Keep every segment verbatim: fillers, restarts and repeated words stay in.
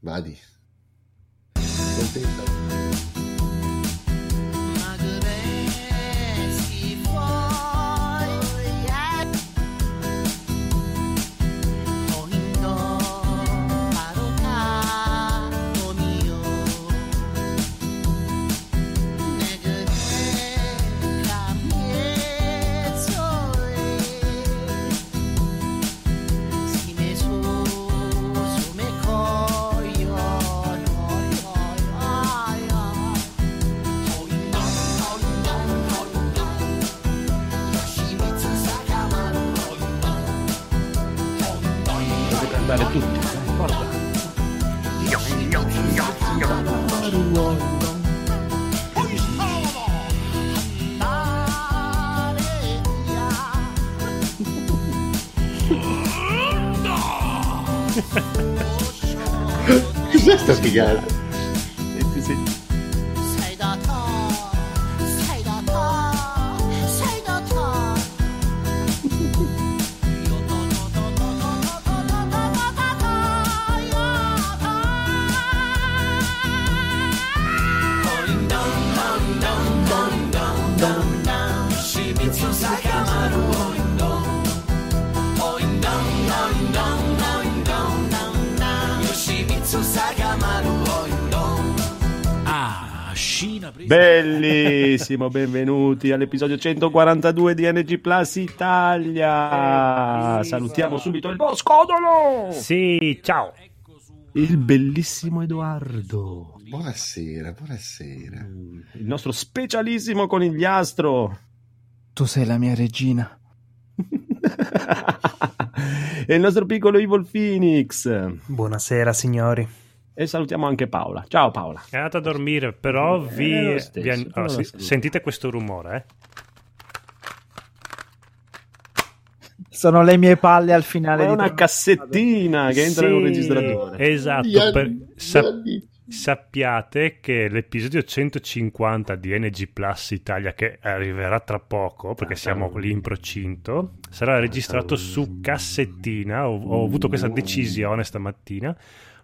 Vadi. Contenta. Figata. Senti, senti. Sei da te, sei da te, sei da te. Bellissimo, benvenuti all'episodio centoquarantadue di N G Plus Italia. Salutiamo subito il Boscodolo. Sì, ciao. Il bellissimo Edoardo. Buonasera, buonasera. Il nostro specialissimo Conigliastro. Tu sei la mia regina. E il nostro piccolo Evil Phoenix. Buonasera, signori. E salutiamo anche Paola. Ciao Paola. È andata a dormire, però eh, vi, stesso, vi an... allora, sì, sentite questo rumore, eh? Sono le mie palle al finale. È di una tornata. Cassettina che entra sì, in un registratore. Esatto, per... Sa... sappiate che l'episodio centocinquanta di N G Plus Italia, che arriverà tra poco, perché siamo lì in procinto, sarà registrato su cassettina. Ho, ho avuto questa decisione stamattina.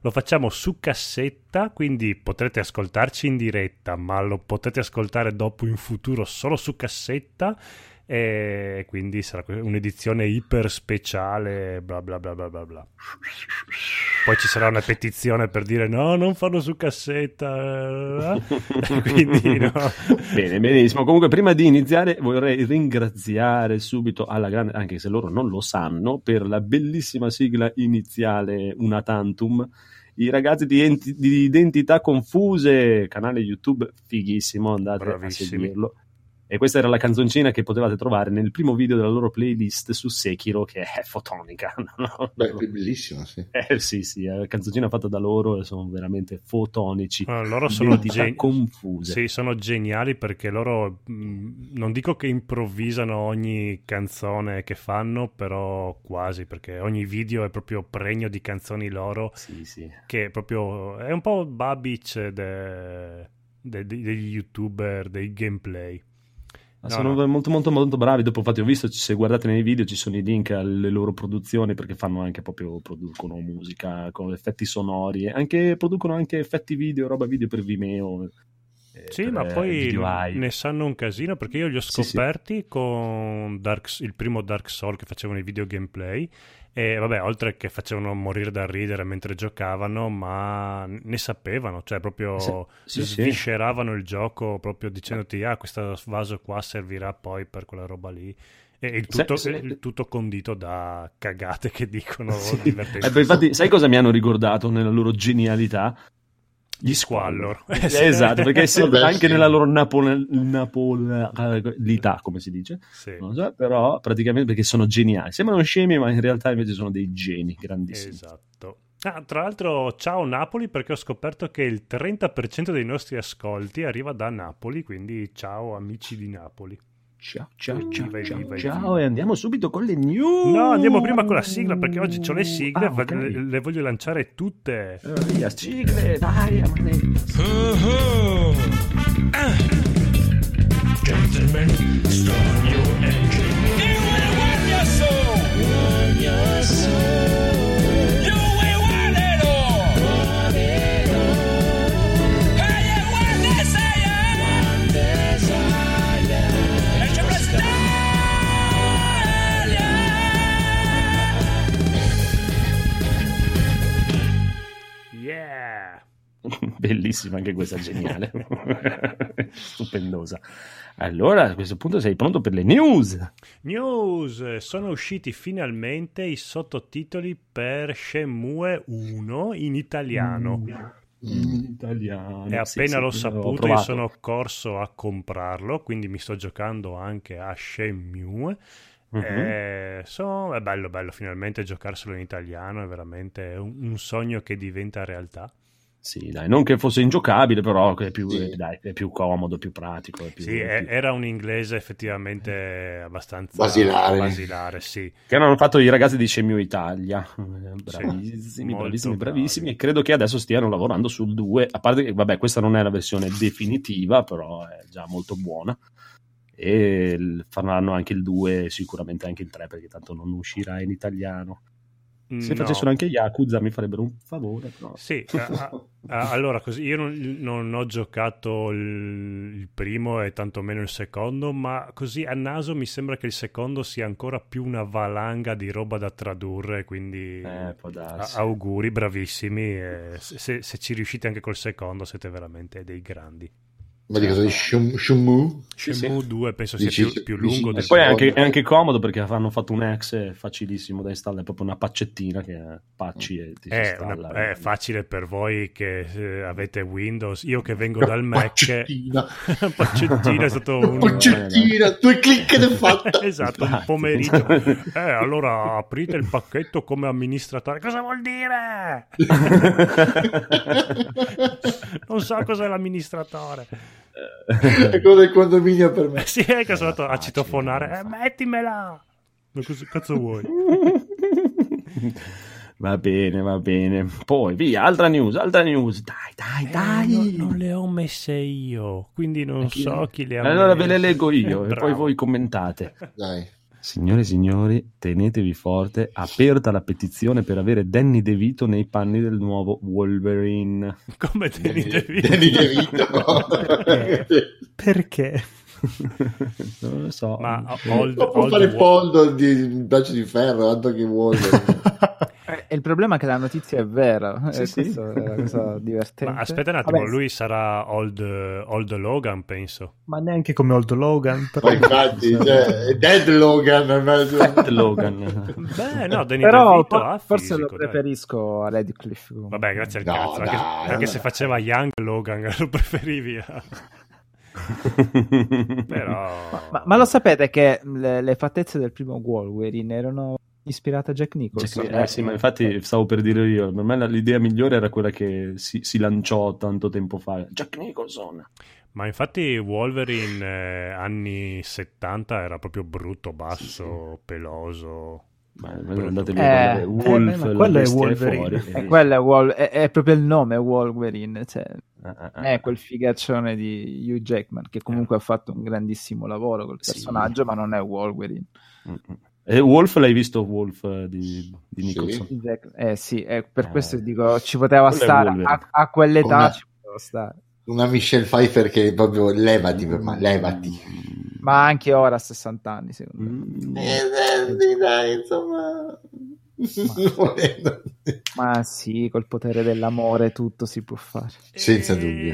Lo facciamo su cassetta, quindi potrete ascoltarci in diretta, ma lo potrete ascoltare dopo in futuro solo su cassetta, e quindi sarà un'edizione iper speciale, bla bla bla bla bla bla. Poi ci sarà una petizione per dire no, non farlo su cassetta, quindi no. Bene, benissimo. Comunque prima di iniziare vorrei ringraziare subito alla grande, anche se loro non lo sanno, per la bellissima sigla iniziale Una Tantum, i ragazzi di, enti- di Identità Confuse, canale YouTube fighissimo, andate bravissimi a seguirlo. E questa era la canzoncina che potevate trovare nel primo video della loro playlist su Sekiro, che è fotonica, no? Beh, è bellissima, sì. Eh, sì, sì, è la canzoncina fatta da loro, sono veramente fotonici. Ah, loro sono gen... confuse. Sì, sono geniali, perché loro mh, non dico che improvvisano ogni canzone che fanno, però quasi, perché ogni video è proprio pregno di canzoni loro. Sì, sì. Che è proprio è un po' Babic de... De... De... degli YouTuber, dei gameplay. No, sono no. molto molto molto bravi. Dopo, infatti, ho visto, se guardate nei video ci sono i link alle loro produzioni, perché fanno anche proprio, producono musica con effetti sonori, anche producono anche effetti video, roba video per Vimeo. Sì, per, ma poi ne sanno un casino, perché io li ho scoperti sì, sì. con Dark, il primo Dark Souls, che facevano i video gameplay, e vabbè, oltre che facevano morire da ridere mentre giocavano, ma ne sapevano, cioè proprio sì, sì, svisceravano sì. il gioco, proprio dicendoti ah, questo vaso qua servirà poi per quella roba lì. E il tutto, se, se... il tutto condito da cagate che dicono sì. divertenti. Eh, infatti, sai cosa mi hanno ricordato nella loro genialità? Gli Squallor, esatto, perché vabbè, anche sì. nella loro napol- napolità, come si dice, sì. non so, però praticamente, perché sono geniali, sembrano scemi, ma in realtà invece sono dei geni grandissimi. Esatto. Ah, tra l'altro, ciao Napoli, perché ho scoperto che il trenta per cento dei nostri ascolti arriva da Napoli, quindi ciao amici di Napoli. Ciao, ciao, ciao, vai, ciao, vai, ciao vai. E andiamo subito con le news. No, andiamo prima con la sigla, perché oggi c'ho le sigle, ah, okay. le, le voglio lanciare tutte. Allora, via, sigle, dai, uh-huh. ah. Gentlemen, start your engine. You will win your soul. Win your soul. You will win it all. Yeah! Bellissima anche questa, geniale. Stupendosa. Allora, a questo punto sei pronto per le news? News! Sono usciti finalmente i sottotitoli per Shenmue uno in italiano. In italiano. E appena sì, sì, l'ho saputo io sono corso a comprarlo, quindi mi sto giocando anche a Shenmue. Uh-huh. So, è bello bello finalmente giocarselo in italiano, è veramente un, un sogno che diventa realtà. Sì, dai, non che fosse ingiocabile, però è più, sì. dai, è più comodo, più pratico. È più, sì, è più... era un inglese effettivamente abbastanza basilare, basilare sì. Che hanno fatto i ragazzi di Shenmue Italia, bravissimi, sì, bravissimi, bravissimi, e credo che adesso stiano lavorando sul due, a parte che, vabbè, questa non è la versione definitiva, però è già molto buona. E faranno anche il due, sicuramente anche il tre, perché tanto non uscirà in italiano. Se no. Facessero anche Yakuza mi farebbero un favore, però. Sì, a, a, allora così io non, non ho giocato il, il primo e tantomeno il secondo, ma così a naso mi sembra che il secondo sia ancora più una valanga di roba da tradurre, quindi eh, può darsi. A, auguri, bravissimi, e se, se ci riuscite anche col secondo siete veramente dei grandi. Ma di cosa di Shenmue? Shenmue due penso sia più, più lungo. E poi è anche, è anche comodo perché hanno fatto un exe facilissimo da installare, è proprio una pacchettina che pacci e ti è, una, è facile per voi che eh, avete Windows, io che vengo una dal pacchettina. Mac pacchettina è stato una un... pacchettina, due clic ed è fatta. Esatto, un pomeriggio eh, allora aprite il pacchetto come amministratore, cosa vuol dire? Non so cos'è l'amministratore. È quello del condominio per me. Sì, è che sono andato a citofonare. Eh, mettimela! Ma cosa cazzo vuoi? Va bene, va bene. Poi via, altra news, altra news. Dai, dai, eh, dai. Non, non le ho messe io, quindi non chi... so chi le ha allora messe. Allora ve le leggo io eh, e poi voi commentate. Dai. Signore e signori, tenetevi forte, aperta la petizione per avere Danny DeVito nei panni del nuovo Wolverine. Come Danny DeVito? Danny DeVito? Perché? Perché? Non lo so. Ma old, old, può fare poldo di braccio di ferro, tanto che vuole. E il problema è che la notizia è vera, sì, è sì. Questo è una cosa divertente. Ma aspetta un attimo, vabbè, lui sarà old, old Logan, penso. Ma neanche come Old Logan. Però... Ma infatti, cioè, Dead Logan. Dead Logan. Beh, no, Danny però po- ha forse fisico, lo preferisco dai. a Radcliffe. Comunque. Vabbè, grazie al no, cazzo. Dai, anche anche dai. Se faceva Young Logan, lo preferivi a... Però... ma, ma lo sapete che le, le fattezze del primo Wolverine erano ispirate a Jack Nicholson? Jack, eh, eh, sì, ma infatti stavo per dire io, per me l'idea migliore era quella che si, si lanciò tanto tempo fa, Jack Nicholson. Ma infatti Wolverine eh, anni settanta era proprio brutto, basso, sì, sì. peloso. Ma andatevi a eh, Wolf, eh, ma quello è Wolverine, fuori, eh, quello è, Wol- è, è proprio il nome Wolverine, cioè, ah, ah, è quel figaccione di Hugh Jackman che comunque ah. ha fatto un grandissimo lavoro col personaggio, sì. ma non è Wolverine. Mm-mm. E Wolf l'hai visto Wolf di, di Nicholson? Sì. Eh sì, eh, per eh. questo dico ci poteva quello stare a, a quell'età una, ci poteva stare una Michelle Pfeiffer che proprio levati, ma levati. Ma anche ora a sessanta anni, secondo me. Eh, sì, dai, insomma. Ma, ma sì, col potere dell'amore tutto si può fare. Senza dubbio.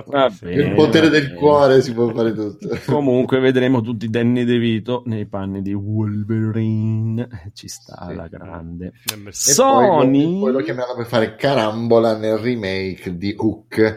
Okay, bene, il potere del cuore si può fare tutto. Comunque vedremo tutti Danny DeVito nei panni di Wolverine. Ci sta sì. la grande. E Sony. Poi, poi lo chiamavano per fare carambola nel remake di Hook.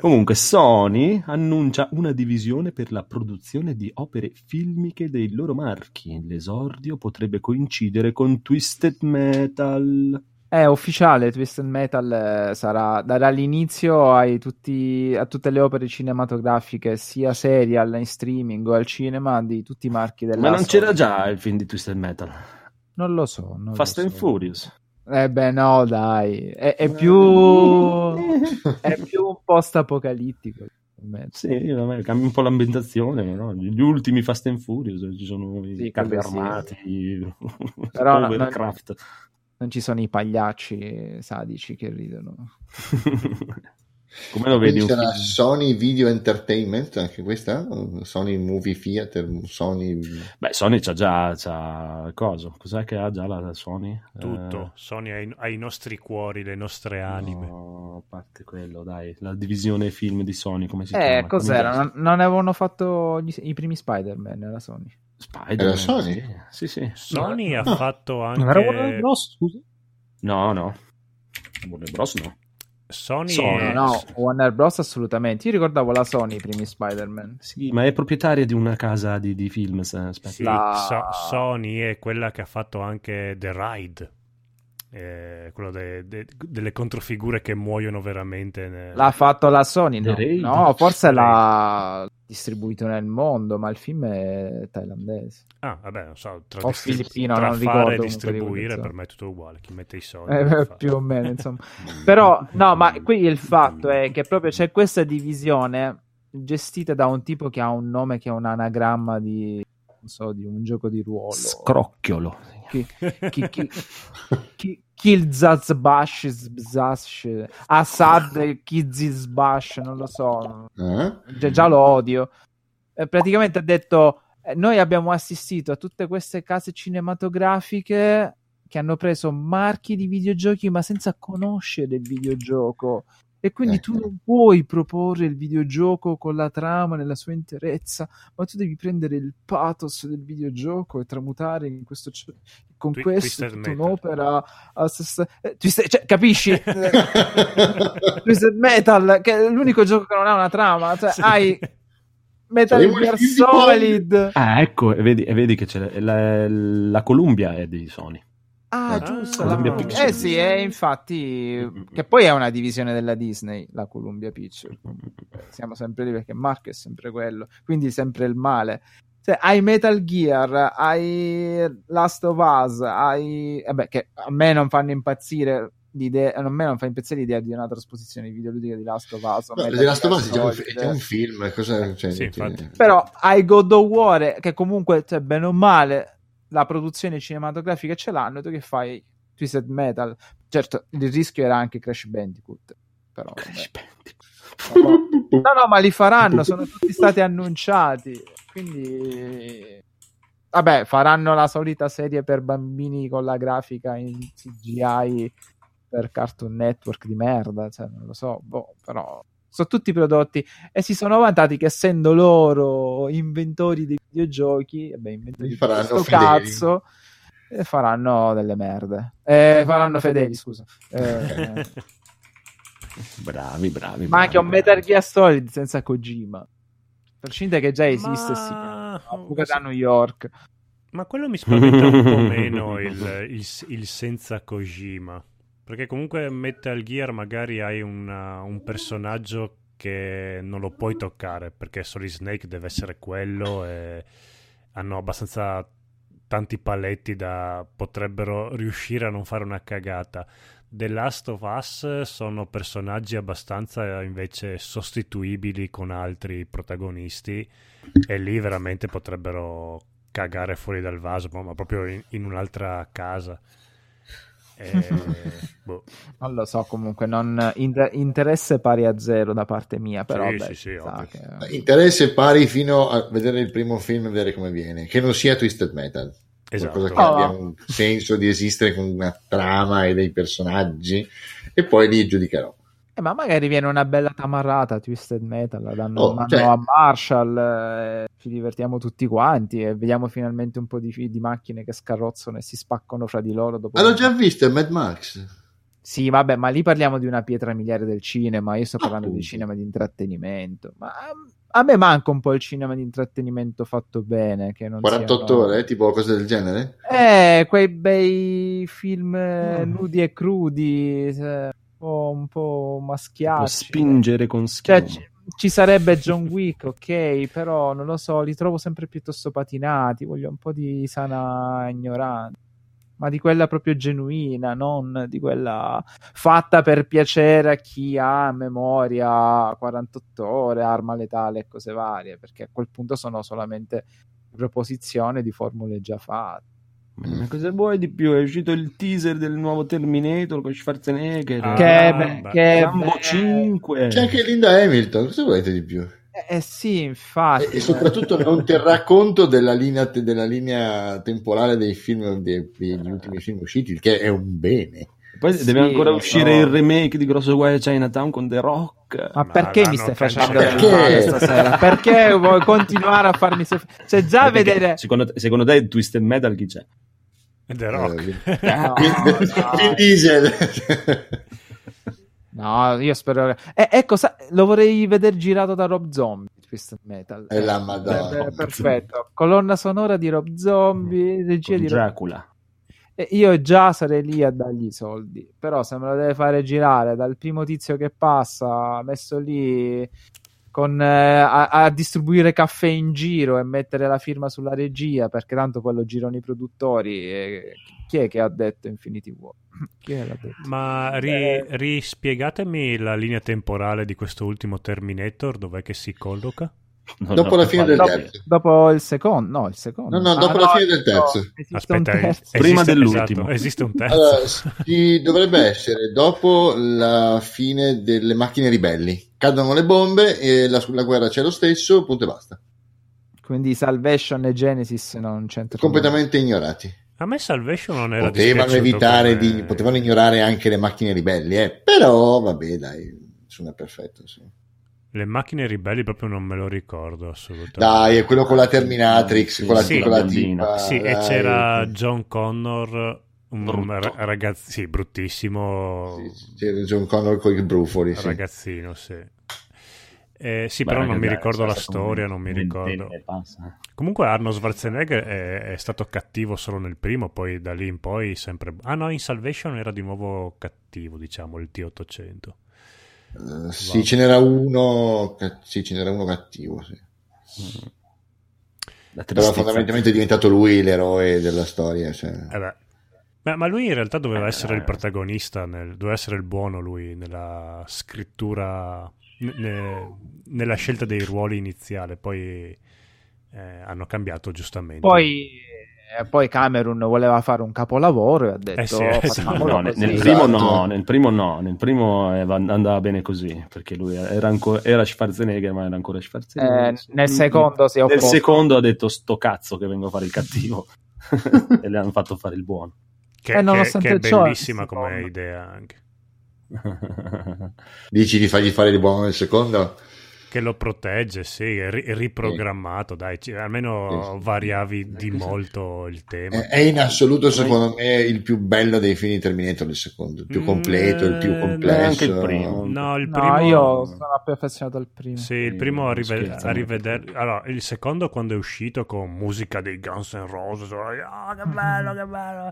Comunque Sony annuncia una divisione per la produzione di opere filmiche dei loro marchi. L'esordio potrebbe coincidere con Twisted Metal. È ufficiale, Twisted Metal sarà darà l'inizio ai tutti, a tutte le opere cinematografiche, sia serial, in streaming o al cinema, di tutti i marchi della Ma non Sony. C'era già il film di Twisted Metal? Non lo so. Non Fast lo so. and Furious. Eh beh no dai, è, è più è più post-apocalittico. Sì, vabbè, cambia un po' l'ambientazione, no? Gli ultimi Fast and Furious ci sono sì, i carri armati, sì. Però Overcraft. Non, non ci sono i pagliacci sadici che ridono. Come lo vedi? C'era Sony Video Entertainment, anche questa? Sony Movie Theater, Sony... Beh, Sony c'ha già... C'ha... Cosa? Cos'è che ha già la Sony? Tutto. Eh... Sony ha i, ha i nostri cuori, le nostre anime. No, a parte quello, dai. La divisione film di Sony, come si eh, chiama? Eh, cos'era? Non, non avevano fatto gli, i primi Spider-Man, era Sony. Spider-Man? Era Sony? Sì, sì. Sony no. ha no. fatto anche... Non era Warner Bros, scusa? No, no. Warner Bros no. Sony, Sony è... no, Warner Bros assolutamente. Io ricordavo la Sony i primi Spider-Man. Sì, ma è proprietaria di una casa di, di film. Sì, la... so- Sony è quella che ha fatto anche The Ride, eh, quello de- de- delle controfigure che muoiono veramente. Nel... L'ha fatto la Sony? No, no, forse l'ha distribuito nel mondo, ma il film è thailandese. Ah, vabbè, non so. Tra o distri- filippino, tra non fare e distribuire per me è tutto uguale. Chi mette i soldi eh, più o meno, insomma. Però, no, ma qui il fatto è che proprio c'è questa divisione gestita da un tipo che ha un nome che è un anagramma di, non so, di un gioco di ruolo. Scrocchiolo. Chi, chi, chi, chi Kilzazbash Zbash Assad Kizizbash, non lo so, eh? Già lo odio. Eh, praticamente ha detto: eh, noi abbiamo assistito a tutte queste case cinematografiche che hanno preso marchi di videogiochi ma senza conoscere il videogioco, e quindi eh. tu non puoi proporre il videogioco con la trama nella sua interezza, ma tu devi prendere il pathos del videogioco e tramutare in questo, con Twi- questo un'opera a sest- eh, Twisted, cioè, capisci? Twisted Metal, che è l'unico gioco che non ha una trama, cioè sì. hai Metal Gear Solid. Ah, ecco, e vedi, e vedi che c'è la, la Columbia è di Sony. Ah, giusto, ah, la... eh sì, è infatti che poi è una divisione della Disney, la Columbia Pictures. Siamo sempre lì perché Marco è sempre quello, quindi sempre il male. Cioè, hai Metal Gear, hai Last of Us, hai eh beh, che a me non fanno impazzire l'idea, a me non fa impazzire l'idea di una trasposizione videoludica di Last of Us. No, di Last of Us è un, è un film, cosa c'è? Sì, però hai God of War che comunque, cioè, bene o male la produzione cinematografica ce l'hanno, tu che fai Twisted Metal. Certo, il rischio era anche Crash Bandicoot, però Crash Bandicoot. No, no, ma li faranno, sono tutti stati annunciati, quindi vabbè, faranno la solita serie per bambini con la grafica in C G I per Cartoon Network di merda, cioè non lo so, boh, però sono tutti prodotti e si sono vantati che essendo loro inventori dei videogiochi, beh, inventori di questo cazzo, e faranno delle merde. Eh, faranno fedeli, scusa. Eh, bravi, bravi, bravi. Ma anche un Metal Gear Solid senza Kojima. Prescinde che già esiste, ma... sì. Fuga da New York. Ma quello mi spaventa un po' meno il, il, il senza Kojima. Perché comunque Metal Gear magari hai una, un personaggio che non lo puoi toccare, perché Solid Snake deve essere quello e hanno abbastanza tanti paletti da potrebbero riuscire a non fare una cagata. The Last of Us sono personaggi abbastanza invece sostituibili con altri protagonisti e lì veramente potrebbero cagare fuori dal vaso, ma proprio in, in un'altra casa. Eh, boh. Non lo so, comunque non inter- interesse pari a zero da parte mia, però sì, beh, sì, sì, che... interesse pari fino a vedere il primo film e vedere come viene, che non sia Twisted Metal, esatto. Qualcosa che oh. abbia un senso di esistere con una trama e dei personaggi, e poi li giudicherò. Eh, ma magari viene una bella tamarrata Twisted Metal, la danno oh, cioè... a Marshall, eh, ci divertiamo tutti quanti e vediamo finalmente un po' di, di macchine che scarrozzano e si spaccano fra di loro. Dopo ma l'ho già visto, è Mad Max. Sì, vabbè, ma lì parliamo di una pietra miliare del cinema, io sto parlando ah, di cinema di intrattenimento, ma... A me manca un po' il cinema di intrattenimento fatto bene. Che non quarantotto siano... ore, tipo cose del genere? Eh, quei bei film mm. nudi e crudi... Se... un po' maschiacci, può spingere con schiuma, cioè, ci, ci sarebbe John Wick, ok, però non lo so, li trovo sempre piuttosto patinati, voglio un po' di sana ignoranza, ma di quella proprio genuina, non di quella fatta per piacere a chi ha memoria, quarantotto ore, arma letale e cose varie, perché a quel punto sono solamente proposizioni di formule già fatte. Ma cosa vuoi di più? È uscito il teaser del nuovo Terminator con Schwarzenegger. Ah, che be- che Rambo cinque. C'è anche Linda Hamilton. Cosa volete di più? Eh, eh sì, infatti. E, e soprattutto non terrà conto della linea, della linea temporale dei film, dei, degli ultimi film usciti, il che è un bene. Poi sì, deve ancora uscire so. il remake di Grosso Guaio Chinatown con The Rock. Ma perché ma mi stai facendo perché? stasera? Perché vuoi continuare a farmi soffrire? Cioè, già perché vedere. Secondo te, secondo te il Twisted Metal chi c'è? The Rock. No, no. Diesel. No, io spero. Eh, ecco, sa... lo vorrei vedere girato da Rob Zombie. Twisted Metal. È la Madonna. Eh, perfetto. Colonna sonora di Rob Zombie, mm. regia con di Dracula. Rob... E io già sarei lì a dargli i soldi, però se me lo deve fare girare dal primo tizio che passa messo lì con, eh, a, a distribuire caffè in giro e mettere la firma sulla regia, perché tanto quello girano i produttori. E chi è che ha detto Infinity War? Chi è l'ha detto? Ma ri, eh, rispiegatemi la linea temporale di questo ultimo Terminator, dov'è che si colloca? No, dopo no, la fine del dopo, terzo dopo il secondo no il secondo no no dopo ah, la no, fine del terzo no, aspetta terzo. Esiste, prima dell'ultimo esatto, esiste un terzo. Allora, sì, dovrebbe essere dopo la fine delle macchine ribelli, cadono le bombe e la, la guerra c'è lo stesso, punto e basta. Quindi Salvation e Genesis non c'entrano, completamente ignorati. A me Salvation non era potevano evitare come... di potevano ignorare anche le macchine ribelli, eh. Però vabbè dai, nessuno è perfetto, sì. Le macchine ribelli proprio non me lo ricordo assolutamente. Dai, è quello con la Terminatrix, sì, con la, sì, con la tipa, sì, dai. E c'era John Connor, un ragazzo sì, bruttissimo. Sì, c'era John Connor con i brufoli, sì. Ragazzino, sì. Eh, sì, beh, però non mi ricordo la storia, non mi ricordo. Comunque Arnold Schwarzenegger è, è stato cattivo solo nel primo, poi da lì in poi sempre... Ah no, in Salvation era di nuovo cattivo, diciamo, il T ottocento. Uh, sì, ce n'era uno, sì, ce n'era uno cattivo, sì. Però fondamentalmente è diventato lui l'eroe della storia, cioè. Eh ma, ma lui in realtà doveva essere il protagonista, nel, doveva essere il buono lui nella scrittura, ne, nella scelta dei ruoli iniziale, poi eh, hanno cambiato giustamente. Poi... E poi Cameron voleva fare un capolavoro e ha detto eh sì, esatto. No, nel, nel primo esatto. no nel primo no nel primo andava bene così, perché lui era ancora era Schwarzenegger, ma era ancora Schwarzenegger eh, nel secondo si è nel secondo ha detto sto cazzo che vengo a fare il cattivo e le hanno fatto fare il buono, che, eh, che, che è bellissima come idea anche. Dici di fargli fare il buono nel secondo? Che lo protegge, sì, è riprogrammato, sì. Dai, almeno variavi di molto il tema. È in assoluto, secondo me, il più bello dei film di Terminator, il secondo, il più completo, il più complesso. Anche il primo. No, il primo... No, io sono affezionato al primo. Sì, il primo a, rive- a rivedere... Allora, il secondo quando è uscito con musica dei Guns N' Roses, oh, che bello, che bello...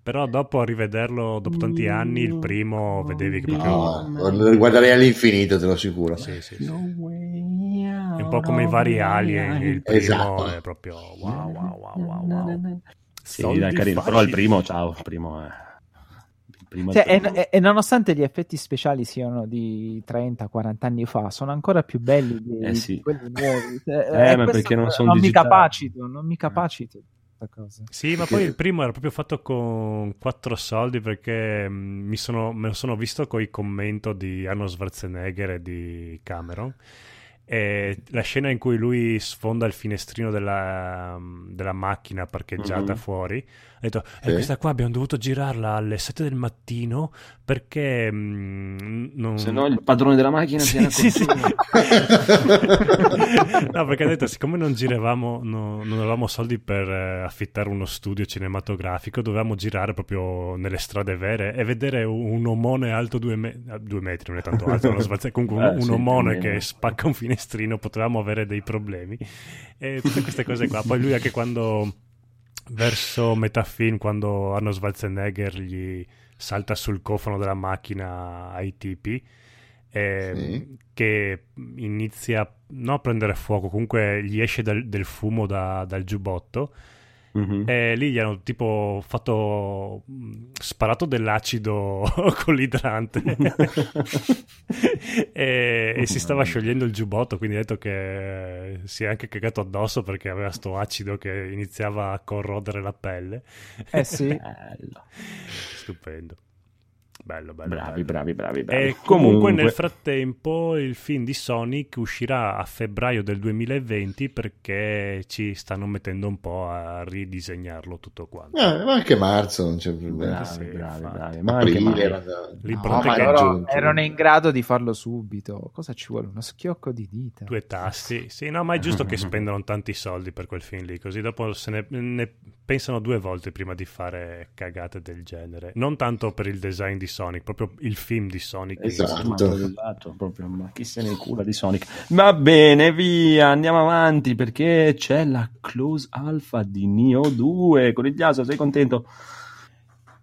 Però dopo a rivederlo dopo tanti anni il primo vedevi che proprio no, lo guarderei all'infinito, te lo assicuro. Sì, sì, sì. È un po' come i vari Alien, il primo esatto. È proprio wow wow wow wow, wow. Sì, dai, carino, però il primo ciao il primo è Cioè, e, e nonostante gli effetti speciali siano di trenta quaranta anni fa, sono ancora più belli di, eh sì. di quelli nuovi. Eh, eh, ma perché non sono non mi capacito, non mi capacito. Cosa. Sì, ma poi il primo era proprio fatto con quattro soldi, perché mi sono, me lo sono visto con i commenti di Arnold Schwarzenegger e di Cameron, e la scena in cui lui sfonda il finestrino della, della macchina parcheggiata mm-hmm. fuori, ha detto eh, questa qua abbiamo dovuto girarla alle sette del mattino perché mh, non... se no il padrone della macchina sì, si sì, sì. No, perché ha detto siccome non giravamo no, non avevamo soldi per affittare uno studio cinematografico, dovevamo girare proprio nelle strade vere e vedere un omone alto due, me- due metri, non è tanto alto, non sbalza, comunque eh, un sì, omone che spacca un finestrino, potevamo avere dei problemi e tutte queste cose qua. Poi lui anche quando verso metà film, quando Arnold Schwarzenegger gli salta sul cofano della macchina ai tipi, eh, sì. che inizia no, a prendere fuoco, comunque gli esce dal, del fumo da, dal giubbotto mm-hmm. e lì gli hanno tipo fatto sparato dell'acido con l'idrante e, e si stava sciogliendo il giubbotto, quindi ha detto che si è anche cagato addosso perché aveva sto acido che iniziava a corrodere la pelle. Eh sì. Bello. Stupendo. Bello, bello, bravi, bello. bravi, bravi, bravi. E comunque, comunque nel frattempo il film di Sonic uscirà a febbraio del duemilaventi perché ci stanno mettendo un po' a ridisegnarlo tutto quanto. Eh, ma anche marzo non c'è problema. Bravi, sì, bravi, bravi. Ma aprile era... no, ma loro erano in grado di farlo subito. Cosa ci vuole? Uno schiocco di dita. Due tasti. Sì, no, ma è giusto che spendono tanti soldi per quel film lì, così dopo se ne, ne pensano due volte prima di fare cagate del genere. Non tanto per il design di Sonic, proprio il film di Sonic, esatto, esatto, proprio, ma chi se ne cura di Sonic. Va bene, via, andiamo avanti perché c'è la close alpha di Nioh due. Conigliastro, sei contento?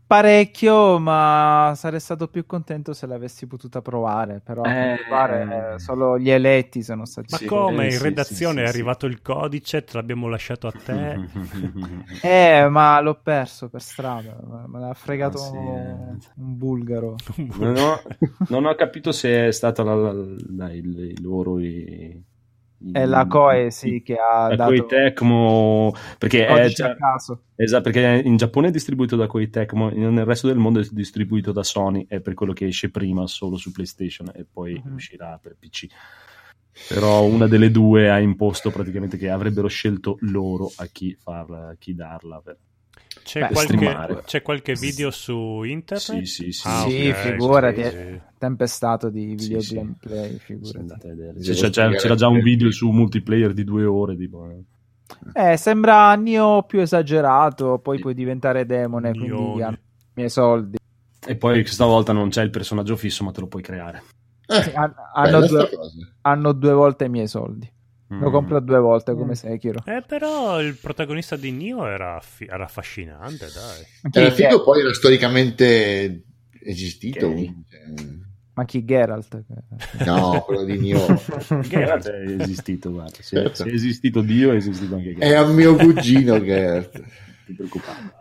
Parecchio, ma sarei stato più contento se l'avessi potuta provare, però eh, provare, eh, solo gli eletti sono stati. Ma come? Eh, in redazione sì, è sì, arrivato sì. il codice, te l'abbiamo lasciato a te. eh, ma l'ho perso per strada, me l'ha fregato ah, sì. un, un bulgaro. Non ho, non ho capito se è stata la, la, la, il, il loro... I... è la Koei sì che ha la dato Koei Tecmo, perché è già, caso. Esatto, perché in Giappone è distribuito da Koei Tecmo, nel resto del mondo è distribuito da Sony, è per quello che esce prima solo su PlayStation e poi mm-hmm. uscirà per P C. Però una delle due ha imposto praticamente che avrebbero scelto loro a chi farla, a chi darla per... C'è, beh, qualche, c'è qualche video su internet? Sì, sì, sì, ah, sì, okay, figurati, sì, sì. tempestato di video sì, gameplay, figurati. Sì, c'è, c'è, c'era già un video su multiplayer di due ore, tipo... Eh, sembra Nioh più esagerato, poi puoi diventare demone, Nioh. Quindi hanno i miei soldi. E poi stavolta non c'è il personaggio fisso, ma te lo puoi creare. Eh, sì, hanno, hanno, due, hanno due volte i miei soldi. Lo compro due volte come mm. Sekiro. Eh, però il protagonista di Nioh era, fi- era affascinante, dai. Era figo, poi era storicamente esistito. Ma chi, Geralt? No, quello di Nioh. Geralt è esistito, guarda. Se è, se è esistito Dio, è esistito anche Geralt. È a mio cugino Geralt. Ti preoccupare.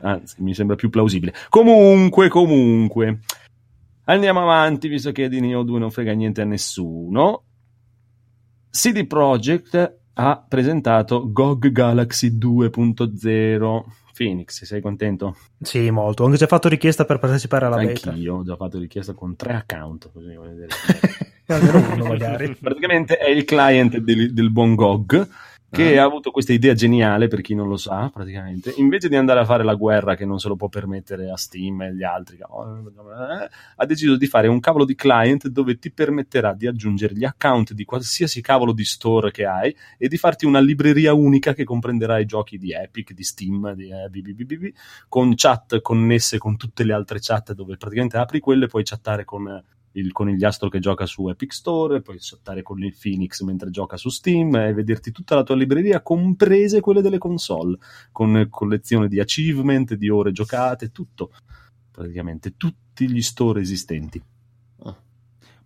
Anzi, mi sembra più plausibile. Comunque, comunque. Andiamo avanti, visto che di Nioh due non frega niente a nessuno. C D Projekt ha presentato G O G Galaxy due punto zero. Phoenix, sei contento? Sì, molto. Ho già fatto richiesta per partecipare alla beta. Anch'io ho già fatto richiesta con tre account, così voglio dire. Uno, magari. Praticamente è il client del, del buon G O G che ah. ha avuto questa idea geniale, per chi non lo sa, praticamente, invece di andare a fare la guerra che non se lo può permettere a Steam e gli altri, ha deciso di fare un cavolo di client dove ti permetterà di aggiungere gli account di qualsiasi cavolo di store che hai e di farti una libreria unica che comprenderà i giochi di Epic, di Steam, di eh, B B B B B, con chat connesse con tutte le altre chat, dove praticamente apri quello e puoi chattare con... il Conigliastro che gioca su Epic Store, puoi chattare con il Phoenix mentre gioca su Steam e vederti tutta la tua libreria, comprese quelle delle console, con collezione di achievement, di ore giocate, tutto, praticamente tutti gli store esistenti.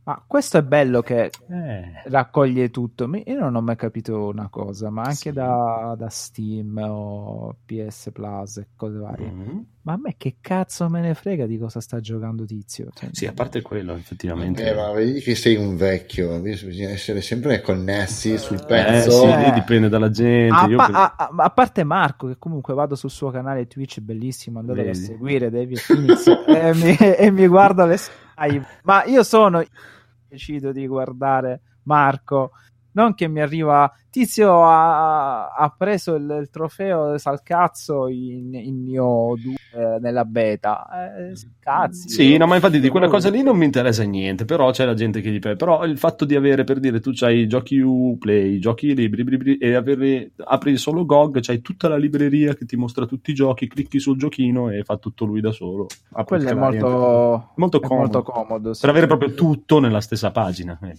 Ma questo è bello che eh. raccoglie tutto. Io non ho mai capito una cosa, ma anche sì. da, da Steam o P S Plus e cose varie. Mm-hmm. Ma a me che cazzo me ne frega di cosa sta giocando tizio? Cioè, sì, a parte quello, effettivamente. Eh, ma vedi che sei un vecchio, bisogna essere sempre connessi sul pezzo. Eh, sì, lì dipende dalla gente. A, Io pa- credo... a, a, a parte Marco, che comunque vado sul suo canale Twitch, bellissimo, andate a seguire David Phoenix e, mi, e mi guardo le slide. Ma io sono... decido di guardare Marco, non che mi arriva tizio ha, ha preso il, il trofeo sal cazzo in, in Nioh due nella beta, eh, cazzi. Sì, no, ma infatti di quella cosa lì non mi interessa niente, però c'è la gente che gli pare, però il fatto di avere, per dire, tu c'hai i giochi Uplay, i giochi libri bri, bri, e avere, apri solo G O G, c'hai tutta la libreria che ti mostra tutti i giochi, clicchi sul giochino e fa tutto lui da solo. Quello è molto, molto comodo, è molto comodo sì. per avere proprio tutto nella stessa pagina, eh.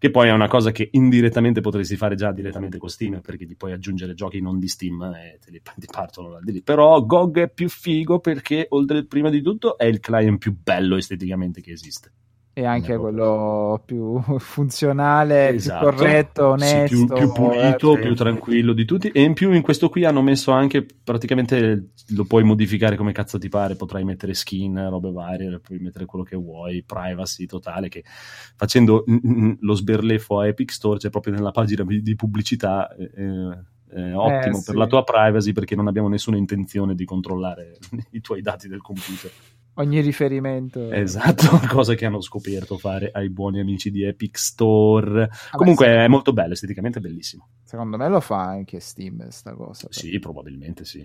Che poi è una cosa che indirettamente potresti fare già direttamente con Steam, perché ti puoi aggiungere giochi non di Steam e te li, ti partono da lì. Però G O G è più figo perché, oltre, prima di tutto, è il client più bello esteticamente che esiste. e anche no, quello più funzionale, esatto, più corretto, onesto, sì, più, più pulito, eh, più tranquillo di tutti. E in più in questo qui hanno messo anche, praticamente lo puoi modificare come cazzo ti pare, potrai mettere skin, robe varie, puoi mettere quello che vuoi, privacy totale, che facendo lo sberleffo a Epic Store c'è, cioè proprio nella pagina di pubblicità, eh, Eh, ottimo eh, sì. per la tua privacy, perché non abbiamo nessuna intenzione di controllare i tuoi dati del computer, ogni riferimento, esatto, cosa che hanno scoperto fare ai buoni amici di Epic Store. Ah, comunque beh, sì, è molto bello, esteticamente è bellissimo. Secondo me lo fa anche Steam sta cosa, però. Sì, probabilmente sì.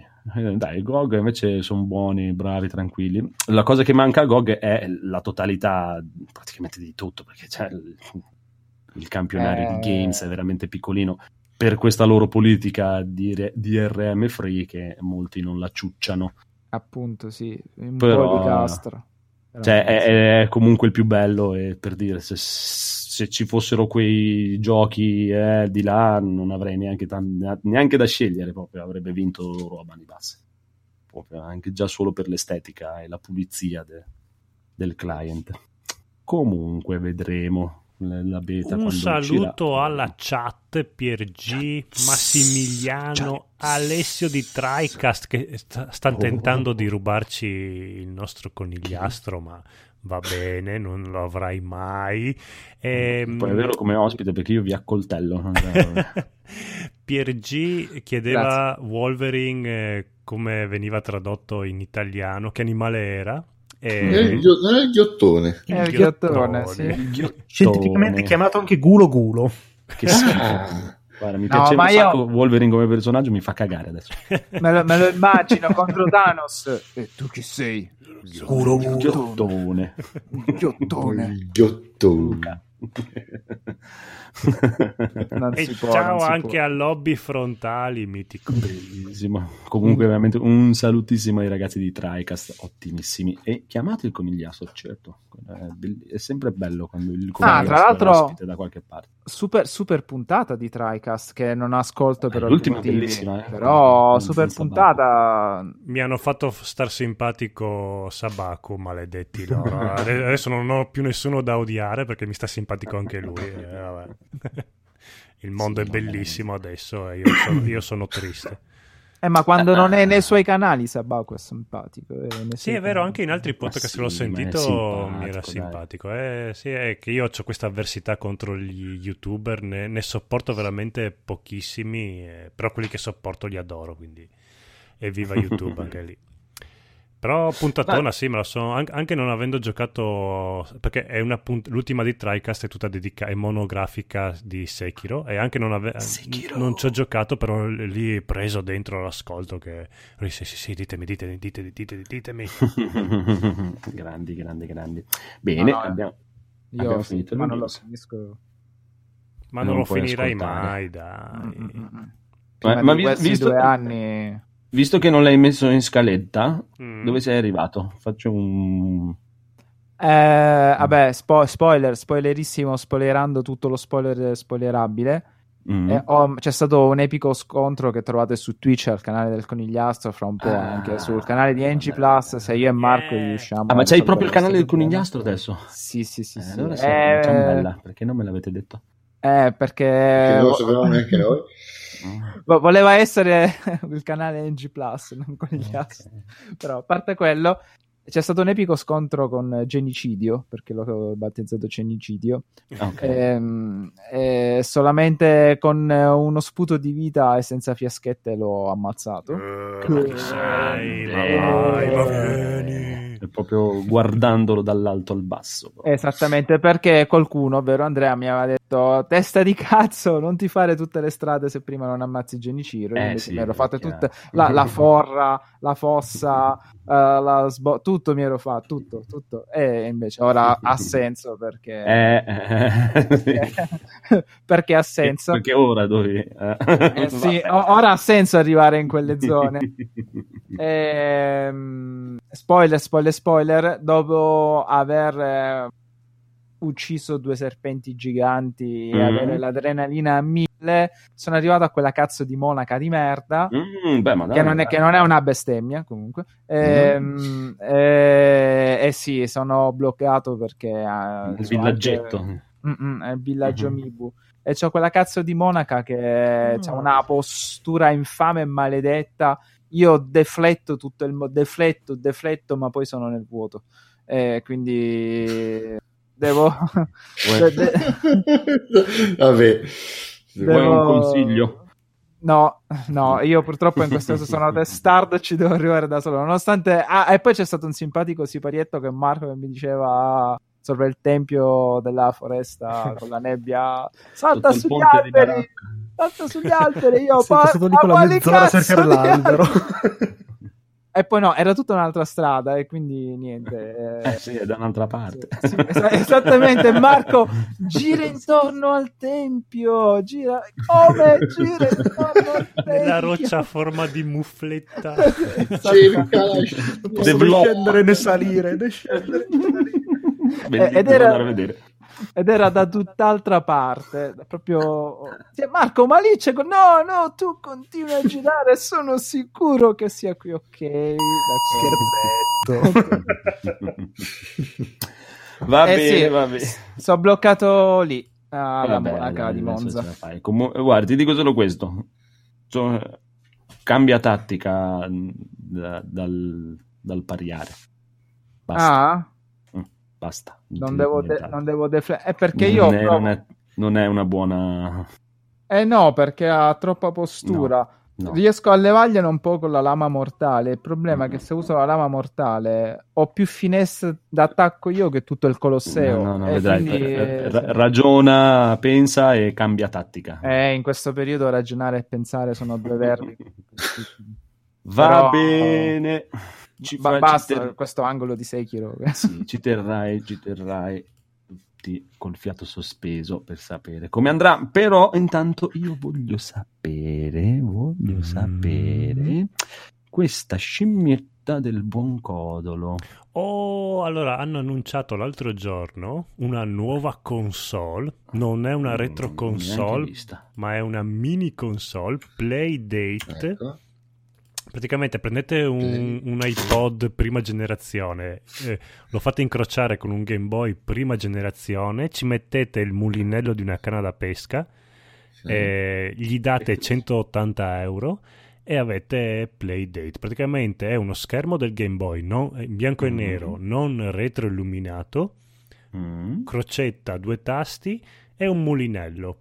Dai, G O G invece sono buoni, bravi, tranquilli. La cosa che manca a G O G è la totalità praticamente di tutto, perché c'è il, il campionario eh... di games è veramente piccolino, per questa loro politica di D R M free che molti non la ciucciano. Appunto, sì, un Però, po' di Castro. Cioè, è, è comunque il più bello, e per dire, se, se ci fossero quei giochi eh, di là non avrei neanche, t- neanche da scegliere, proprio avrebbe vinto loro a mani basse. Proprio anche già solo per l'estetica e la pulizia de- del client. Comunque vedremo. La beta, un saluto uscirà. Alla chat, Piergi, Massimiliano, Ciao. Alessio di TriCast, che sta, sta oh. tentando di rubarci il nostro Conigliastro, ma va bene, non lo avrai mai. E... poi è vero, come ospite, perché io vi accoltello. Piergi chiedeva Grazie. Wolverine eh, come veniva tradotto in italiano, che animale era? Eh, non è il ghiottone, è il ghiottone, ghiottone, sì. Il ghiottone. Scientificamente chiamato anche gulo gulo. Che schifo. Guarda, mi no, piace un sacco io... Wolverine come personaggio, mi fa cagare adesso. Me lo, me lo immagino contro Thanos. E tu chi sei? Gulo gulo. Ghiottone. Ghiottone. Ghiottone. E può, ciao anche a Lobby Frontali, mitico, bellissimo. Comunque veramente un salutissimo ai ragazzi di TriCast, ottimissimi, e chiamate il Conigliastro, certo, è, be- è sempre bello quando il Conigliastro, ah, tra l'altro, è ospite da qualche parte. Super, super puntata di TriCast che non ascolto per l'ultima, bellissima, eh? Però super puntata. Sabaco. Mi hanno fatto star simpatico Sabaco, maledetti loro. Adesso non ho più nessuno da odiare perché mi sta simpatico anche lui. Eh, vabbè. Il mondo sì, è bellissimo veramente. Adesso e io sono, io sono triste. Eh, ma quando non è nei suoi canali Sabaco è simpatico. È sì, è vero, canali. Anche in altri podcast sì, che l'ho sentito mi era simpatico. Eh, sì, è che io ho questa avversità contro gli youtuber, ne, ne sopporto veramente pochissimi, eh, però quelli che sopporto li adoro, quindi evviva YouTube anche lì. Però puntatona, Beh. sì, me la sono, anche non avendo giocato, perché è una punt- l'ultima di TriCast è tutta dedicata, è monografica di Sekiro, e anche non, ave- non ci ho giocato, però lì preso dentro l'ascolto che sì sì sì ditemi ditemi ditemi ditemi, ditemi. grandi grandi grandi bene no, no, abbiamo, io abbiamo finito ma non lo finisco ma non, non lo finirai ascoltare. Mai dai mm-hmm. ma, ma vi, visto due anni Visto che non l'hai messo in scaletta, mm. dove sei arrivato? Faccio un... Eh, vabbè, spo- spoiler, spoilerissimo, spoilerando tutto lo spoiler spoilerabile. Mm. Eh, ho, c'è stato un epico scontro che trovate su Twitch al canale del Conigliastro, fra un po' ah, anche sul canale di N G Plus, se io e Marco yeah. riusciamo... Ah, ma c'hai proprio il canale del Conigliastro adesso? Sì, sì, sì. Eh, sì. Allora sì, eh... ciambella, perché non me l'avete detto? Eh, perché... Perché non lo sapevamo neanche noi. Voleva essere il canale N G Plus, non con gli altri. Okay. Però a parte quello c'è stato un epico scontro con Genicidio, perché l'ho battezzato Genicidio, okay. ehm, e solamente con uno sputo di vita e senza fiaschette l'ho ammazzato. Proprio guardandolo dall'alto al basso, però. Esattamente, perché qualcuno, ovvero Andrea, mi aveva detto: testa di cazzo, non ti fare tutte le strade se prima non ammazzi Genichiro. Eh, sì, mi ero fatta tutta la, la forra, la fossa, uh, la sbo- tutto mi ero fatto, tutto, tutto. E invece ora ha senso perché eh, eh, sì. perché ha senso perché ora dovevi eh, sì, ora ha senso arrivare in quelle zone. Ehm, spoiler, spoiler. Spoiler, dopo aver eh, ucciso due serpenti giganti e mm-hmm. avere l'adrenalina a mille mille, sono arrivato a quella cazzo di Monaca di merda, mm, beh, madonna, che, non è, che non è una bestemmia comunque, e mm. eh, eh, sì, sono bloccato perché eh, il villaggetto anche, mm, mm, è il villaggio mm-hmm. Mibu, e c'ho quella cazzo di Monaca che mm. c'ha una postura infame e maledetta. Io defletto tutto il mo- defletto, defletto, ma poi sono nel vuoto. Eh, quindi devo. Cioè, de- Vabbè, devo... un consiglio. No, no, io purtroppo in questo caso sono testard, ci devo arrivare da solo. Nonostante. Ah, e poi c'è stato un simpatico siparietto che Marco mi diceva sopra il tempio della foresta con la nebbia. Salta sugli alberi! Tanto sugli altri, io sì, par- sono stato lì con la mezz'ora a cercare l'albero. E poi no, era tutta un'altra strada e quindi niente. Eh, eh sì, è da un'altra parte. Sì, sì, es- esattamente, Marco gira intorno al tempio, gira come gira intorno al tempio. La roccia a forma di muffletta. Cerca, non posso né scendere né salire, né scendere. Bellissimo, ed era andare a vedere. Ed era da tutt'altra parte, proprio Marco, ma lì c'è, no no, tu continui a girare, sono sicuro che sia qui. Ok, da scherzetto. Va eh bene, sì, va bene, sono bloccato lì alla Monaca di Monza. Com- guarda, ti dico solo questo, cioè, cambia tattica da, dal, dal pariare, basta. Ah, basta, non devo, de- non devo defle- è perché io non è, provo- non, è, non è una buona, eh no, perché ha troppa postura, no, no. Riesco a levargliela un po' con la lama mortale, il problema mm. è che se uso la lama mortale ho più finesse d'attacco io che tutto il Colosseo. No, no, no, vedrai, quindi... r- ragiona, pensa e cambia tattica. Eh, in questo periodo ragionare e pensare sono due verbi. Va Però... bene, Ci ba- fa, basta ci ter- questo angolo di Sekiro. Sì, ci terrai, ci terrai tutti col fiato sospeso per sapere come andrà. Però intanto io voglio sapere, voglio mm. sapere questa scimmietta del buon Codolo. Oh, allora hanno annunciato l'altro giorno una nuova console. Non è una retro console, ma è una mini console Playdate. Ecco. Praticamente prendete un, un iPod prima generazione, eh, lo fate incrociare con un Game Boy prima generazione, ci mettete il mulinello di una canna da pesca, eh, gli date centottanta euro e avete Playdate. Praticamente è uno schermo del Game Boy, no? Bianco e nero, non retroilluminato, crocetta, due tasti e un mulinello.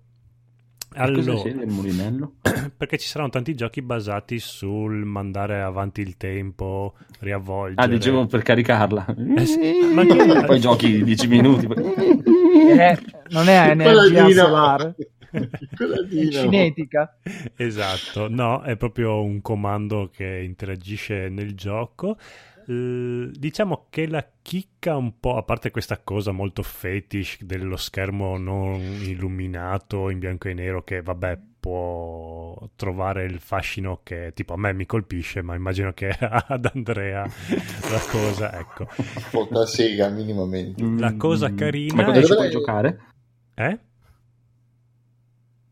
Allora, cosa c'è nel mulinello? Perché ci saranno tanti giochi basati sul mandare avanti il tempo, riavvolgere. Ah, dicevo per caricarla. Eh sì, ma che... poi giochi di dieci minuti. Eh, non è energia solare. È cinetica. Esatto, no, è proprio un comando che interagisce nel gioco. Diciamo che la chicca un po', a parte questa cosa molto fetish dello schermo non illuminato in bianco e nero, che vabbè può trovare il fascino che tipo a me mi colpisce, ma immagino che ad Andrea la cosa, ecco, poca sega minimamente. La cosa carina, ma cosa ci puoi giocare? Eh?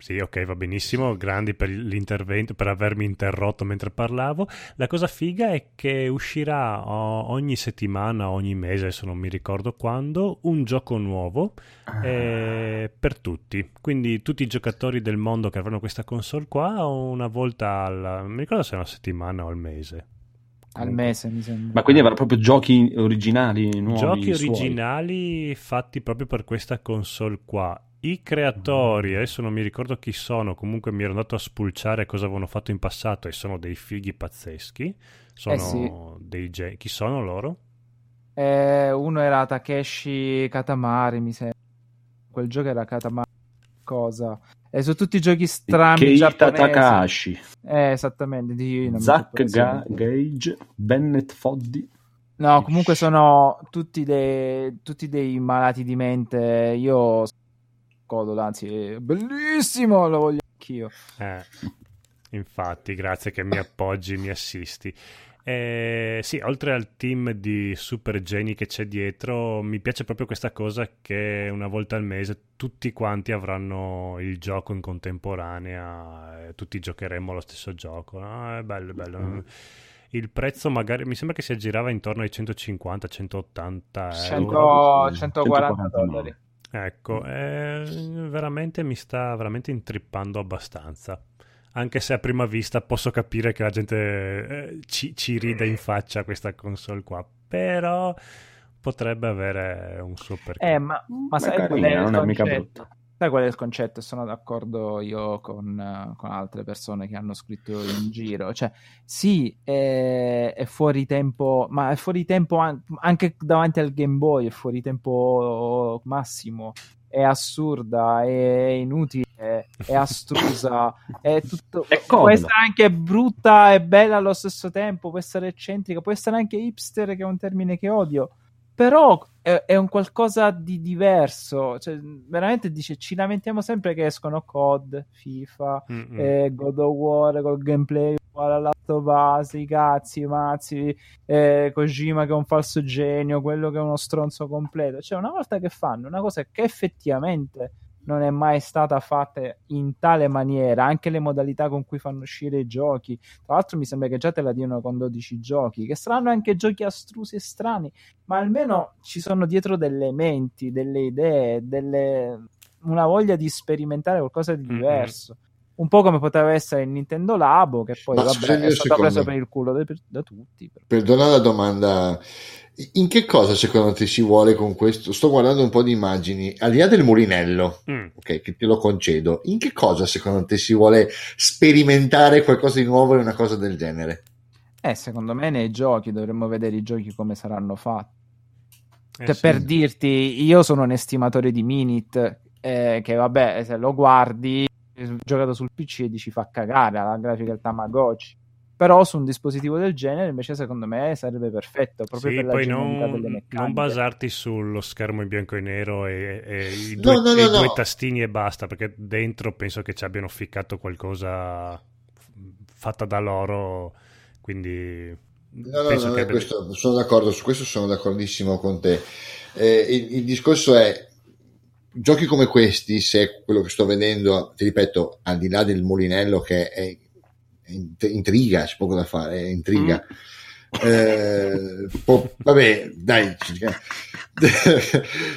Sì, ok, va benissimo, grandi per l'intervento, per avermi interrotto mentre parlavo. La cosa figa è che uscirà ogni settimana, ogni mese, adesso non mi ricordo quando, un gioco nuovo eh, per tutti. Quindi tutti i giocatori del mondo che avranno questa console qua, una volta al... mi ricordo se è una settimana o al mese. Al mese, mi sembra. Ma quindi avrà proprio giochi originali, nuovi? Giochi suoi. Originali fatti proprio per questa console qua. I creatori, adesso non mi ricordo chi sono, comunque mi ero andato a spulciare cosa avevano fatto in passato e sono dei fighi pazzeschi. Sono eh sì. dei geni. Chi sono loro? Eh, uno era Takeshi Katamari, mi sembra. Quel gioco era Katamari cosa. E sono tutti giochi strani giapponesi. Keita Takahashi. Eh, esattamente. Di, Zach Ga- Gage, Bennett Foddy. No, comunque sono tutti dei, tutti dei malati di mente. Io... anzi, bellissimo, lo voglio anch'io. Eh, infatti, grazie che mi appoggi, mi assisti. Eh, sì, oltre al team di super geni che c'è dietro, mi piace proprio questa cosa che una volta al mese tutti quanti avranno il gioco in contemporanea, eh, tutti giocheremo allo stesso gioco. Ah, è bello, è bello. Mm. Il prezzo magari mi sembra che si aggirava intorno ai centocinquanta centottanta euro, centoquaranta dollari. Ecco, eh, veramente mi sta veramente intrippando abbastanza. Anche se a prima vista posso capire che la gente eh, ci, ci ride in faccia questa console qua, però potrebbe avere un suo perché. Eh, ma, ma, ma sai, carina, qual è non è mica brutto. Sai qual è il concetto? Sono d'accordo io con, con altre persone che hanno scritto in giro. Cioè, sì, è, è fuori tempo, ma è fuori tempo anche davanti al Game Boy, è fuori tempo massimo. È assurda, è inutile, è astrusa, è tutto. È può essere anche brutta e bella allo stesso tempo, può essere eccentrica, può essere anche hipster, che è un termine che odio, però è, è un qualcosa di diverso. Cioè, veramente dice, ci lamentiamo sempre che escono C O D, FIFA, eh, God of War col gameplay uguale alla Last of Us, i cazzi, i mazzi, eh, Kojima che è un falso genio, quello che è uno stronzo completo. Cioè, una volta che fanno una cosa che effettivamente non è mai stata fatta in tale maniera, anche le modalità con cui fanno uscire i giochi, tra l'altro mi sembra che già te la diano con dodici giochi, che saranno anche giochi astrusi e strani, ma almeno ci sono dietro delle menti, delle idee, delle... una voglia di sperimentare qualcosa di diverso. Mm-hmm. Un po' come poteva essere il Nintendo Labo, che poi, ma vabbè, è stato preso per il culo da, da tutti. Perdona la domanda, in che cosa secondo te si vuole con questo? Sto guardando un po' di immagini, al di là del mulinello, mm. ok, che te lo concedo, in che cosa secondo te si vuole sperimentare qualcosa di nuovo in una cosa del genere? Eh, secondo me nei giochi, dovremmo vedere i giochi come saranno fatti. Eh, cioè, sì. Per dirti, io sono un estimatore di Minit, eh, che vabbè, se lo guardi giocato sul P C e dici fa cagare la grafica del Tamagotchi, però su un dispositivo del genere invece secondo me sarebbe perfetto, proprio sì, per la dinamica delle meccaniche. Non basarti sullo schermo in bianco e nero e, e i due, no, no, no, e no. due tastini e basta, perché dentro penso che ci abbiano ficcato qualcosa fatta da loro, quindi no, no, penso no, che abbia... questo, sono d'accordo su questo, sono d'accordissimo con te. Eh, il, il discorso è giochi come questi, se quello che sto vedendo, ti ripeto, al di là del mulinello che è, è intriga, c'è poco da fare, è intriga. Mm. Eh, po- vabbè, dai,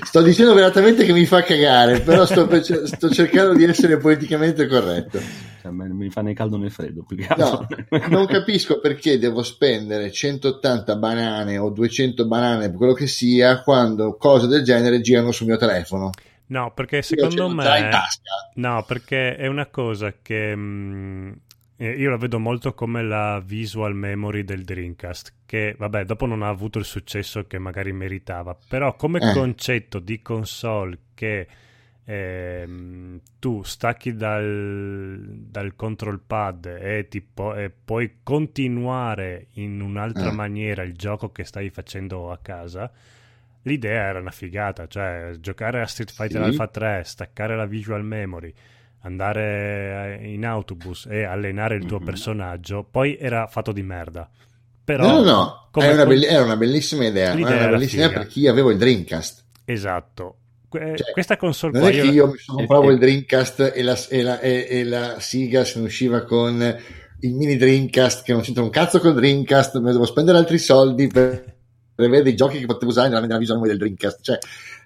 sto dicendo veramente che mi fa cagare, però sto, sto cercando di essere politicamente corretto. Cioè, mi fa né caldo né freddo. Più che altro. No, non capisco perché devo spendere centottanta banane o duecento banane, per quello che sia, quando cose del genere girano sul mio telefono. No, perché secondo me no, perché è una cosa che mh, io la vedo molto come la visual memory del Dreamcast, che vabbè, dopo non ha avuto il successo che magari meritava, però come eh. concetto di console che eh, tu stacchi dal, dal control pad e, tipo, e puoi continuare in un'altra eh. maniera il gioco che stai facendo a casa. L'idea era una figata, cioè giocare a Street Fighter sì. Alpha tre, staccare la visual memory, andare in autobus e allenare il tuo mm-hmm. personaggio, poi era fatto di merda. Però no, no, no. Come era, una be- era una bellissima idea, l'idea era una bellissima idea per chi avevo il Dreamcast. Esatto. Que- cioè, questa console non qua... Non è io che io mi sono comprato il Dreamcast e la, e, la, e, e la Sega se ne usciva con il mini Dreamcast, che non c'entra un cazzo col Dreamcast, mi devo spendere altri soldi per... vedere dei giochi che potevo usare nella, nella visual memory del Dreamcast, cioè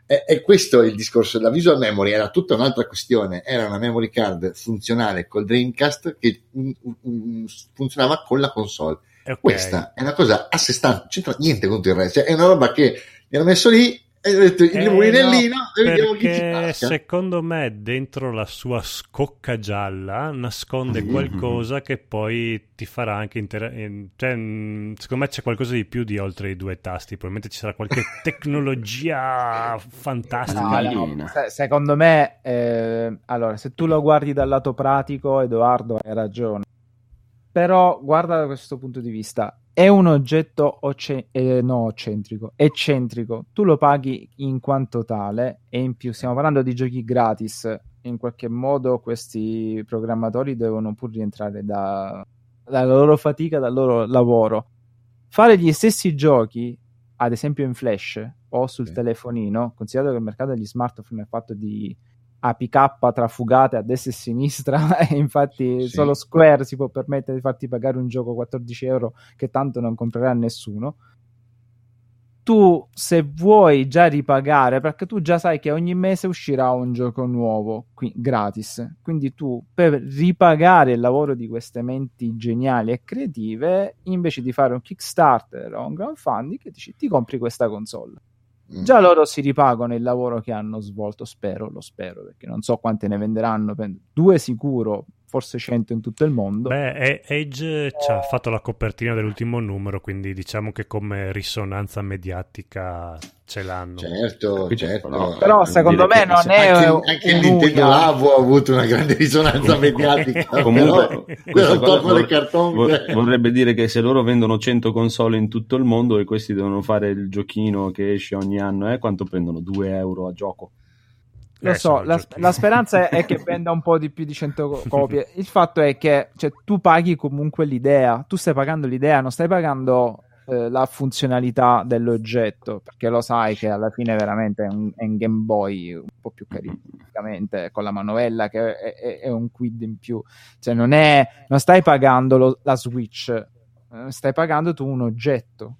è, è questo il discorso. La visual memory era tutta un'altra questione, era una memory card funzionale col Dreamcast che um, um, funzionava con la console. Okay. Questa è una cosa a sé stante, non c'entra niente con il resto, cioè, è una roba che mi hanno messo lì e ho detto il eh mulinellino no, e vediamo chi ci passa. Secondo me dentro la sua scocca gialla nasconde mm-hmm. qualcosa che poi ti farà anche inter- cioè, secondo me c'è qualcosa di più di oltre i due tasti, probabilmente ci sarà qualche tecnologia fantastica. No, no, se- secondo me eh, allora se tu lo guardi dal lato pratico Edoardo hai ragione, però guarda da questo punto di vista, è un oggetto oce- eh, no, eccentrico, eccentrico, tu lo paghi in quanto tale e in più stiamo parlando di giochi gratis, in qualche modo questi programmatori devono pur rientrare da, dalla loro fatica, dal loro lavoro, fare gli stessi giochi, ad esempio in flash o sul okay. telefonino, considerato che il mercato degli smartphone è fatto di A P K trafugate a destra e a sinistra, e infatti sì. solo Square si può permettere di farti pagare un gioco quattordici euro che tanto non comprerà nessuno. Tu, se vuoi già ripagare, perché tu già sai che ogni mese uscirà un gioco nuovo qui, gratis, quindi tu per ripagare il lavoro di queste menti geniali e creative, invece di fare un Kickstarter o un crowdfunding, che dici ti compri questa console, mm. già loro si ripagano il lavoro che hanno svolto, spero, lo spero, perché non so quante ne venderanno, due sicuro, forse cento in tutto il mondo. Beh, Edge eh... ci ha fatto la copertina dell'ultimo numero, quindi diciamo che come risonanza mediatica ce l'hanno. Certo, quindi, certo. No, però secondo me non se... è anche, anche il Nintendo Labo ha avuto una grande risonanza mediatica. Comunque, quello tocco del cartone vorrebbe dire che se loro vendono cento console in tutto il mondo e questi devono fare il giochino che esce ogni anno, eh, quanto prendono? due euro a gioco. Lo eh, so, la, la speranza è che venda un po' di più di cento copie. Il fatto è che, cioè, tu paghi comunque l'idea, tu stai pagando l'idea, non stai pagando eh, la funzionalità dell'oggetto, perché lo sai che alla fine veramente è un, è un Game Boy un po' più carino, con la manovella che è, è, è un quid in più, cioè non è, non stai pagando lo, la Switch, stai pagando tu un oggetto.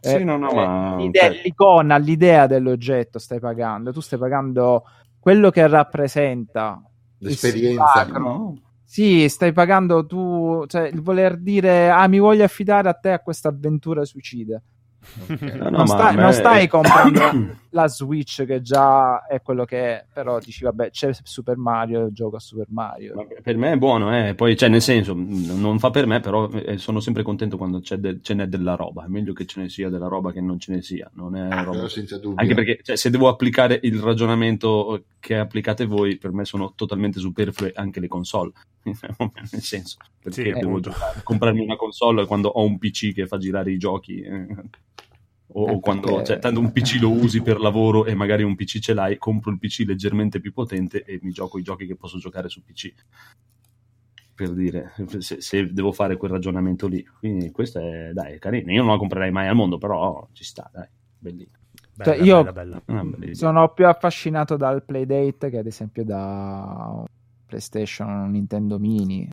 Eh, sì, no, no, eh, ma... l'idea, l'icona, l'idea dell'oggetto stai pagando, tu stai pagando quello che rappresenta l'esperienza, no? Sì, stai pagando tu, cioè il voler dire ah, mi voglio affidare a te a questa avventura suicida. Okay. No, no, non, stai, me... non stai comprando la Switch che già è quello che è, però dici vabbè c'è Super Mario, gioco a Super Mario. Vabbè, per me è buono, eh. Poi cioè, nel senso non fa per me, però sono sempre contento quando c'è de- ce n'è della roba, è meglio che ce ne sia della roba che non ce ne sia, non è ah, roba senza dubbio. Anche perché cioè, se devo applicare il ragionamento che applicate voi, per me sono totalmente superflue anche le console. Nel senso, perché sì, devo giocare, comprarmi una console quando ho un P C che fa girare i giochi, o eh, quando perché... cioè, tanto un P C lo usi per lavoro e magari un P C ce l'hai, compro il P C leggermente più potente e mi gioco i giochi che posso giocare su P C, per dire, se, se devo fare quel ragionamento lì. Quindi questo è, dai, è carino, io non la comprerei mai al mondo, però ci sta, dai, bellino. Bella, cioè, io bella, bella. Sono più affascinato dal Playdate che ad esempio da PlayStation, Nintendo Mini.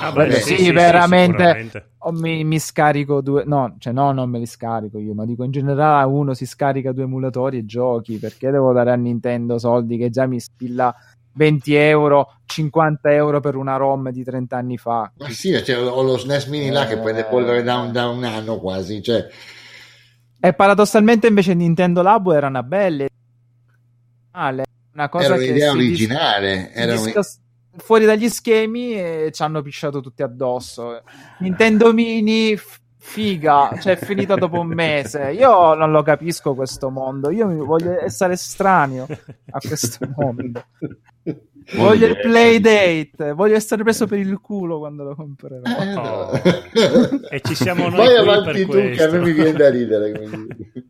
Ah, beh, sì, sì, sì, veramente sì, oh, mi, mi scarico due, no, cioè no, non me li scarico io, ma dico in generale uno si scarica due emulatori e giochi, perché devo dare a Nintendo soldi che già mi spilla venti euro, cinquanta euro per una ROM di trenta anni fa. Ma sì, cioè, ho lo S N E S Mini eh... là che prende polvere da un, da un anno quasi, cioè. E paradossalmente invece Nintendo Labo era una bella idea. Una cosa era un'idea che originale, dis- era un... discos- fuori dagli schemi e ci hanno pisciato tutti addosso. Nintendo Mini f- figa, cioè è finita dopo un mese. Io non lo capisco questo mondo, io mi voglio essere estraneo a questo mondo, voglio il Playdate, voglio essere preso per il culo quando lo comprerò. Eh, no. Oh. E ci siamo noi. Vai avanti tu questo, che a me mi viene da ridere, quindi.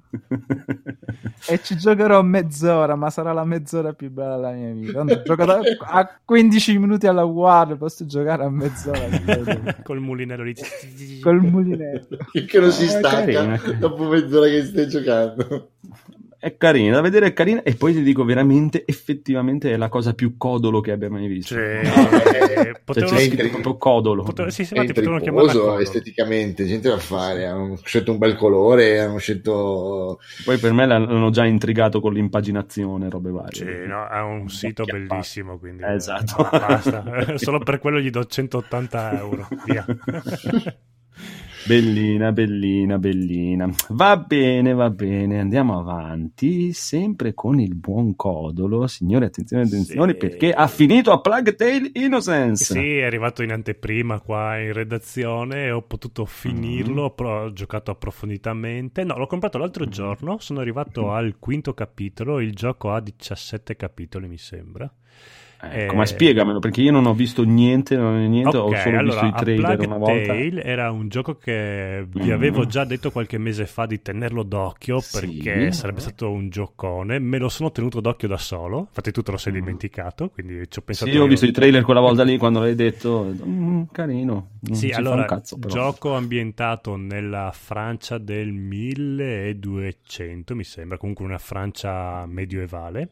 E ci giocherò mezz'ora, ma sarà la mezz'ora più bella della mia vita. Ando, gioco da, a quindici minuti alla guardia, posso giocare a mezz'ora col mulinello lì, col mulinello che non si stacca dopo mezz'ora che stai giocando. È carina da vedere, è carina, e poi ti dico veramente, effettivamente è la cosa più codolo che abbia mai visto. Cioè, eh, potevano cioè, scrivere proprio codolo. Potevano, sì, sì, è intriposo esteticamente, gente da fare, hanno scelto un bel colore, hanno scelto... Poi per me l'hanno già intrigato con l'impaginazione, robe varie. Cioè, no, ha un sito Chiappato. Bellissimo, quindi... Eh, esatto. Eh, basta. Solo per quello gli do centottanta euro, via. Bellina, bellina, bellina. Va bene, va bene, andiamo avanti, sempre con il buon codolo. Signore, attenzione, attenzione, sì, perché ha finito A Plague Tale Innocence. Sì, è arrivato in anteprima qua in redazione e ho potuto finirlo, mm-hmm. però ho giocato approfonditamente. No, l'ho comprato l'altro giorno, sono arrivato al quinto capitolo, il gioco ha diciassette capitoli mi sembra. Ecco, eh, ma spiegamelo, perché io non ho visto niente, non ho, niente, okay, ho solo allora, visto i trailer una volta. A Plague Tale era un gioco che vi avevo mm. già detto qualche mese fa di tenerlo d'occhio, perché sì, sarebbe stato un giocone. Me lo sono tenuto d'occhio da solo, infatti tu te lo sei mm. dimenticato, quindi ci ho pensato. Sì, io ho visto i trailer quella volta lì quando l'hai detto, mm, carino. Non sì, allora, cazzo, gioco ambientato nella Francia del milleduecento, mi sembra, comunque una Francia medievale.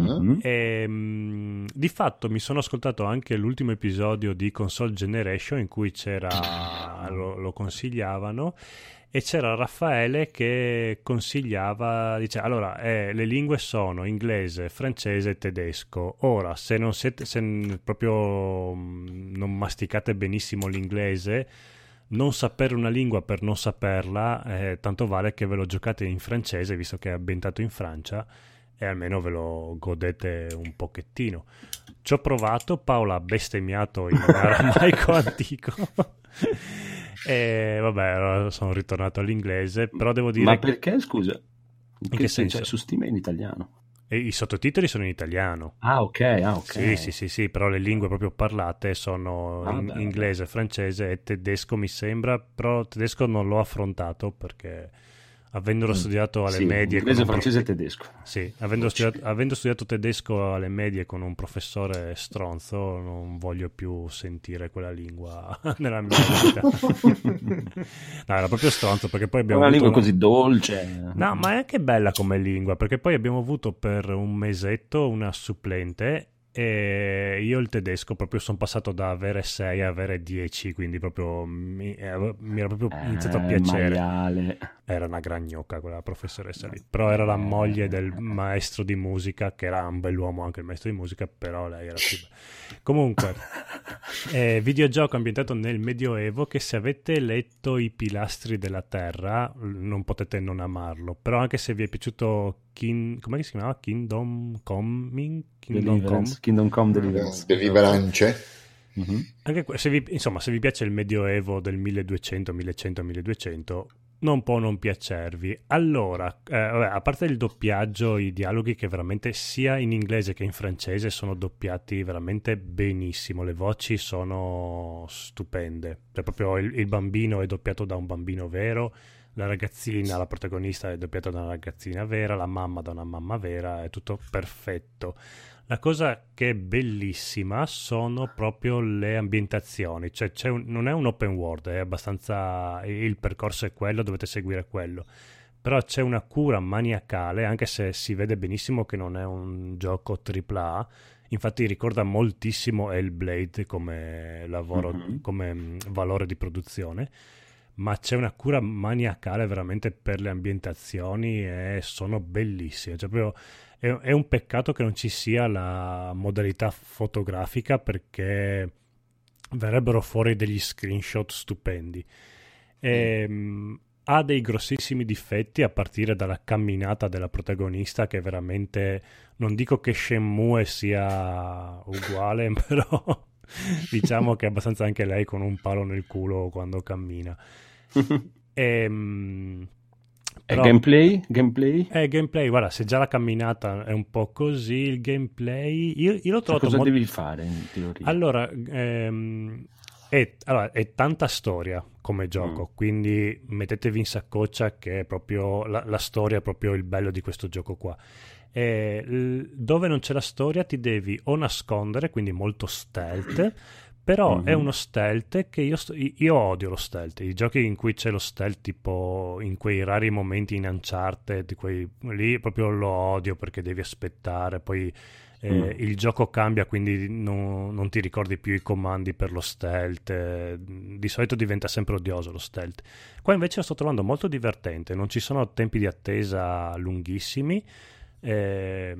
Mm-hmm. E, um, di fatto mi sono ascoltato anche l'ultimo episodio di Console Generation in cui c'era lo, lo consigliavano e c'era Raffaele che consigliava, dice allora eh, le lingue sono inglese, francese e tedesco. Ora se non siete, se proprio non masticate benissimo l'inglese, non sapere una lingua per non saperla, eh, tanto vale che ve lo giocate in francese visto che è ambientato in Francia e almeno ve lo godete un pochettino. Ci ho provato, Paola ha bestemmiato in aramaico antico e vabbè, sono ritornato all'inglese, però devo dire... Ma perché, scusa? In che, che senso? Cioè, su Steam è in italiano. E i sottotitoli sono in italiano. Ah, ok, ah, ok. Sì, sì, sì, sì, però le lingue proprio parlate sono ah, in inglese, francese e tedesco, mi sembra, però tedesco non l'ho affrontato perché... avendolo studiato alle sì, medie inglese, con francese e prof... tedesco sì, avendo studiato, avendo studiato tedesco alle medie con un professore stronzo, non voglio più sentire quella lingua nella mia vita. No, era proprio stronzo, perché poi abbiamo una avuto lingua una... così dolce, no, ma è anche bella come lingua, perché poi abbiamo avuto per un mesetto una supplente e io il tedesco proprio sono passato da avere sei a avere dieci, quindi proprio mi, mi era proprio iniziato a piacere. Maiale. Era una gran gnocca quella professoressa lì, però era la moglie del maestro di musica, che era un bell'uomo anche il maestro di musica, però lei era più bella. Comunque eh, videogioco ambientato nel Medioevo, che se avete letto I pilastri della terra non potete non amarlo, però anche se vi è piaciuto King, com'è che si chiamava? Kingdom Coming? Kingdom Come? Kingdom Come Deliverance. Deliverance. Mm-hmm. Anche se vi, insomma, se vi piace il Medioevo del milleduecento, millecento, milleduecento, non può non piacervi. Allora, eh, vabbè, a parte il doppiaggio, i dialoghi che veramente sia in inglese che in francese sono doppiati veramente benissimo, le voci sono stupende, cioè proprio il, il bambino è doppiato da un bambino vero, la ragazzina, la protagonista è doppiata da una ragazzina vera, la mamma da una mamma vera, è tutto perfetto. La cosa che è bellissima sono proprio le ambientazioni, cioè c'è un, non è un open world, è abbastanza, il percorso è quello, dovete seguire quello, però c'è una cura maniacale, anche se si vede benissimo che non è un gioco tripla A. Infatti ricorda moltissimo Hellblade come lavoro, mm-hmm. come valore di produzione, ma c'è una cura maniacale veramente per le ambientazioni e sono bellissime. Cioè proprio è, è un peccato che non ci sia la modalità fotografica, perché verrebbero fuori degli screenshot stupendi. E, mm. ha dei grossissimi difetti, a partire dalla camminata della protagonista, che veramente, non dico che Shenmue sia uguale, però diciamo che è abbastanza anche lei con un palo nel culo quando cammina. E, mh, però, è gameplay? gameplay? È gameplay, guarda, se già la camminata è un po' così, il gameplay... Io, io l'ho trovato... Cosa mod... devi fare in teoria? Allora, ehm, è, allora, è tanta storia come gioco, mm. quindi mettetevi in saccoccia che è proprio la, la storia è proprio il bello di questo gioco qua. E dove non c'è la storia ti devi o nascondere, quindi molto stealth, però mm-hmm. è uno stealth che io, sto, io odio lo stealth, i giochi in cui c'è lo stealth, tipo in quei rari momenti in Uncharted, quei, lì proprio lo odio perché devi aspettare, poi eh, mm. il gioco cambia, quindi non, non ti ricordi più i comandi per lo stealth, eh, di solito diventa sempre odioso lo stealth. Qua invece lo sto trovando molto divertente, non ci sono tempi di attesa lunghissimi. Eh,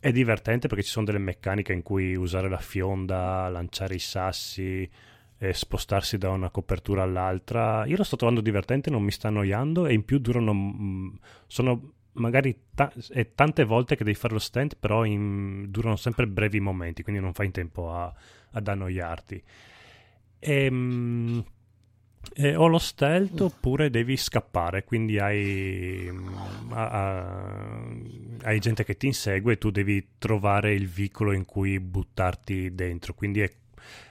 è divertente perché ci sono delle meccaniche in cui usare la fionda, lanciare i sassi, eh, spostarsi da una copertura all'altra. Io lo sto trovando divertente, non mi sta annoiando, e in più durano, sono magari ta- è tante volte che devi fare lo stand, però in, durano sempre brevi momenti, quindi non fai in tempo a, ad annoiarti. E, E o lo stealth oppure devi scappare, quindi hai, a, a, hai gente che ti insegue e tu devi trovare il vicolo in cui buttarti dentro, quindi è,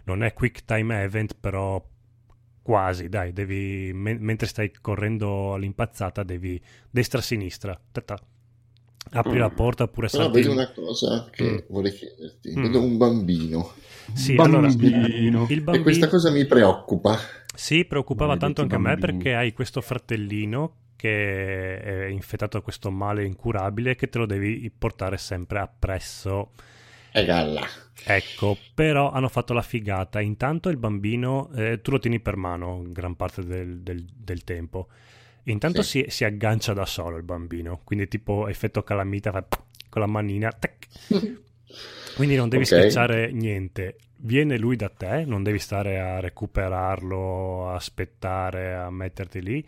non è quick time event però quasi, dai, devi me, mentre stai correndo all'impazzata devi destra-sinistra, tata, apri mm. la porta oppure salti. Però vedo una cosa che mm. vorrei chiederti, mm. vedo un bambino. Sì, bambino. Allora, il bambino... E questa cosa mi preoccupa. Sì, preoccupava Maledetti tanto anche bambini. A me, perché hai questo fratellino che è infettato da questo male incurabile che te lo devi portare sempre appresso. E galla. Ecco, però hanno fatto la figata. Intanto il bambino, eh, tu lo tieni per mano gran parte del, del, del tempo. Intanto sì. si, si aggancia da solo il bambino, quindi tipo effetto calamita, fa con la manina, tac. Quindi non devi okay. schiacciare niente, viene lui da te, non devi stare a recuperarlo, a aspettare, a metterti lì,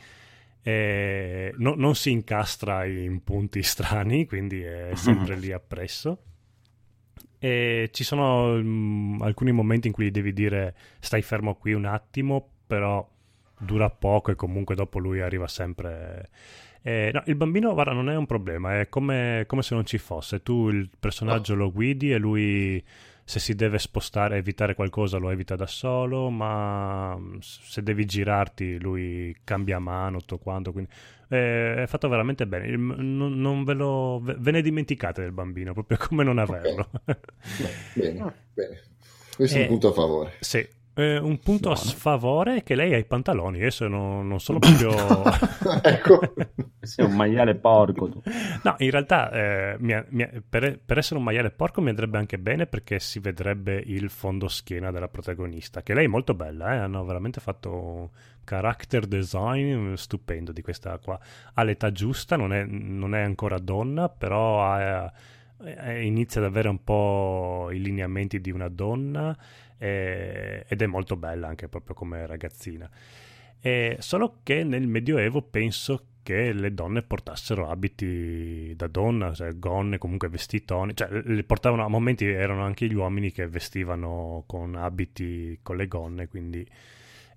e no, non si incastra in punti strani, quindi è sempre lì appresso. E ci sono mh, alcuni momenti in cui devi dire stai fermo qui un attimo, però dura poco e comunque dopo lui arriva sempre... Eh, no, il bambino, guarda, non è un problema, è come, come se non ci fosse. Tu il personaggio oh. lo guidi e lui, se si deve spostare, evitare qualcosa, lo evita da solo, ma se devi girarti lui cambia mano, tutto quanto, quindi eh, è fatto veramente bene. Il, non, non ve lo ve ne dimenticate del bambino, proprio come non averlo. Okay. Beh, bene, bene. Questo eh, è un punto a favore. Sì. Eh, un punto no, a sfavore è che lei ha i pantaloni, io sono, non sono proprio ecco sei un maiale porco tu. No, in realtà eh, mi, mi, per, per essere un maiale porco mi andrebbe anche bene, perché si vedrebbe il fondo schiena della protagonista, che lei è molto bella, eh? Hanno veramente fatto un character design stupendo di questa qua, ha l'età giusta, non è, non è ancora donna, però ha, eh, inizia ad avere un po' i lineamenti di una donna ed è molto bella anche proprio come ragazzina. E solo che nel Medioevo penso che le donne portassero abiti da donna, cioè gonne, comunque vestitoni, cioè le portavano, a momenti erano anche gli uomini che vestivano con abiti con le gonne, quindi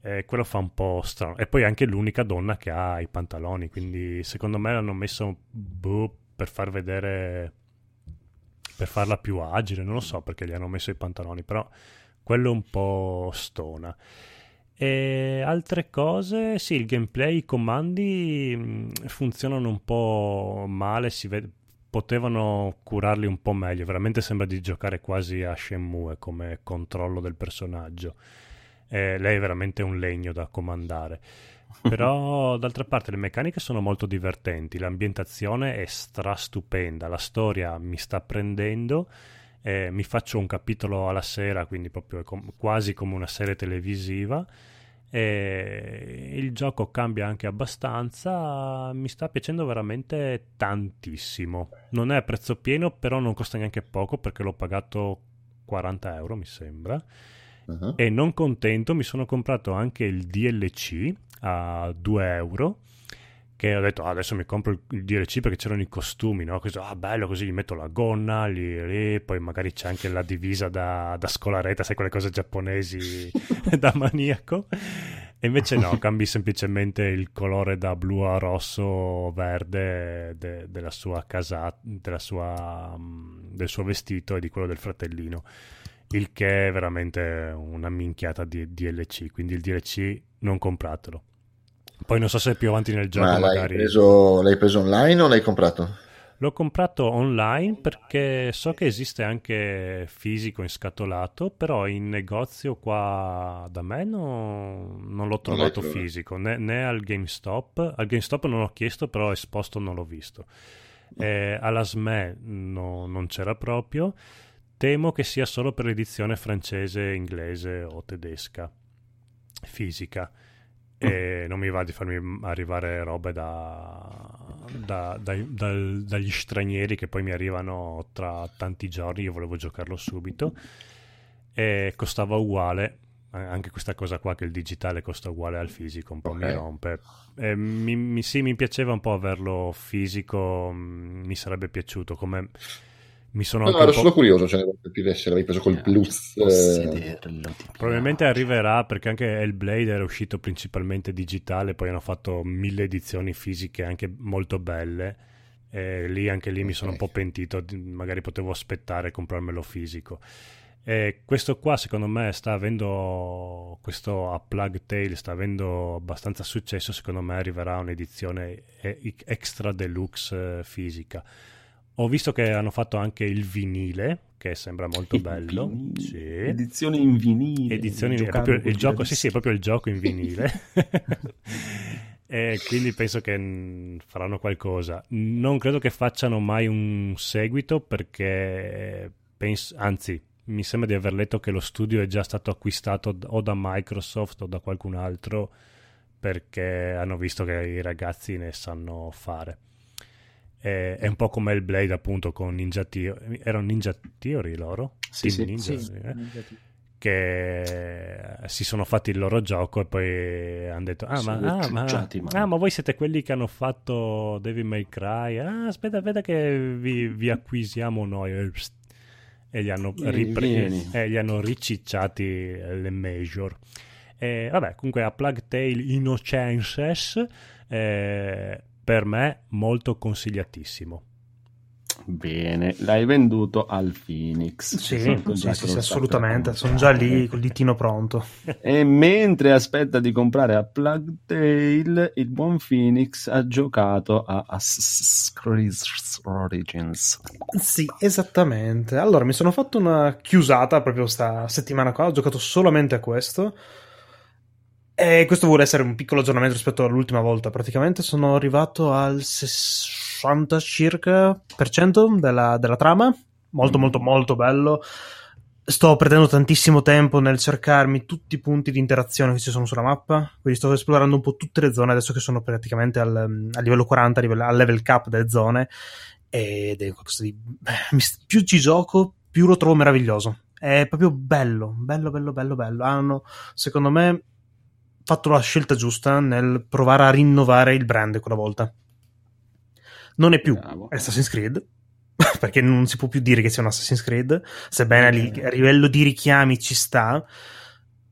eh, quello fa un po' strano. E poi è anche l'unica donna che ha i pantaloni, quindi secondo me l'hanno messo boh, per far vedere, per farla più agile, non lo so perché gli hanno messo i pantaloni, però quello un po' stona. E altre cose, sì, il gameplay, i comandi funzionano un po' male, si vede, potevano curarli un po' meglio, veramente sembra di giocare quasi a Shenmue come controllo del personaggio. E lei è veramente un legno da comandare. Però d'altra parte le meccaniche sono molto divertenti, l'ambientazione è strastupenda, la storia mi sta prendendo. Eh, mi faccio un capitolo alla sera, quindi proprio com- quasi come una serie televisiva, e il gioco cambia anche abbastanza, mi sta piacendo veramente tantissimo. Non è a prezzo pieno, però non costa neanche poco, perché l'ho pagato quaranta euro mi sembra. Uh-huh. E non contento mi sono comprato anche il D L C a due euro, che ho detto ah, adesso mi compro il D L C perché c'erano i costumi, no? Così, ah bello, così gli metto la gonna lì, lì, poi magari c'è anche la divisa da, da scolaretta, sai, quelle cose giapponesi da maniaco. E invece no, cambi semplicemente il colore da blu a rosso verde de, della sua casata, della sua, del suo vestito e di quello del fratellino, il che è veramente una minchiata di D L C, quindi il D L C non compratelo. Poi non so se più avanti nel gioco. Ma l'hai magari preso, l'hai preso online o l'hai comprato? L'ho comprato online perché so che esiste anche fisico in scatolato, però in negozio qua da me no, non l'ho trovato non fisico, né, né al GameStop. Al GameStop non l'ho chiesto, però esposto non l'ho visto. Eh, alla S M E no, non c'era proprio. Temo che sia solo per l'edizione francese, inglese o tedesca fisica. E non mi va di farmi arrivare robe da, da, da, da, dagli stranieri che poi mi arrivano tra tanti giorni, io volevo giocarlo subito e costava uguale, anche questa cosa qua che il digitale costa uguale al fisico un po' okay. mi rompe e mi, mi, sì mi piaceva un po' averlo fisico, mi sarebbe piaciuto come Mi sono no, anche ero solo curioso, cioè, capire se l'avevi preso col no, plus. Eh... Probabilmente arriverà, perché anche Hellblade era uscito principalmente digitale, poi hanno fatto mille edizioni fisiche anche molto belle, e lì anche lì okay. mi sono un po' pentito, magari potevo aspettare e comprarmelo fisico. E questo qua secondo me sta avendo, questo A Plague Tale sta avendo abbastanza successo, secondo me arriverà un'edizione extra deluxe fisica. Ho visto che hanno fatto anche il vinile, che sembra molto il bello. Vinile. Sì. Edizione in vinile. Edizione in proprio il gioco, sì, sì, è proprio il gioco in vinile. E quindi penso che faranno qualcosa. Non credo che facciano mai un seguito, perché penso, anzi, mi sembra di aver letto che lo studio è già stato acquistato o da Microsoft o da qualcun altro, perché hanno visto che i ragazzi ne sanno fare. È un po' come Hellblade, appunto, con Ninja Theory. Era un Ninja Theory loro? Sì, Team sì, Ninja, sì. Eh? Ninja che si sono fatti il loro gioco e poi hanno detto ah, ma, ah, ma, ah ma voi siete quelli che hanno fatto Devil May Cry, ah, aspetta aspetta che vi, vi acquisiamo noi, e li hanno ripresi e li hanno ricicciati le major. E vabbè, comunque A Plague Tale Innocence, eh, per me molto consigliatissimo. Bene, l'hai venduto al Phoenix. Sì, sì, sì, sì, assolutamente, sono già lì col ditino pronto. E mentre aspetta di comprare A Plague Tale, il buon Phoenix ha giocato a Assassin's Creed Origins. Sì, esattamente. Allora, mi sono fatto una chiusata proprio sta settimana qua, ho giocato solamente a questo. E questo vuole essere un piccolo aggiornamento rispetto all'ultima volta. Praticamente sono arrivato al sessanta circa per cento della, della trama. Molto molto molto bello. Sto perdendo tantissimo tempo nel cercarmi tutti i punti di interazione che ci sono sulla mappa, quindi sto esplorando un po' tutte le zone adesso che sono praticamente al, a livello quaranta, al level cap delle zone, ed è qualcosa di... più ci gioco più lo trovo meraviglioso. È proprio bello bello bello bello bello. Hanno, secondo me, fatto la scelta giusta nel provare a rinnovare il brand quella volta. Non è più Bravo. Assassin's Creed, perché non si può più dire che sia un Assassin's Creed, sebbene okay. a livello di richiami ci sta,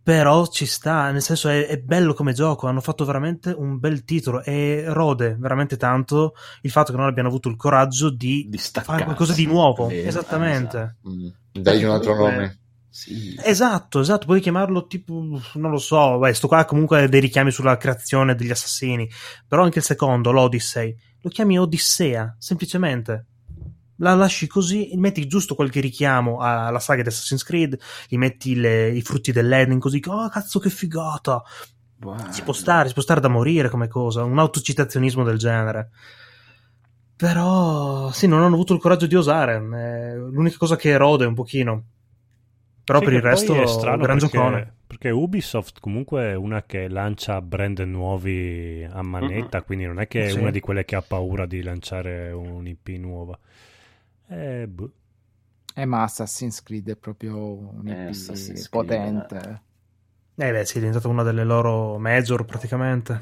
però ci sta, nel senso è, è bello come gioco, hanno fatto veramente un bel titolo e rode veramente tanto il fatto che non abbiano avuto il coraggio di, di fare qualcosa di nuovo. Vero, esattamente. Esatto. Dai un altro nome. Sì. Esatto, esatto, puoi chiamarlo tipo, non lo so, beh, sto qua comunque ha dei richiami sulla creazione degli assassini, però anche il secondo, l'Odyssey, lo chiami Odissea, semplicemente la lasci così, metti giusto qualche richiamo alla saga di Assassin's Creed, gli metti le, i frutti dell'Eden, così, oh cazzo che figata, wow. si può stare, si può stare da morire come cosa, un autocitazionismo del genere. Però sì, non hanno avuto il coraggio di osare, è l'unica cosa che erode un pochino. Però sì, per il resto è strano, gran perché, giocone. Perché Ubisoft comunque è una che lancia brand nuovi a manetta, uh-huh. quindi non è che è sì. una di quelle che ha paura di lanciare un'I P nuova. Eh, boh. eh ma Assassin's Creed è proprio un'I P eh, potente. Eh beh, sì, è diventata una delle loro major praticamente.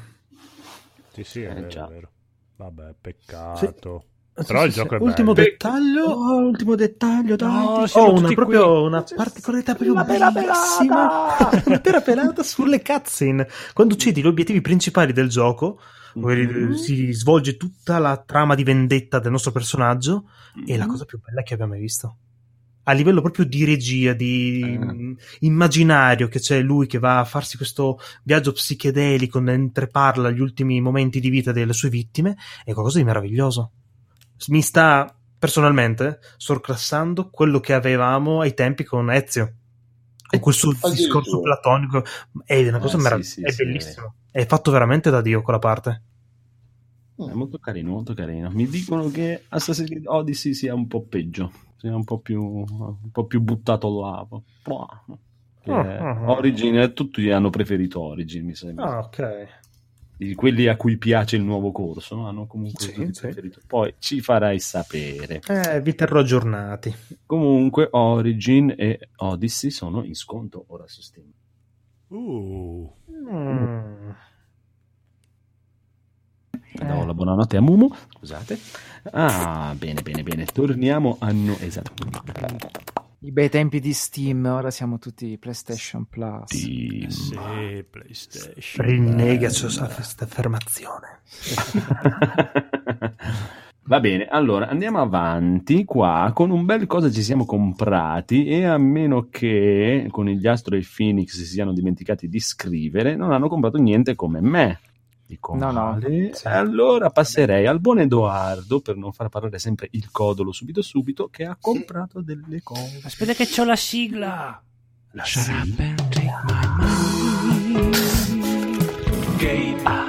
Sì, sì, è eh, vero, già. vero. Vabbè, peccato. Sì. Però sì, il sì, gioco sì. è ultimo bello. Dettaglio, oh, ultimo dettaglio, dai. No, oh, una, proprio, una particolarità proprio una bellissima. Una pera pelata sulle cutscene. Quando uccidi gli obiettivi principali del gioco, mm-hmm. si svolge tutta la trama di vendetta del nostro personaggio. Mm-hmm. E la cosa più bella che abbiamo mai visto. A livello proprio di regia, di uh-huh. immaginario, che c'è lui che va a farsi questo viaggio psichedelico mentre parla gli ultimi momenti di vita delle sue vittime, è qualcosa di meraviglioso. Mi sta personalmente sorclassando quello che avevamo ai tempi con Ezio, con questo discorso platonico. È una cosa ah, meravigliosa, sì, sì, è sì, bellissimo. È fatto veramente da Dio quella parte. È molto carino, molto carino. Mi dicono che Assassin's Creed Odyssey sia un po' peggio, sia un po' più, un po' più buttato all'avo. Oh, oh, Origin, oh. tutti hanno preferito Origin, mi sembra. Ah, ok. Di quelli a cui piace il nuovo corso hanno comunque sì, sì. poi ci farai sapere, eh, vi terrò aggiornati. Comunque Origin e Odyssey sono in sconto ora su Steam. uh. mm. eh. Do la buonanotte a Mumu, scusate. Ah, bene, bene, bene. Torniamo a noi. Esatto. I bei tempi di Steam, ora siamo tutti PlayStation Plus. Steam. Sì, PlayStation. Rinnega questa affermazione. Va bene, allora andiamo avanti qua con un bel cosa ci siamo comprati, e a meno che Conigliastro e Phoenix si siano dimenticati di scrivere, non hanno comprato niente come me. Dico no, male. No, sì. Allora passerei al buon Edoardo, per non far parlare sempre il codolo subito subito, che ha comprato sì. delle cose. Aspetta che c'ho la sigla. La sigla. Game. Ah.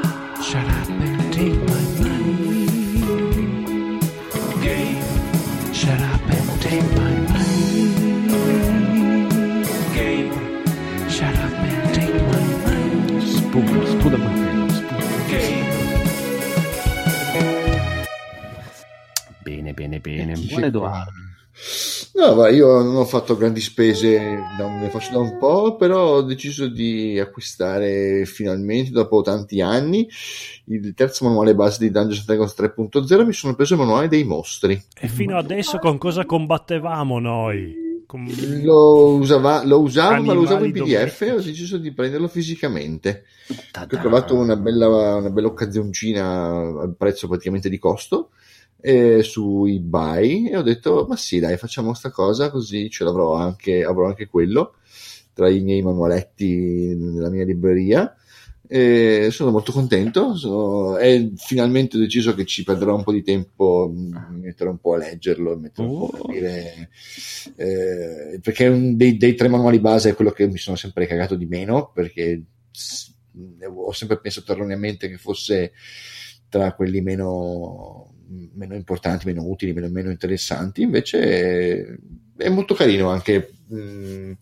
Bene, bene, bene. Buon Edoardo. No, ma io non ho fatto grandi spese, ne faccio da un po', però ho deciso di acquistare finalmente, dopo tanti anni, il terzo manuale base di Dungeons and Dragons tre punto zero. Mi sono preso il manuale dei mostri. E fino adesso con cosa combattevamo noi? Lo, usava, lo usavo animali, ma lo usavo in P D F, e ho deciso di prenderlo fisicamente. Ta-da. Ho trovato una bella, una bella occasioncina al prezzo praticamente di costo eh, su eBay, e ho detto ma sì dai, facciamo sta cosa, così ce l'avrò anche, avrò anche quello tra i miei manualetti nella mia libreria. E sono molto contento, sono... e finalmente ho deciso che ci perderò un po' di tempo, mi metterò un po' a leggerlo, mi metterò oh. un po' a capire, eh, perché un dei, dei tre manuali base è quello che mi sono sempre cagato di meno, perché ho sempre pensato erroneamente che fosse tra quelli meno, meno importanti, meno utili, meno, meno interessanti. Invece è, è molto carino anche mh,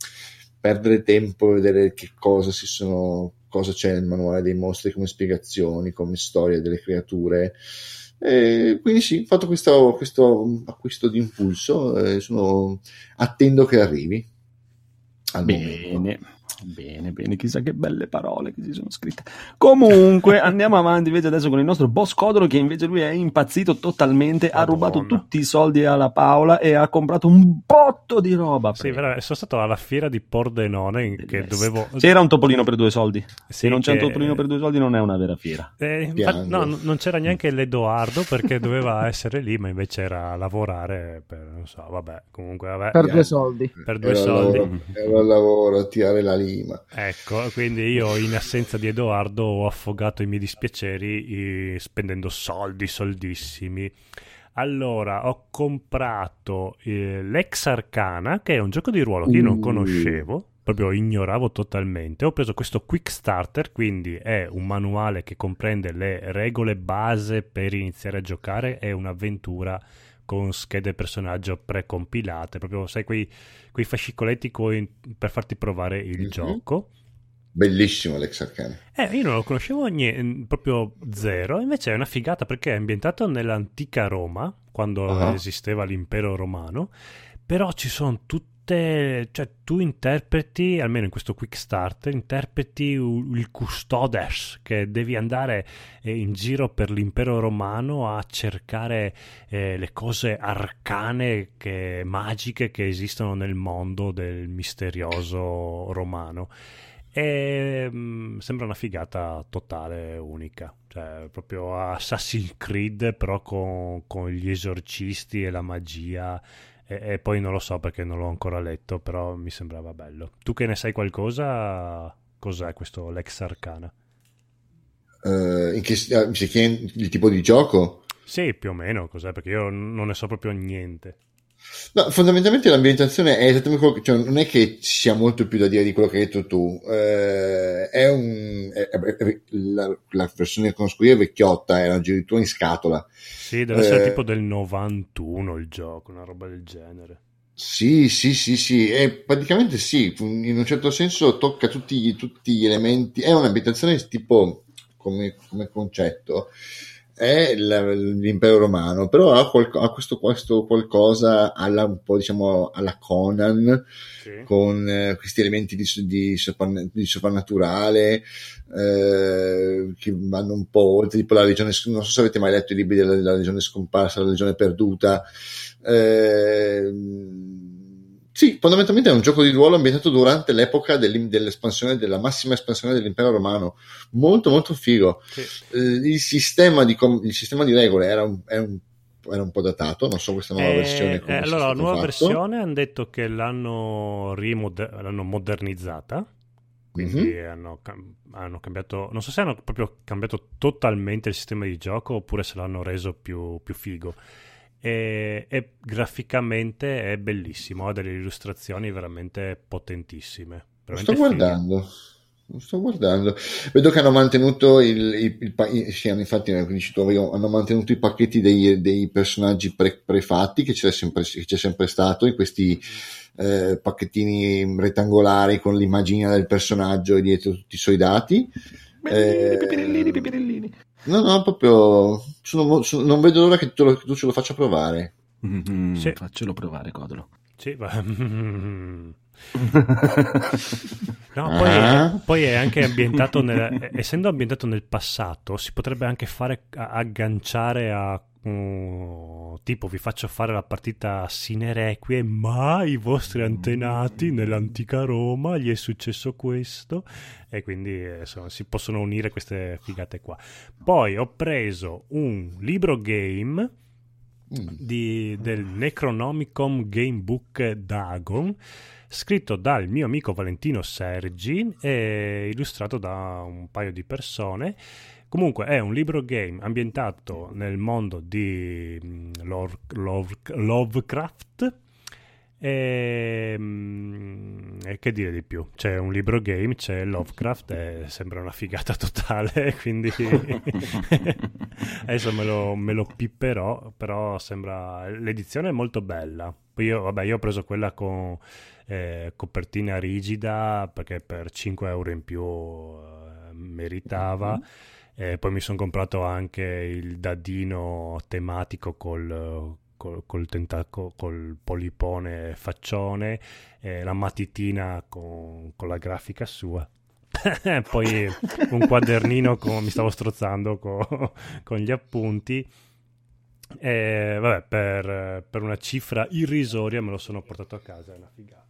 perdere tempo, vedere che cosa si sono... cosa c'è nel manuale dei mostri come spiegazioni, come storia delle creature, e quindi sì, ho fatto questo, questo acquisto di impulso, eh, sono, attendo che arrivi al bene momento. Bene, bene, chissà che belle parole che si sono scritte. Comunque andiamo avanti invece adesso con il nostro boss Codoro, che invece lui è impazzito totalmente. Madonna. Ha rubato tutti i soldi alla Paola e ha comprato un botto di roba. Sì, però sono stato alla fiera di Pordenone, che dovevo... c'era un topolino per due soldi. Se sì, non c'è che... un topolino per due soldi non è una vera fiera. Eh, no, non c'era neanche l'Edoardo perché doveva essere lì, ma invece era a lavorare per, non so, vabbè, comunque vabbè. Per due soldi. Per due era soldi. Lavoro, era al lavoro a tirare la linea. Ecco, quindi io in assenza di Edoardo ho affogato i miei dispiaceri eh, spendendo soldi soldissimi. Allora, ho comprato eh, l'Ex Arcana, che è un gioco di ruolo che io non conoscevo, proprio ignoravo totalmente. Ho preso questo Quick Starter, quindi è un manuale che comprende le regole base per iniziare a giocare, è un'avventura con schede personaggio precompilate, proprio sai quei, quei fascicoletti coi, per farti provare il mm-hmm. gioco. Bellissimo l'Ex Arcana. Eh, io non lo conoscevo niente, proprio zero, invece è una figata perché è ambientato nell'antica Roma, quando uh-huh. esisteva l'impero romano, però ci sono tutti, cioè tu interpreti, almeno in questo Quick Start interpreti il custodes, che devi andare in giro per l'impero romano a cercare eh, le cose arcane, che, magiche, che esistono nel mondo del misterioso romano. E mh, sembra una figata totale, unica, cioè proprio Assassin's Creed però con, con gli esorcisti e la magia. E, e poi non lo so perché non l'ho ancora letto, però mi sembrava bello. Tu che ne sai qualcosa, cos'è questo Lex Arcana? Uh, in che, il tipo di gioco? Sì, più o meno, cos'è? Perché io non ne so proprio niente. No, fondamentalmente l'ambientazione è esattamente quello che, cioè, non è che ci sia molto più da dire di quello che hai detto tu. Eh, è un è, è, è, la, la versione che conosco io è vecchiotta, era addirittura in scatola. Sì, deve eh, essere tipo del novantuno il gioco, una roba del genere. Sì, sì, sì, sì, è praticamente sì, in un certo senso tocca tutti, tutti gli elementi. È un'ambientazione tipo come, come concetto. è l'impero romano, però ha, qual- ha questo, questo qualcosa alla, un po' diciamo alla Conan, sì, con eh, questi elementi di, di, soprann- di soprannaturale eh, che vanno un po' oltre, tipo la legione, non so se avete mai letto i libri della, della legione scomparsa, la legione perduta. Eh, sì, fondamentalmente è un gioco di ruolo ambientato durante l'epoca dell'espansione, della massima espansione dell'impero romano, molto molto figo. Sì. Il sistema di, com- il sistema di regole era un, era, un, era un po' datato, non so questa nuova eh, versione come eh, allora la nuova fatto. Versione hanno detto che l'hanno, rimoder- l'hanno modernizzata, quindi mm-hmm. hanno, cam- hanno cambiato, non so se hanno proprio cambiato totalmente il sistema di gioco oppure se l'hanno reso più, più figo. E, e graficamente è bellissimo, ha delle illustrazioni veramente potentissime, veramente sto figli. guardando sto guardando vedo che hanno mantenuto il, il, il, il sì, infatti hanno mantenuto i pacchetti dei, dei personaggi pre, prefatti che c'è sempre, c'è sempre stato, in questi eh, pacchettini rettangolari con l'immagine del personaggio e dietro tutti i suoi dati. Eh, pipirillini, pipirillini. No, no, proprio sono, sono, non vedo l'ora che tu, lo, che tu ce lo faccia provare. Mm-hmm, sì. Faccelo provare, Codolo. Sì, va. Mm-hmm. No, poi, ah. è, poi è anche ambientato nel, essendo ambientato nel passato, si potrebbe anche fare agganciare a uh, tipo vi faccio fare la partita sine requie, ma i vostri antenati nell'antica Roma gli è successo questo, e quindi insomma, si possono unire queste figate qua. Poi ho preso un libro game di, del Necronomicon Gamebook Dagon, scritto dal mio amico Valentino Sergi e illustrato da un paio di persone. Comunque è un libro game ambientato nel mondo di Lovecraft e, e che dire di più, c'è un libro game, c'è Lovecraft e sembra una figata totale, quindi adesso me lo, me lo pipperò, però sembra, l'edizione è molto bella. Poi io, vabbè, io ho preso quella con eh, copertina rigida perché per cinque euro in più eh, meritava. Mm-hmm. E poi mi sono comprato anche il dadino tematico col col, col, tentaco, col polipone faccione, eh, la matitina con, con la grafica sua. Poi un quadernino con, mi stavo strozzando con, con gli appunti. E vabbè, per, per una cifra irrisoria me lo sono portato a casa, è una figata.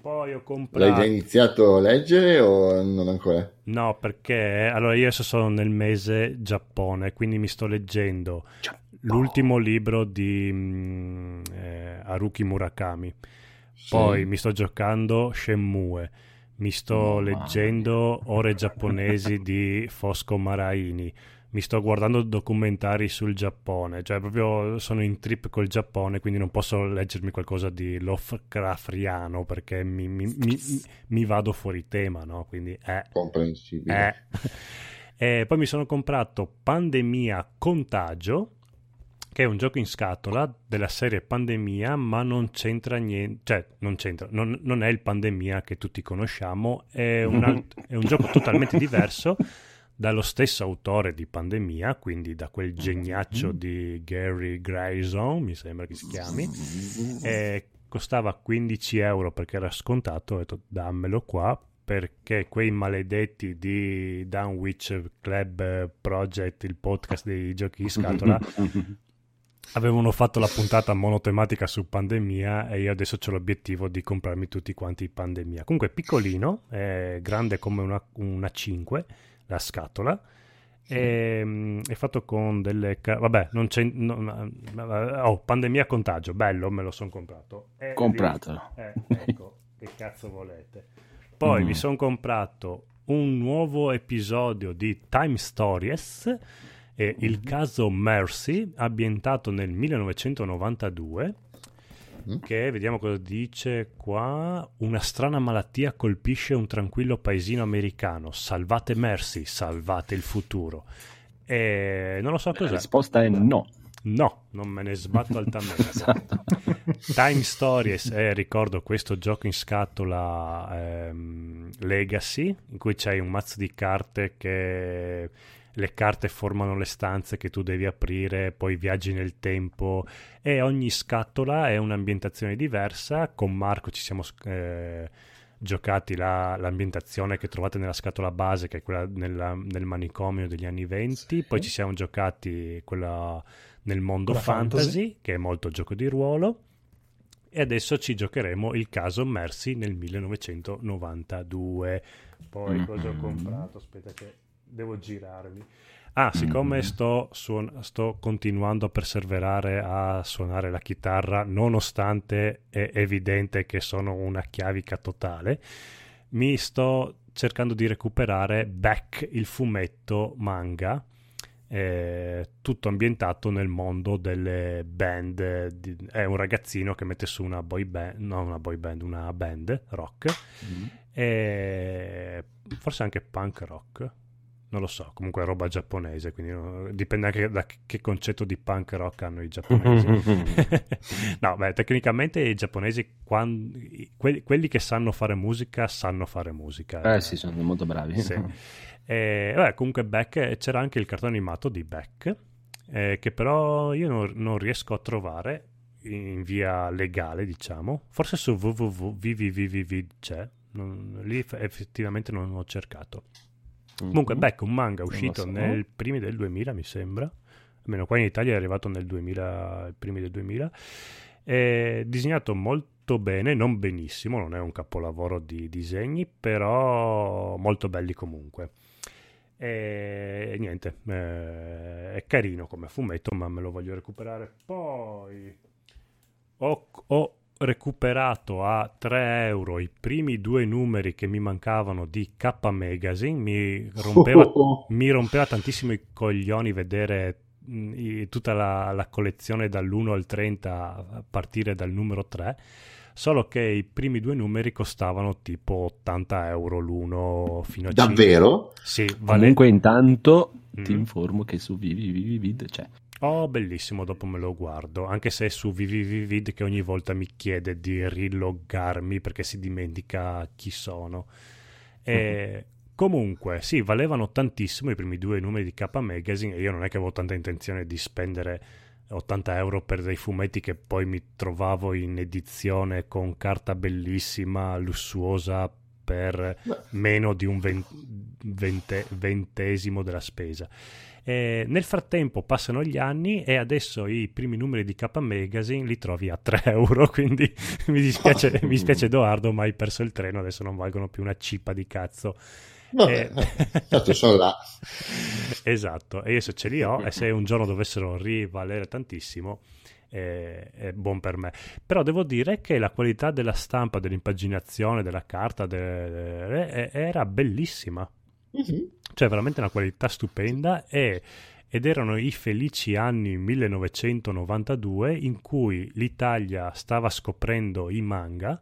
Poi ho comprato... L'hai già iniziato a leggere o non ancora? No, perché allora io adesso sono nel mese Giappone, quindi mi sto leggendo Giappone. l'ultimo libro di eh, Haruki Murakami, sì. Poi mi sto giocando Shenmue, mi sto oh, leggendo mia. Ore giapponesi di Fosco Maraini, mi sto guardando documentari sul Giappone, cioè proprio sono in trip col Giappone, quindi non posso leggermi qualcosa di Lovecraftiano perché mi, mi, mi, mi vado fuori tema, no? Quindi eh, comprensibile. Eh. E poi mi sono comprato Pandemia Contagio, che è un gioco in scatola della serie Pandemia, ma non c'entra niente, cioè non c'entra, non, non è il Pandemia che tutti conosciamo, è un, alt- è un gioco totalmente diverso, dallo stesso autore di Pandemia, quindi da quel geniaccio di Gary Grayson, mi sembra che si chiami, e costava quindici euro perché era scontato, ho detto dammelo qua perché quei maledetti di Dunwich Club Project, il podcast dei giochi in scatola, avevano fatto la puntata monotematica su Pandemia e io adesso ho l'obiettivo di comprarmi tutti quanti Pandemia. Comunque è piccolino, è grande come una, una cinque la scatola, sì. E, è fatto con delle vabbè non c'è non, oh, Pandemia Contagio, bello, me lo sono comprato, eh, compratelo, eh, ecco che cazzo volete. Poi mm. mi sono comprato un nuovo episodio di Time Stories, eh, il caso Mercy, ambientato nel millenovecentonovantadue, che vediamo cosa dice qua. Una strana malattia colpisce un tranquillo paesino americano, salvate Mercy, salvate il futuro. E non lo so cos'è, la risposta è no, no, non me ne sbatto altamente. Esatto. Time Stories è, ricordo, questo gioco in scatola ehm, Legacy, in cui c'hai un mazzo di carte che le carte formano le stanze che tu devi aprire, poi viaggi nel tempo e ogni scatola è un'ambientazione diversa. Con Marco ci siamo eh, giocati la, l'ambientazione che trovate nella scatola base, che è quella nella, nel manicomio degli anni venti, sì. Poi ci siamo giocati quella nel mondo fantasy, fantasy, che è molto gioco di ruolo, e adesso ci giocheremo il caso Mercy nel millenovecentonovantadue. Poi mm-hmm. cosa ho comprato? Aspetta che devo girarmi. Ah, siccome mm-hmm. sto, suon- sto continuando a perseverare a suonare la chitarra, nonostante è evidente che sono una chiavica totale, mi sto cercando di recuperare Back, il fumetto manga, Eh, tutto ambientato nel mondo delle band. Di, è un ragazzino che mette su una boy band, no una boy band, una band rock, mm. e forse anche punk rock, non lo so, comunque è roba giapponese, quindi no, dipende anche da che concetto di punk rock hanno i giapponesi. No, beh, tecnicamente i giapponesi, quando, quelli, quelli che sanno fare musica sanno fare musica. Eh, eh. sì, sono molto bravi. Sì. Eh, vabbè, comunque Beck, c'era anche il cartone animato di Beck, eh, che però io non, non riesco a trovare in via legale, diciamo. Forse su www punto v v v v v c'è, non, lì effettivamente non ho cercato. Mm-hmm. Comunque Beck, un manga uscito nei primi del duemila, mi sembra, almeno qua in Italia è arrivato nel duemila, i primi del duemila, eh, disegnato molto bene, non benissimo, non è un capolavoro di disegni, però molto belli comunque. E niente, eh, è carino come fumetto, ma me lo voglio recuperare. Poi ho, ho recuperato a tre euro i primi due numeri che mi mancavano di K Magazine. Mi rompeva, mi rompeva tantissimo i coglioni vedere tutta la, la collezione dall'uno al trenta a partire dal numero tre, solo che i primi due numeri costavano tipo ottanta euro l'uno fino a cinque. Davvero? Sì, vale... Comunque intanto mm. ti informo che su ViviVivid c'è. Oh, bellissimo, dopo me lo guardo, anche se è su ViviVivid che ogni volta mi chiede di riloggarmi perché si dimentica chi sono. E... Mm-hmm. Comunque, sì, valevano tantissimo i primi due numeri di K Magazine e io non è che avevo tanta intenzione di spendere ottanta euro per dei fumetti che poi mi trovavo in edizione con carta bellissima, lussuosa, per meno di un vente, ventesimo della spesa. E nel frattempo passano gli anni e adesso i primi numeri di K Magazine li trovi a tre euro, quindi mi dispiace, mi dispiace Edoardo, ma hai perso il treno, adesso non valgono più una cippa di cazzo. Vabbè, certo, sono là. Esatto, e io se ce li ho e se un giorno dovessero rivalere tantissimo è, è buon per me. Però devo dire che la qualità della stampa, dell'impaginazione, della carta de, de, de, era bellissima, mm-hmm. cioè veramente una qualità stupenda, e, ed erano i felici anni millenovecentonovantadue in cui l'Italia stava scoprendo i manga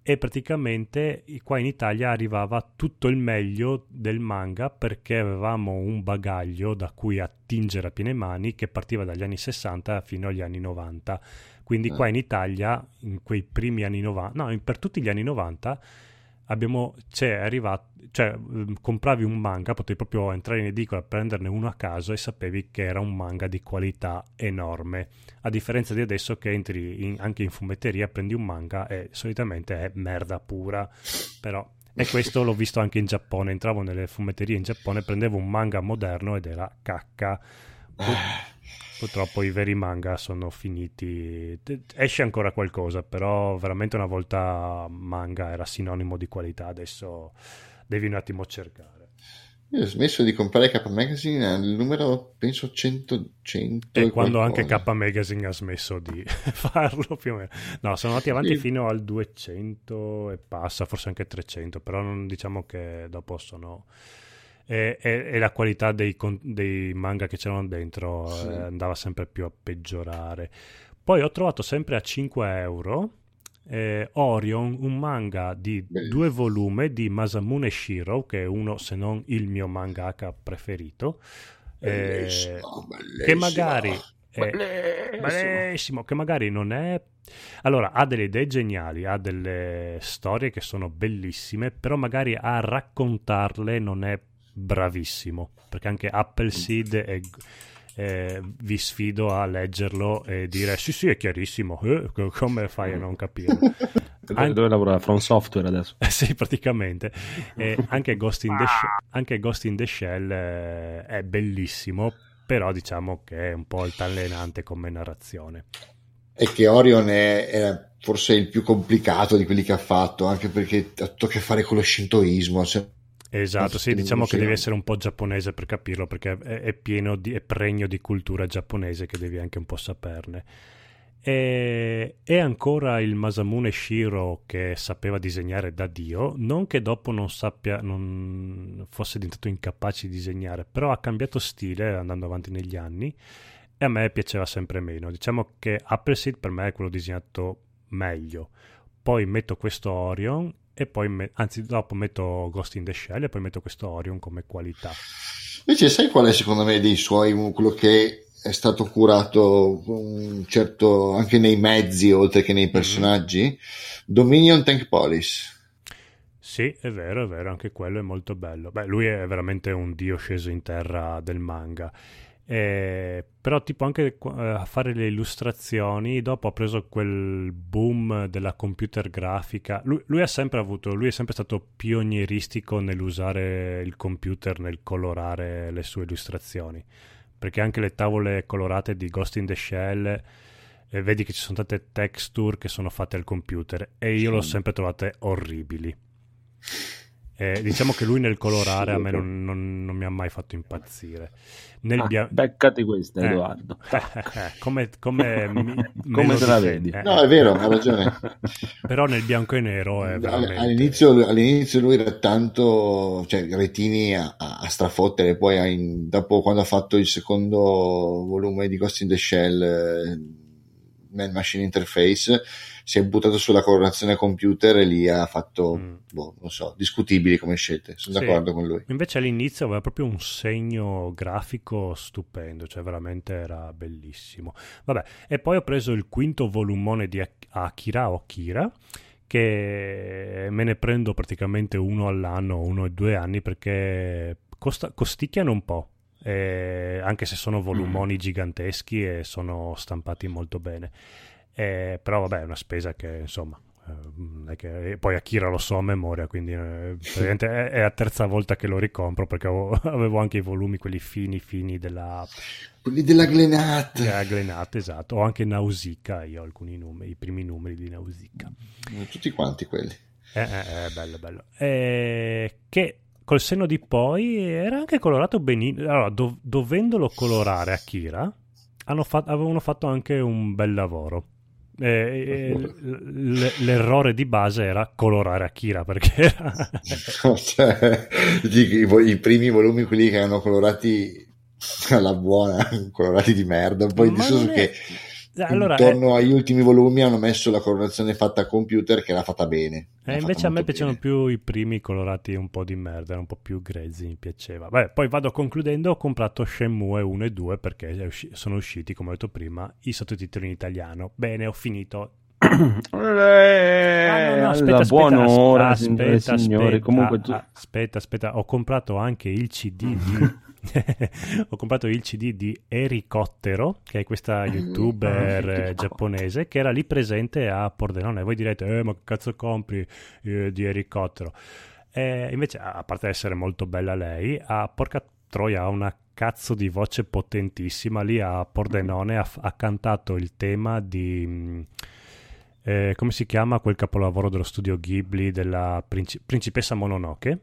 e praticamente qua in Italia arrivava tutto il meglio del manga perché avevamo un bagaglio da cui attingere a piene mani che partiva dagli anni sessanta fino agli anni novanta. Quindi qua in Italia, in quei primi anni novanta, no, per tutti gli anni novanta, abbiamo, cioè, arrivato, cioè, compravi un manga, potevi proprio entrare in edicola, prenderne uno a caso e sapevi che era un manga di qualità enorme, a differenza di adesso che entri in, anche in fumetteria, prendi un manga e solitamente è merda pura. Però, e questo l'ho visto anche in Giappone, entravo nelle fumetterie in Giappone, prendevo un manga moderno ed era cacca. Purtroppo i veri manga sono finiti, esce ancora qualcosa, però veramente una volta manga era sinonimo di qualità, adesso devi un attimo cercare. Io ho smesso di comprare K Magazine al numero penso cento, cento e, e quando qualcosa. Anche K Magazine ha smesso di farlo più o meno, no, sono andati avanti sì. fino al duecento e passa, forse anche trecento, però non, diciamo che dopo sono... E, e, e la qualità dei, dei manga che c'erano dentro sì. eh, andava sempre più a peggiorare. Poi ho trovato sempre a cinque euro eh, Orion, un manga di Bellissimo. due volumi di Masamune Shirou, che è uno se non il mio mangaka preferito, eh, che magari è, bellissimo. Bellissimo, che magari non è, allora ha delle idee geniali, ha delle storie che sono bellissime, però magari a raccontarle non è bravissimo, perché anche Appleseed è, è, vi sfido a leggerlo e dire sì sì è chiarissimo, eh, come fai a non capire? An- dove lavora From Software adesso? Sì, praticamente. E anche, Ghost in the Shell, anche Ghost in the Shell è bellissimo, però diciamo che è un po' altalenante come narrazione. E che Orion è, è forse il più complicato di quelli che ha fatto, anche perché ha a che fare con lo shintoismo. Cioè... Esatto, sì, diciamo che devi essere un po' giapponese per capirlo, perché è, è pieno di, è pregno di cultura giapponese che devi anche un po' saperne. E, e ancora il Masamune Shiro che sapeva disegnare da Dio, non che dopo non sappia, non fosse diventato incapace di disegnare, però ha cambiato stile andando avanti negli anni. E a me piaceva sempre meno. Diciamo che Appleseed per me è quello disegnato meglio. Poi metto questo Orion e poi me- anzi dopo metto Ghost in the Shell e poi metto questo Orion come qualità. Invece sai qual è secondo me dei suoi, quello che è stato curato un certo anche nei mezzi oltre che nei personaggi? Mm-hmm. Dominion Tank Police. Sì, è vero, è vero, anche quello è molto bello. Beh, lui è veramente un dio sceso in terra del manga. Eh, però tipo anche eh, a fare le illustrazioni dopo ha preso quel boom della computer grafica. Lui, lui ha sempre avuto, lui è sempre stato pionieristico nell'usare il computer nel colorare le sue illustrazioni, perché anche le tavole colorate di Ghost in the Shell eh, vedi che ci sono tante texture che sono fatte al computer e io sì. L'ho sempre trovate orribili. Eh, diciamo che lui nel colorare a me non, non, non mi ha mai fatto impazzire. Nel ah, bia... beccati questa, eh. Edoardo. come come, mi, come te la vedi? Eh. No, è vero, ha ragione. Però nel bianco e nero è veramente... all'inizio, all'inizio lui era tanto, cioè retini a, a strafottere, poi a in, dopo quando ha fatto il secondo volume di Ghost in the Shell eh, nel machine interface si è buttato sulla colorazione computer e lì ha fatto mm. boh, non so, discutibili come scelte, sono sì. D'accordo con lui. Invece all'inizio aveva proprio un segno grafico stupendo, cioè veramente era bellissimo. Vabbè, e poi ho preso il quinto volumone di Akira Okira che me ne prendo praticamente uno all'anno, uno e due anni, perché costa, costicchiano un po'. Eh, anche se sono volumoni mm. giganteschi e sono stampati molto bene, eh, però vabbè è una spesa che insomma eh, è che, poi Akira lo so a memoria, quindi eh, praticamente è, è la terza volta che lo ricompro, perché avevo, avevo anche i volumi quelli fini fini della quelli della Glenat della Glenat esatto, ho anche Nausicaa, io ho alcuni numeri, i primi numeri di Nausicaa, tutti quanti quelli eh, eh, eh, bello bello eh, che col senno di poi era anche colorato benissimo. Allora, dov- dovendolo colorare Akira, hanno fa- avevano fatto anche un bel lavoro. Eh, eh, l- l'errore di base era colorare Akira, perché era... cioè, i, i primi volumi, quelli che erano colorati alla buona, colorati di merda, poi di solo è... che... Allora, intorno eh, agli ultimi volumi hanno messo la colorazione fatta a computer che l'ha fatta bene. Eh, l'ha invece fatta a me piacevano bene. Più i primi colorati un po' di merda, un po' più grezzi, mi piaceva. Beh, poi vado concludendo, ho comprato Shenmue uno e due perché sono usciti, come ho detto prima, i sottotitoli in italiano. Bene, ho finito. ah, no, no, aspetta, buona aspetta, ora, aspetta, aspetta, signore, comunque tu... aspetta, aspetta, ho comprato anche il C D di... ho comprato il C D di Ericottero, che è questa youtuber giapponese che era lì presente a Pordenone. Voi direte eh, ma che cazzo compri eh, di Ericottero? Eh, invece, a parte essere molto bella lei, a porca troia ha una cazzo di voce potentissima. Lì a Pordenone ha, ha cantato il tema di eh, come si chiama quel capolavoro dello studio Ghibli della princi- principessa Mononoke.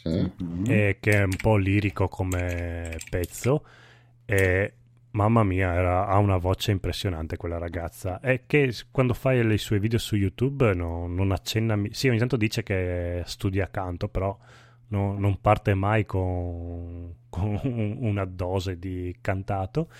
Sì. E che è un po' lirico come pezzo e mamma mia era, ha una voce impressionante quella ragazza, e che quando fai le sue video su YouTube no, non accenna, sì ogni tanto dice che studia canto, però no, non parte mai con, con una dose di cantato,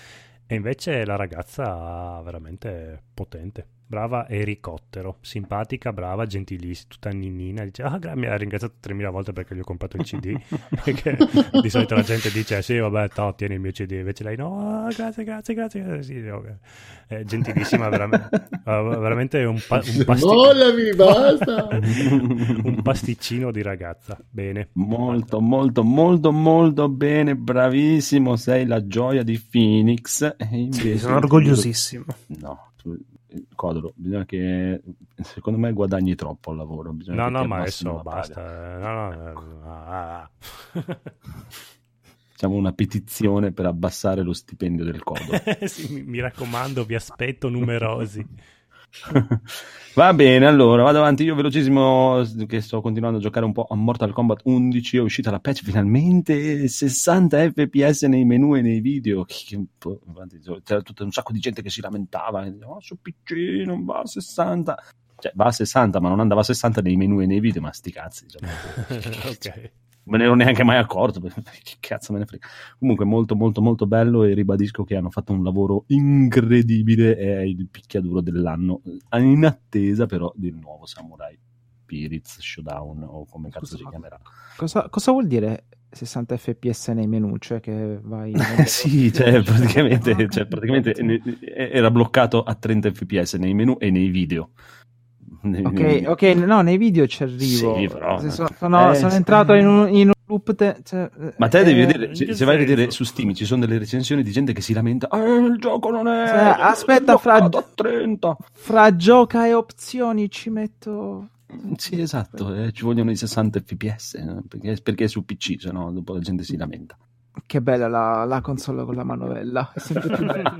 e invece la ragazza veramente potente. brava Ericottero, simpatica, brava, gentilissima, tutta ninnina, dice ah gra- mi ha ringraziato tremila volte perché gli ho comprato il C D perché di solito la gente dice sì vabbè to, tieni il mio C D, invece lei no, oh, grazie grazie grazie sì, okay. È gentilissima veramente, veramente un, pa- un, pastic- Mollami, basta. un pasticcino di ragazza, bene molto basta. molto molto molto bene, bravissimo, sei la gioia di Phoenix e invece sì, sono orgogliosissimo. No, Codolo, bisogna che secondo me guadagni troppo al lavoro. Bisogna no, no, ma adesso basta. No, no, ecco. ah. Facciamo una petizione per abbassare lo stipendio del Codolo. Sì, mi, mi raccomando, vi aspetto numerosi. Va bene, allora vado avanti io velocissimo che sto continuando a giocare un po' a Mortal Kombat undici. È uscita la patch finalmente, sessanta effe pi esse nei menu e nei video, c'era tutto un sacco di gente che si lamentava, oh, su P C non va a sessanta, cioè va a sessanta ma non andava a sessanta nei menu e nei video, ma sti cazzi, diciamo. Ok, me ne ero neanche mai accorto, che cazzo me ne frega. Comunque molto molto molto bello, e ribadisco che hanno fatto un lavoro incredibile, è il picchiaduro dell'anno, in attesa però del nuovo Samurai Spirits Showdown o come cazzo si chiamerà. Cosa, cosa vuol dire sessanta fps nei menu? Cioè che vai sì, cioè praticamente, cioè, praticamente era bloccato a trenta effe pi esse nei menu e nei video. Ok, ok, no, nei video ci arrivo. Sì, però, sono, sono, eh, sono entrato in un, in un loop. Te, cioè, ma te eh, devi vedere, se, se vai a vedere su Steam ci sono delle recensioni di gente che si lamenta: eh, il gioco non è. Cioè, aspetta, fra, trenta fra gioca e opzioni ci metto. Sì, esatto, eh, ci vogliono i sessanta effe pi esse eh, perché, perché è su P C, se no dopo la gente si lamenta. Che bella la, la console con la manovella, è sempre più bella.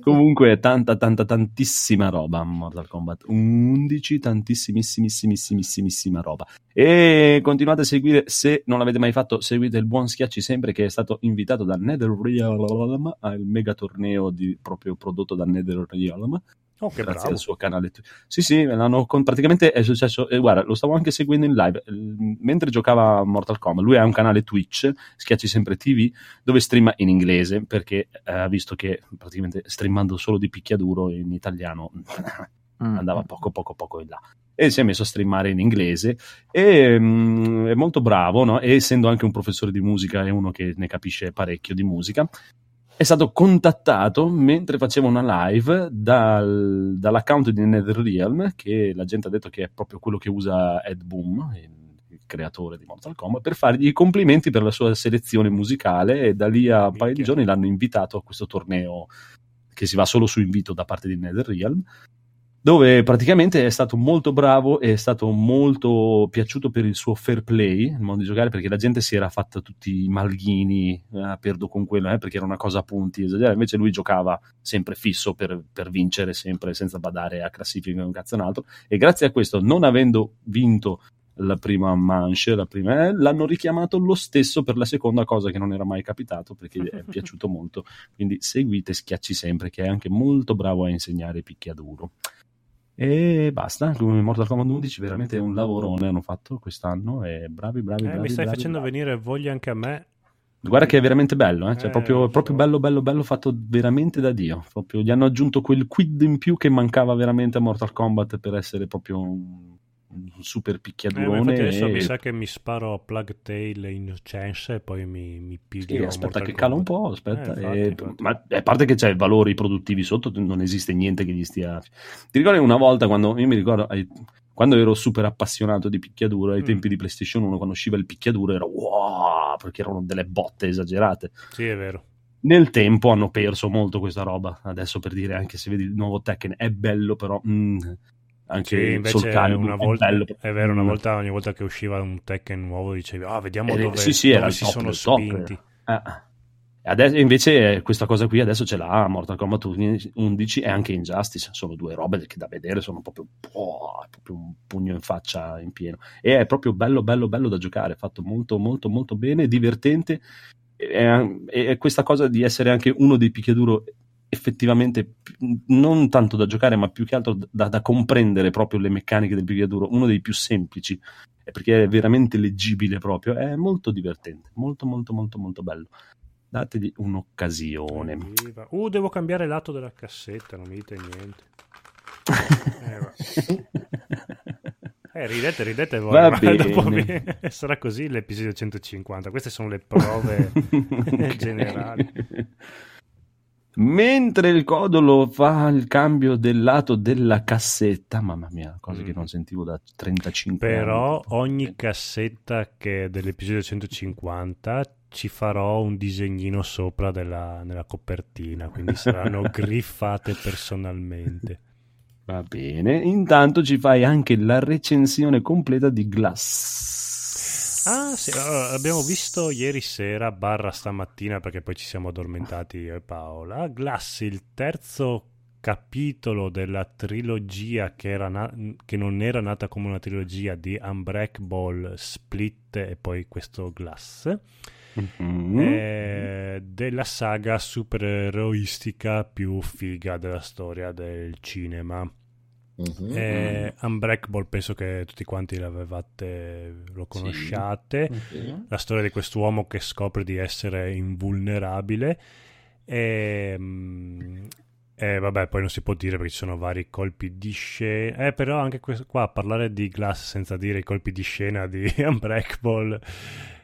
Comunque tanta tanta tantissima roba Mortal Kombat undici, tantissimissimissimissimissimissima roba, e continuate a seguire, se non l'avete mai fatto seguite il buon Schiacci sempre, che è stato invitato da NetherRealm al mega torneo di, proprio prodotto da NetherRealm. Oh, che grazie bravo. Al suo canale. Sì, sì, l'hanno con... praticamente è successo. Eh, guarda, lo stavo anche seguendo in live L- mentre giocava a Mortal Kombat. Lui ha un canale Twitch, Schiacci Sempre tivù, dove streama in inglese perché ha eh, visto che praticamente streamando solo di picchiaduro in italiano mm. andava poco, poco, poco in là. E si è messo a streamare in inglese e mm, è molto bravo, no? E essendo anche un professore di musica, è uno che ne capisce parecchio di musica. È stato contattato mentre faceva una live dal, dall'account di NetherRealm, che la gente ha detto che è proprio quello che usa Ed Boon, il creatore di Mortal Kombat, per fargli i complimenti per la sua selezione musicale, e da lì a un paio di giorni l'hanno invitato a questo torneo che si va solo su invito da parte di NetherRealm, dove praticamente è stato molto bravo e è stato molto piaciuto per il suo fair play, il modo di giocare, perché la gente si era fatta tutti i malghini, eh, perdo con quello, eh, perché era una cosa a punti, esagerare, invece lui giocava sempre fisso per, per vincere, sempre senza badare a classifica o un cazzo un altro, e grazie a questo, non avendo vinto la prima manche, la prima, eh, l'hanno richiamato lo stesso per la seconda, cosa che non era mai capitato, perché è piaciuto molto, quindi seguite Schiacci Sempre, che è anche molto bravo a insegnare picchiaduro. E basta, Mortal Kombat undici veramente è un lavorone, hanno fatto quest'anno, e bravi bravi eh, bravi mi stai bravi, facendo bravi. Venire voglia anche a me, guarda che è veramente bello, eh? Cioè, eh, proprio, proprio bello bello bello, fatto veramente da Dio, proprio, gli hanno aggiunto quel quid in più che mancava veramente a Mortal Kombat per essere proprio un, un super picchiadurone. Eh, infatti adesso e... mi sa che mi sparo a Plague Tale Innocence e poi mi, mi piglio, sì, aspetta Mortal che Kombat. Cala un po', aspetta, eh, infatti, e... infatti. Ma a parte che c'è i valori produttivi sotto, non esiste niente che gli stia. Ti ricordi una volta quando io mi ricordo quando ero super appassionato di picchiaduro ai mm. tempi di PlayStation uno, quando usciva il picchiaduro era wow, perché erano delle botte esagerate. Sì, è vero. Nel tempo hanno perso molto questa roba, adesso per dire, anche se vedi il nuovo Tekken è bello, però mm, anche sì, invece una volta, bello. È vero, una volta, ogni volta che usciva un Tekken nuovo dicevi ah, vediamo eh, dove, sì, sì, dove si sono spinti. Ah. Adesso, invece questa cosa qui adesso ce l'ha Mortal Kombat undici e anche Injustice, sono due robe che da vedere sono proprio, oh, proprio un pugno in faccia in pieno, e è proprio bello bello bello da giocare, fatto molto molto molto bene, divertente, e, e, e questa cosa di essere anche uno dei picchiaduro effettivamente non tanto da giocare ma più che altro da, da comprendere proprio le meccaniche del picchiaduro, uno dei più semplici, perché è veramente leggibile, proprio è molto divertente, molto molto molto molto bello, dategli un'occasione. Uh devo cambiare lato della cassetta, non mi dite niente. Eh, eh, ridete, ridete voi, va bene. Vi... sarà così l'episodio centocinquanta. Queste sono le prove generali. Mentre il codolo fa il cambio del lato della cassetta, mamma mia, cose mm. che non sentivo da trentacinque però anni. Però ogni cassetta che dell'episodio centocinquanta ci farò un disegnino sopra della, nella copertina, quindi saranno griffate personalmente. Va bene, intanto ci fai anche la recensione completa di Glass. Ah sì, allora, abbiamo visto ieri sera barra stamattina, perché poi ci siamo addormentati io e Paola, Glass, il terzo capitolo della trilogia che, era na- che non era nata come una trilogia di Unbreakable, Split e poi questo Glass, mm-hmm. eh, della saga supereroistica più figa della storia del cinema. Uh-huh. Eh, Unbreakable penso che tutti quanti l'avevate, lo conosciate, sì. Okay. La storia di quest'uomo che scopre di essere invulnerabile e, e vabbè, poi non si può dire perché ci sono vari colpi di scena, eh, però anche questo qua, parlare di Glass senza dire i colpi di scena di Unbreakable,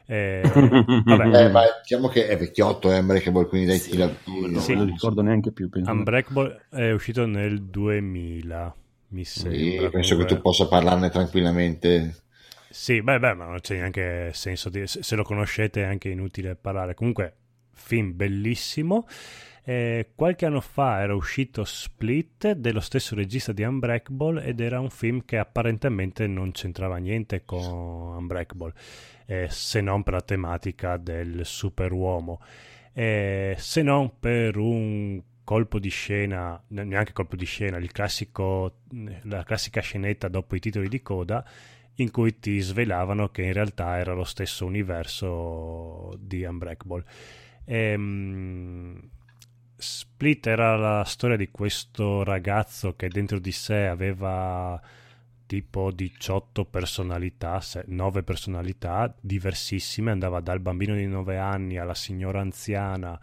eh, vabbè. Eh, ma diciamo che è vecchiotto, è Unbreakable, quindi dai, sì. la... non sì. lo ricordo neanche più. Penso. Unbreakable è uscito nel duemila, mi sembra. Sì, penso che tu possa parlarne tranquillamente. Sì, beh, beh, ma non c'è neanche senso di... se lo conoscete è anche inutile parlare. Comunque, film bellissimo. Eh, qualche anno fa era uscito Split, dello stesso regista di Unbreakable, ed era un film che apparentemente non c'entrava niente con Unbreakable, eh, se non per la tematica del superuomo, eh, se non per un colpo di scena, neanche colpo di scena, il classico, la classica scenetta dopo i titoli di coda in cui ti svelavano che in realtà era lo stesso universo di Unbreakable. ehm, Split era la storia di questo ragazzo che dentro di sé aveva tipo diciotto personalità, nove personalità diversissime, andava dal bambino di nove anni alla signora anziana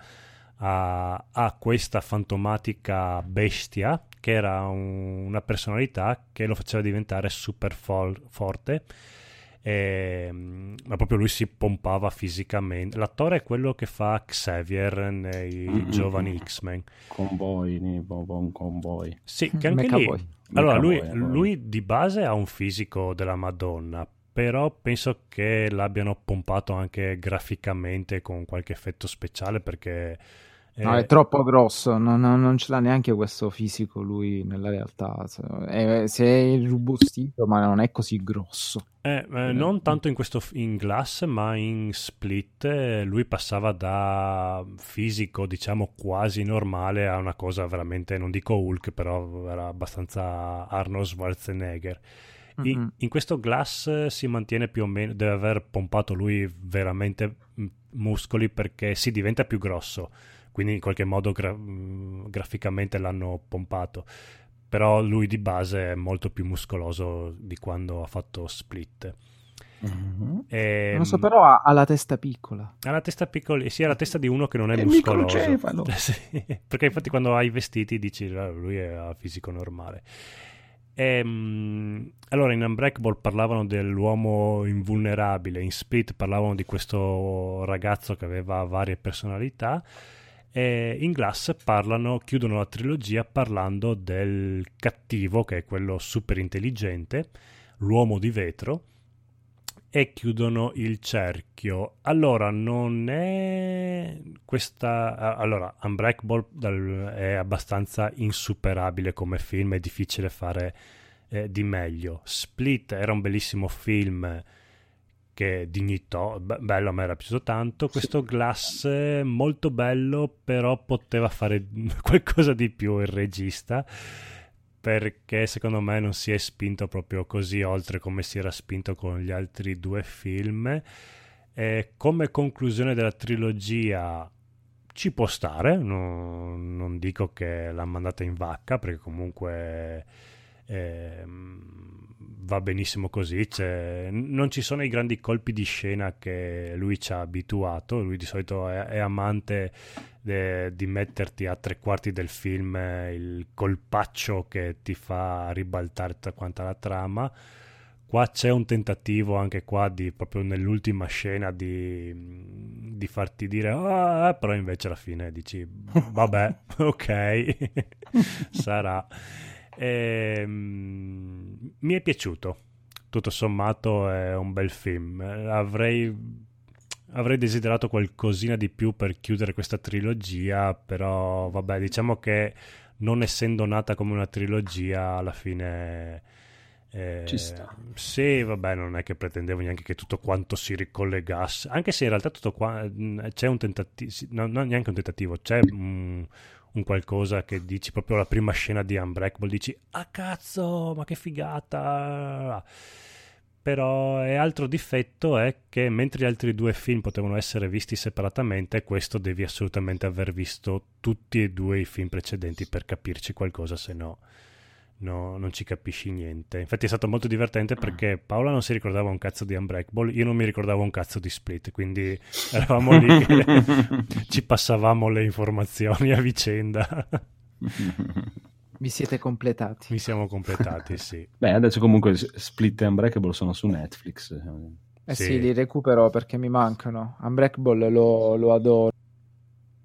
A, a questa fantomatica bestia che era un, una personalità che lo faceva diventare super for, forte e, ma proprio lui si pompava fisicamente. L'attore è quello che fa Xavier nei mm-hmm. giovani X-Men. Convoy, un convoy. Sì, che anche lì. Allora lui, lui di base ha un fisico della Madonna, però penso che l'abbiano pompato anche graficamente con qualche effetto speciale perché... No, è troppo grosso, non, non ce l'ha neanche questo fisico lui nella realtà, è, si è irrobustito ma non è così grosso. Eh, eh, non tanto in questo in Glass, ma in Split lui passava da fisico diciamo quasi normale a una cosa veramente, non dico Hulk, però era abbastanza Arnold Schwarzenegger. In, in questo Glass si mantiene più o meno, deve aver pompato lui veramente muscoli perché si diventa più grosso, quindi in qualche modo gra- graficamente l'hanno pompato, però lui di base è molto più muscoloso di quando ha fatto Split. Mm-hmm. E, non so, però ha, ha la testa piccola, ha la testa piccola, sì, ha la testa di uno che non è e muscoloso, sì, perché infatti quando ha i vestiti dici lui ha fisico normale. E, allora in Unbreakable parlavano dell'uomo invulnerabile, in Split parlavano di questo ragazzo che aveva varie personalità e in Glass parlano, chiudono la trilogia parlando del cattivo che è quello super intelligente, l'uomo di vetro, e chiudono il cerchio. Allora non è questa, allora Unbreakable è abbastanza insuperabile come film, è difficile fare eh, di meglio. Split era un bellissimo film che dignitò, be- bello, a me era piaciuto tanto. Questo sì. Glass molto bello, però poteva fare qualcosa di più il regista, perché secondo me non si è spinto proprio così oltre come si era spinto con gli altri due film. E come conclusione della trilogia ci può stare, no, non dico che l'ha mandata in vacca perché comunque eh, va benissimo così, cioè, non ci sono i grandi colpi di scena che lui ci ha abituato, lui di solito è, è amante eh, di metterti a tre quarti del film eh, il colpaccio che ti fa ribaltare tutta quanta la trama. Qua c'è un tentativo anche qua di, proprio nell'ultima scena, di, di farti dire ah, però invece alla fine dici vabbè, ok, sarà. E, mm, mi è piaciuto, tutto sommato è un bel film. Avrei, avrei desiderato qualcosina di più per chiudere questa trilogia, però vabbè, diciamo che non essendo nata come una trilogia alla fine... Eh, ci sta. Sì, vabbè, non è che pretendevo neanche che tutto quanto si ricollegasse, anche se in realtà tutto qua c'è un tentativo, no, non neanche un tentativo, c'è un, un qualcosa che dici proprio la prima scena di Unbreakable, dici ah cazzo, ma che figata. Però è altro difetto è che mentre gli altri due film potevano essere visti separatamente, questo devi assolutamente aver visto tutti e due i film precedenti per capirci qualcosa, se no no, non ci capisci niente. Infatti è stato molto divertente perché Paola non si ricordava un cazzo di Unbreakable, io non mi ricordavo un cazzo di Split, quindi eravamo lì che ci passavamo le informazioni a vicenda. Vi siete completati. Mi siamo completati, sì. Beh, adesso comunque Split e Unbreakable sono su Netflix. Eh sì, sì, li recupero perché mi mancano. Unbreakable lo, lo adoro.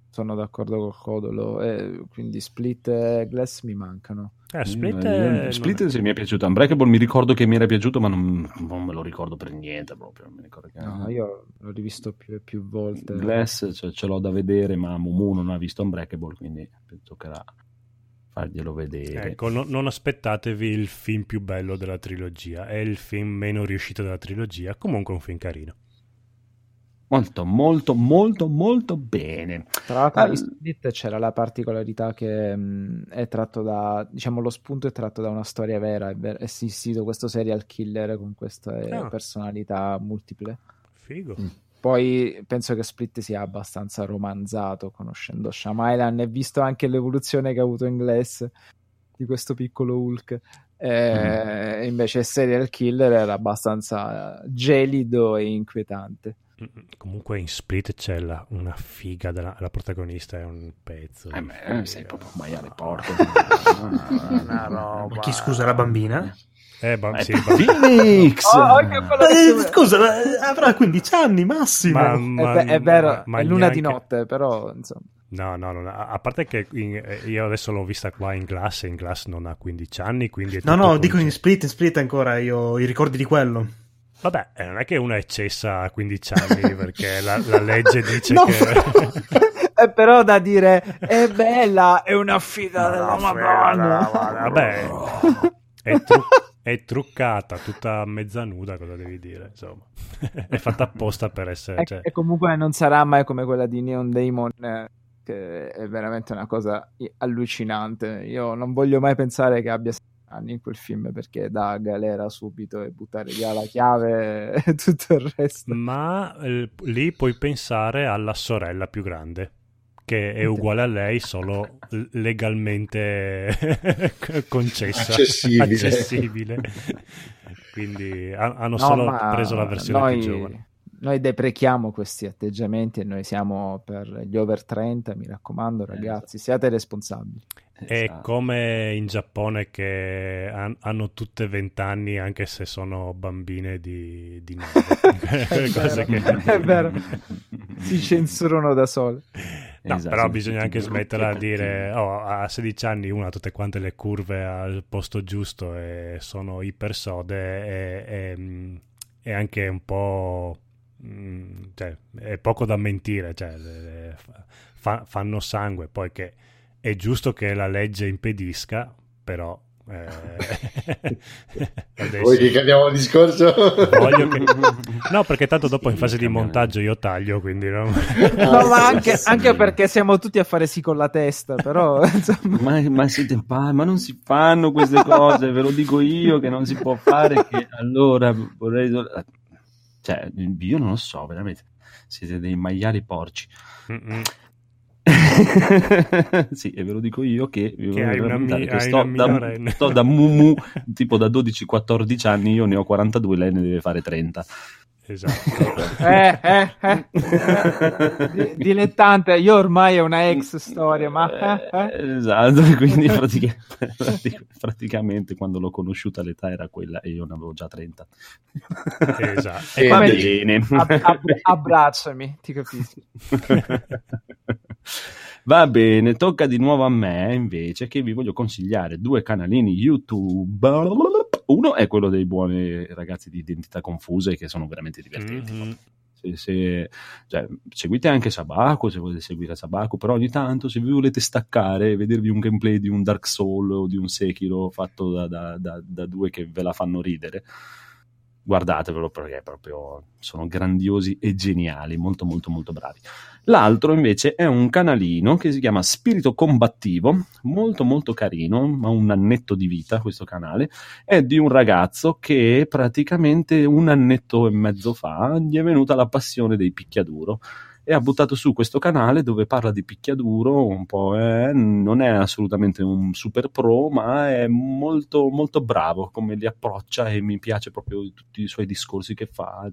Sono d'accordo col Codolo, eh, quindi Split e Glass mi mancano. Eh, Split, eh, Split non... sì, mi è piaciuto. Unbreakable mi ricordo che mi era piaciuto, ma non, non me lo ricordo per niente proprio. Non mi ricordo che... no, io l'ho rivisto più e più volte. Glass, cioè, ce l'ho da vedere, ma Mumu non ha visto Unbreakable, quindi toccherà farglielo vedere. Ecco, no, non aspettatevi il film più bello della trilogia, è il film meno riuscito della trilogia, comunque un film carino. Molto, molto, molto, molto bene. Tra l'altro, in Split c'era la particolarità che mh, è tratto da, diciamo, lo spunto è tratto da una storia vera. È ver- esistito questo serial killer con queste ah. personalità multiple. Figo. Mm. Poi penso che Split sia abbastanza romanzato, conoscendo Shyamalan e visto anche l'evoluzione che ha avuto in Glass di questo piccolo Hulk. Eh, mm. Invece serial killer era abbastanza gelido e inquietante. Comunque in Split c'è la, una figa della, la protagonista è un pezzo eh beh, sei proprio un maiale porco. Una roba. Ma chi scusa la bambina? Eh, bamb- eh, sì, Phoenix! Oh, eh, scusa, avrà quindici anni massimo. Ma, ma, è, è vero, ma, è luna neanche... di notte, però insomma. No, no, no, a parte che in, io adesso l'ho vista qua in Glass e in Glass non ha quindici anni, quindi è no, no, dico in Split, in Split ancora io ho i ricordi di quello. Vabbè, non è che una è cessa a quindici anni perché la, la legge dice no, che... Però... però da dire, è bella, è una figa della Madonna. Vabbè, è, tru- è truccata, tutta mezza nuda, cosa devi dire, insomma. È fatta apposta per essere... E, cioè... e comunque non sarà mai come quella di Neon Demon, eh, che è veramente una cosa allucinante. Io non voglio mai pensare che abbia... in quel film, perché da galera subito e buttare via la chiave e tutto il resto. Ma eh, lì puoi pensare alla sorella più grande che è uguale a lei, solo legalmente concessa, accessibile, accessibile. Quindi ha, hanno no, solo preso la versione noi, più giovane. Noi deprechiamo questi atteggiamenti e noi siamo per gli over trenta, mi raccomando ragazzi, siate responsabili. È esatto. Come in Giappone che han- hanno tutte vent'anni anche se sono bambine di, di nove. È, cose vero, che... è vero, si censurano da sole. No, esatto, però bisogna anche smetterla a dire oh, a sedici anni una ha tutte quante le curve al posto giusto e sono ipersode e, e, e anche un po'... Cioè, è poco da mentire, cioè, fa- fanno sangue, poi che... È giusto che la legge impedisca, però... Eh, adesso... Vuoi che cambiamo discorso? Voglio che... No, perché tanto dopo in fase di montaggio io taglio, quindi... No, no ma anche, anche perché siamo tutti a fare sì con la testa, però... Insomma... Ma, ma, siete, ma non si fanno queste cose, ve lo dico io che non si può fare, che allora vorrei... Cioè, io non lo so, veramente, siete dei maiali porci. Mm-mm. Sì, e ve lo dico io che, che, hai una mi- che hai sto, da, sto da Mumu tipo da dodici quattordici anni, io ne ho quarantadue, lei ne deve fare trenta. Esatto. eh, eh, eh. D- dilettante, io ormai è una ex storia, ma eh, eh. esatto, quindi pratica- praticamente quando l'ho conosciuta l'età era quella e io ne avevo già trenta. Esatto. E va bene. Ab- ab- abbracciami, ti capisco. Va bene, tocca di nuovo a me invece, che vi voglio consigliare due canalini YouTube. Uno è quello dei buoni ragazzi di Identità Confuse, che sono veramente divertenti. Mm-hmm. Se, se, cioè, seguite anche Sabaku, se volete seguire Sabaku, però ogni tanto, se vi volete staccare e vedervi un gameplay di un Dark Soul o di un Sekiro fatto da, da, da, da due che ve la fanno ridere, guardatevelo, perché proprio sono grandiosi e geniali, molto molto molto bravi. L'altro invece è un canalino che si chiama Spirito Combattivo, molto molto carino, ma un annetto di vita questo canale, è di un ragazzo che praticamente un annetto e mezzo fa gli è venuta la passione dei picchiaduro e ha buttato su questo canale dove parla di picchiaduro un po', eh, non è assolutamente un super pro, ma è molto molto bravo come li approccia e mi piace proprio tutti i suoi discorsi che fa,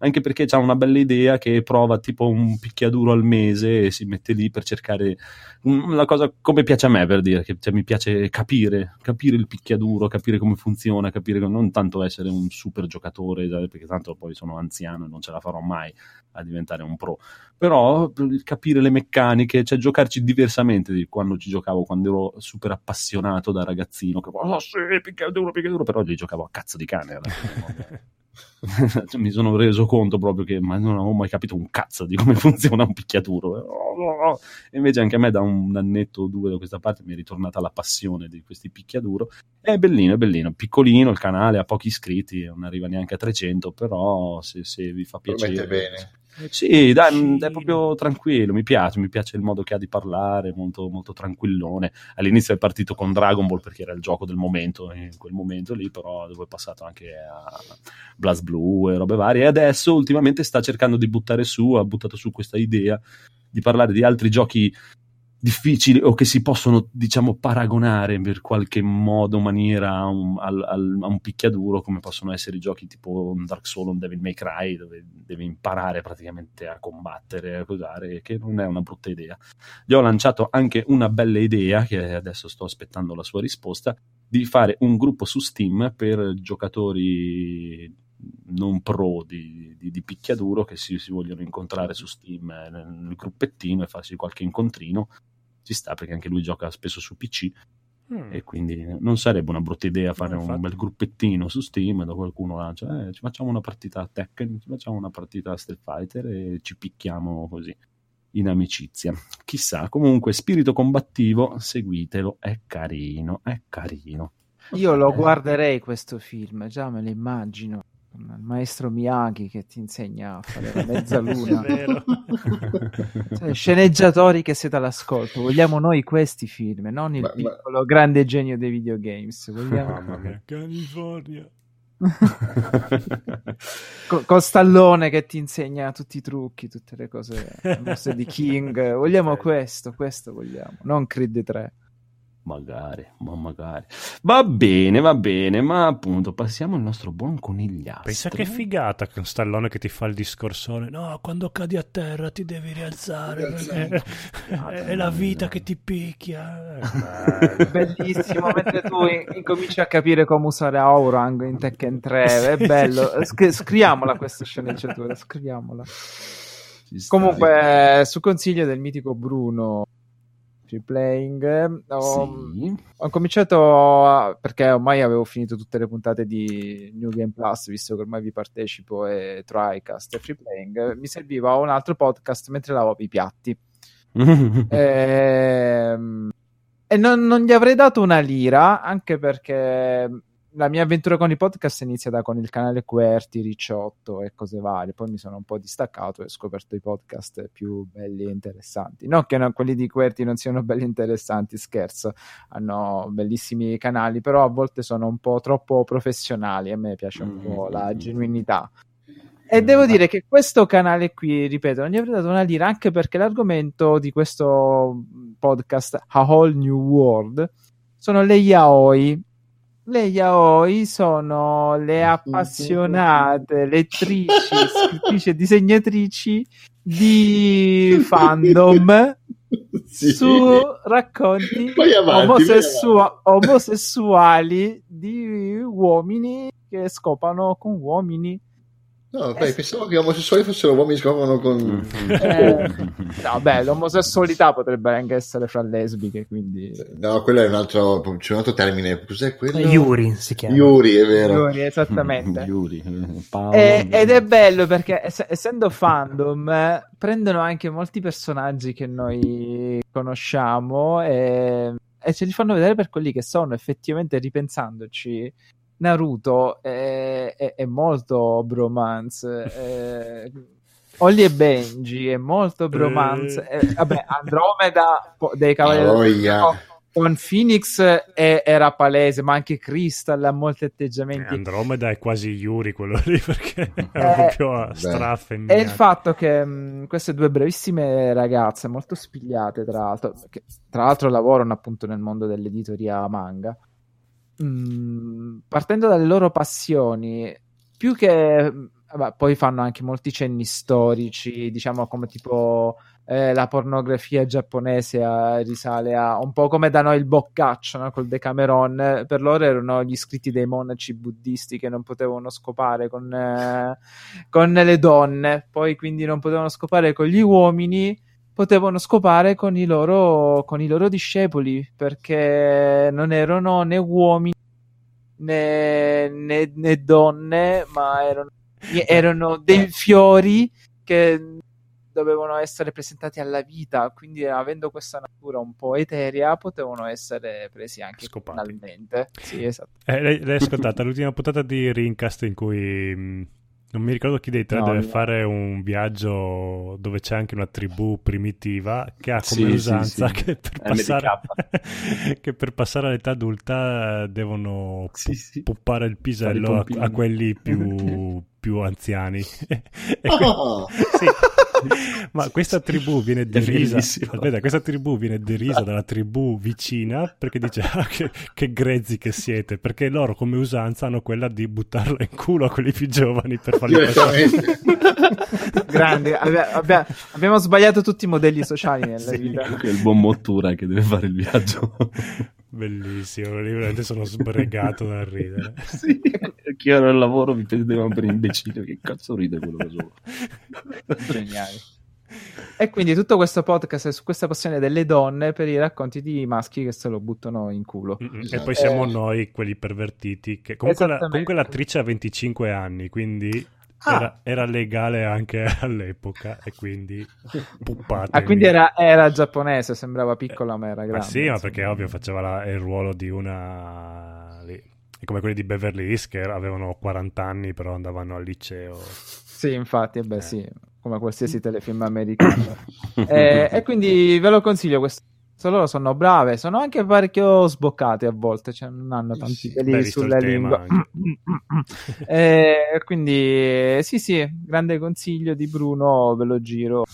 anche perché c'ha una bella idea che prova tipo un picchiaduro al mese e si mette lì per cercare la cosa come piace a me, per dire che, cioè, mi piace capire capire il picchiaduro, capire come funziona, capire, non tanto essere un super giocatore, perché tanto poi sono anziano e non ce la farò mai a diventare un pro, però capire le meccaniche, cioè giocarci diversamente di quando ci giocavo, quando ero super appassionato da ragazzino, che oh sì, picchiaduro, picchiaduro, però gli giocavo a cazzo di cane. Mi sono reso conto proprio che ma non avevo mai capito un cazzo di come funziona un picchiaduro. Oh, oh. E invece anche a me da un annetto o due da questa parte mi è ritornata la passione di questi picchiaduro. È bellino, è bellino, piccolino il canale, ha pochi iscritti, non arriva neanche a trecento, però se, se vi fa piacere... Promette bene. Sì, dai, è proprio tranquillo, mi piace, mi piace il modo che ha di parlare, molto, molto tranquillone. All'inizio è partito con Dragon Ball perché era il gioco del momento, in quel momento lì, però dopo è passato anche a BlazBlue e robe varie, e adesso ultimamente sta cercando di buttare su, ha buttato su questa idea di parlare di altri giochi difficili o che si possono, diciamo, paragonare per qualche modo, maniera a un, al, al, a un picchiaduro, come possono essere i giochi tipo un Dark Souls, un Devil May Cry, dove devi imparare praticamente a combattere, a cosare, che non è una brutta idea. Gli ho lanciato anche una bella idea, che adesso sto aspettando la sua risposta, di fare un gruppo su Steam per giocatori non pro di, di, di picchiaduro che si, si vogliono incontrare su Steam nel, nel gruppettino e farsi qualche incontrino. Ci sta, perché anche lui gioca spesso su P C mm. e quindi non sarebbe una brutta idea fare no, un bel gruppettino su Steam da qualcuno lancia, eh, ci facciamo una partita a Tekken, ci facciamo una partita a Street Fighter e ci picchiamo così in amicizia, chissà. Comunque Spirito Combattivo, seguitelo, è carino, è carino. Io lo guarderei questo film, già me lo immagino. Il maestro Miyagi che ti insegna a fare la mezzaluna. Cioè, sceneggiatori che siete all'ascolto, vogliamo noi questi film, non il ma, piccolo ma... grande genio dei videogames. Vogliamo... Mamma mia, California. con, con Stallone che ti insegna tutti i trucchi, tutte le cose, le mosse di King. Vogliamo questo, questo vogliamo, non Creed tre. Magari, ma magari. Va bene, va bene, ma appunto passiamo al nostro buon Conigliastro. Pensa che figata con Stallone che ti fa il discorsone. No, quando cadi a terra ti devi rialzare. Perché è, è la vita che ti picchia. Bellissimo, mentre tu incominci a capire come usare Aurang in Tekken tre. È bello. Scriviamola questa sceneggiatura, scriviamola. Comunque, su consiglio del mitico Bruno Playing, ho, sì. ho cominciato a, perché ormai avevo finito tutte le puntate di New Game Plus, visto che ormai vi partecipo e TriCast e Free Playing, mi serviva un altro podcast mentre lavavo i piatti e, e non, non gli avrei dato una lira, anche perché la mia avventura con i podcast è iniziata con il canale Querti, Ricciotto e cose varie, poi mi sono un po' distaccato e ho scoperto i podcast più belli e interessanti. Non che no, quelli di Querti non siano belli e interessanti, scherzo, hanno bellissimi canali, però a volte sono un po' troppo professionali, a me piace un po' la genuinità. E devo dire che questo canale qui, ripeto, non gli avrei dato una lira, anche perché l'argomento di questo podcast, A Whole New World, sono le yaoi. Le yaoi sono le appassionate lettrici, scrittrici e disegnatrici di fandom sì. su racconti avanti, omosessua- omosessuali di uomini che scopano con uomini. No, beh, pensavo che gli omosessuali fossero uomini che scopano con... Eh, no, beh, l'omosessualità potrebbe anche essere fra lesbiche, quindi... No, quello è un altro, c'è un altro termine, cos'è quello? Yuri si chiama. Yuri, è vero. Yuri, esattamente. Yuri. Paola, e, ed è bello perché, essendo fandom, eh, prendono anche molti personaggi che noi conosciamo e, e ce li fanno vedere per quelli che sono, effettivamente, ripensandoci... Naruto è, è, è molto bromance, è... Holly e Benji è molto bromance, è... vabbè, Andromeda po- dei Cavalieri oh, yeah. no, con Phoenix è, era palese, ma anche Crystal ha molti atteggiamenti. Eh, Andromeda è quasi Yuri quello lì perché era proprio a straffe. E il fatto che mh, queste due brevissime ragazze molto spigliate tra l'altro, che tra l'altro lavorano appunto nel mondo dell'editoria manga, Mm, partendo dalle loro passioni, più che vabbè, poi fanno anche molti cenni storici, diciamo come tipo eh, la pornografia giapponese a, risale a un po' come da noi il boccaccio, no? Col Decameron, per loro erano gli scritti dei monaci buddisti che non potevano scopare con, eh, con le donne, poi quindi non potevano scopare con gli uomini, potevano scopare con i loro con i loro discepoli perché non erano né uomini né, né, né donne, ma erano, erano dei fiori che dovevano essere presentati alla vita, quindi avendo questa natura un po' eterea potevano essere presi anche scopati. Finalmente sì, esatto. eh, l'hai, l'hai ascoltata l'ultima puntata di Rincast in cui... Non mi ricordo chi dei tre no, deve no. fare un viaggio dove c'è anche una tribù primitiva che ha come sì, usanza sì, sì. Che, per passare... che per passare all'età adulta devono sì, pu- sì. puppare il pisello a, a quelli più, più anziani. e oh! que- sì. Ma questa tribù viene derisa aspetta, questa tribù viene derisa dalla tribù vicina perché dice ah, che, che grezzi che siete, perché loro come usanza hanno quella di buttarla in culo a quelli più giovani per farli passare. Grande, abbia, abbia, abbiamo sbagliato tutti i modelli sociali nella sì, vita. Che è il buon Mottura che deve fare il viaggio. Bellissimo, veramente sono sbregato dal ridere. Sì, perché io ero al lavoro mi prendevano per imbecille, che cazzo ride quello da solo. Geniale. E quindi tutto questo podcast è su questa passione delle donne per i racconti di maschi che se lo buttano in culo. Esatto. E poi siamo noi quelli pervertiti che comunque, la, comunque l'attrice ha venticinque anni, quindi... Ah. Era, era legale anche all'epoca e quindi puppate. Ah, quindi era, era giapponese, sembrava piccola ma era grande. Ma sì, insomma. Ma perché ovvio faceva la, il ruolo di una... È come quelli di Beverly Hills che avevano quaranta anni però andavano al liceo. Sì, infatti, beh eh. sì, come qualsiasi telefilm americano. eh, e quindi ve lo consiglio questo. Loro sono brave, sono anche parecchio sboccate a volte, cioè non hanno tanti peli sì, sulla lingua eh, quindi sì sì, grande consiglio di Bruno, ve lo giro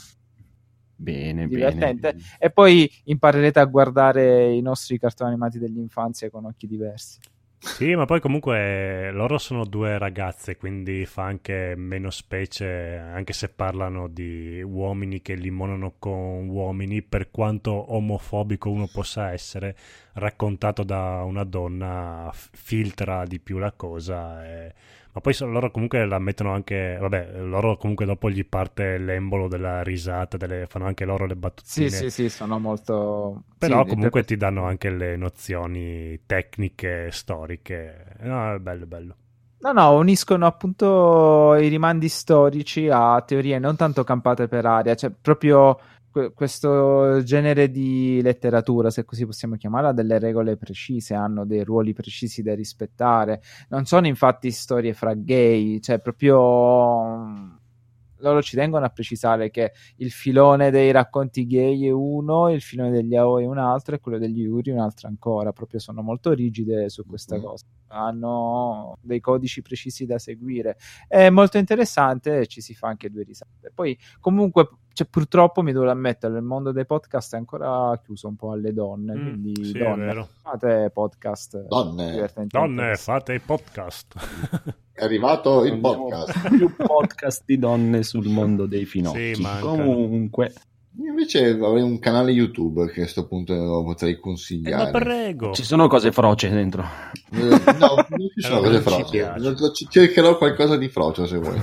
bene, divertente. Bene, e poi imparerete a guardare i nostri cartoni animati dell'infanzia con occhi diversi. Sì, ma poi comunque loro sono due ragazze, quindi fa anche meno specie, anche se parlano di uomini che limonano con uomini, per quanto omofobico uno possa essere, raccontato da una donna filtra di più la cosa. E... Ma poi loro comunque la mettono anche, vabbè, loro comunque dopo gli parte l'embolo della risata, delle... fanno anche loro le battutine. Sì, sì, sì, sono molto... Però sì, comunque per... ti danno anche le nozioni tecniche, storiche. No, è bello, bello. No, no, uniscono appunto i rimandi storici a teorie non tanto campate per aria, cioè proprio que- questo genere di letteratura, se così possiamo chiamarla, ha delle regole precise, hanno dei ruoli precisi da rispettare. Non sono infatti storie fra gay, cioè proprio loro ci tengono a precisare che il filone dei racconti gay è uno, il filone degli yaoi è un altro e quello degli yuri un altro ancora, proprio sono molto rigide su questa mm-hmm. cosa, hanno dei codici precisi da seguire, è molto interessante, ci si fa anche due risate. Poi comunque cioè, purtroppo mi devo ammettere, il mondo dei podcast è ancora chiuso un po' alle donne, mm, quindi sì, donne, fate podcast, donne, donne fate podcast. È arrivato il podcast, più podcast di donne sul mondo dei finocchi. Sì, comunque invece avrei un canale YouTube che a questo punto potrei consigliare. Eh, ma prego, ci sono cose froce dentro? Eh, no, non ci sono allora, cose froce. Ci cercherò qualcosa di froce se vuoi.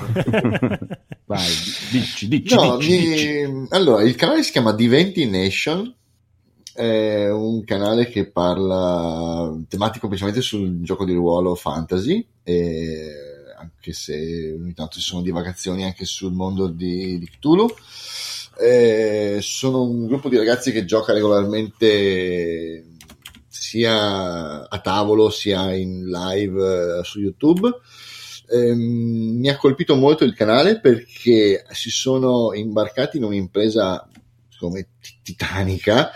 Vai, dici, dici, no, dici, mi... dici. Allora, il canale si chiama Diventi Nation, è un canale che parla tematico principalmente sul gioco di ruolo fantasy, e anche se ogni tanto ci sono divagazioni anche sul mondo di, di Cthulhu. Eh, sono un gruppo di ragazzi che gioca regolarmente sia a tavolo sia in live eh, su YouTube. Eh, mi ha colpito molto il canale perché si sono imbarcati in un'impresa come titanica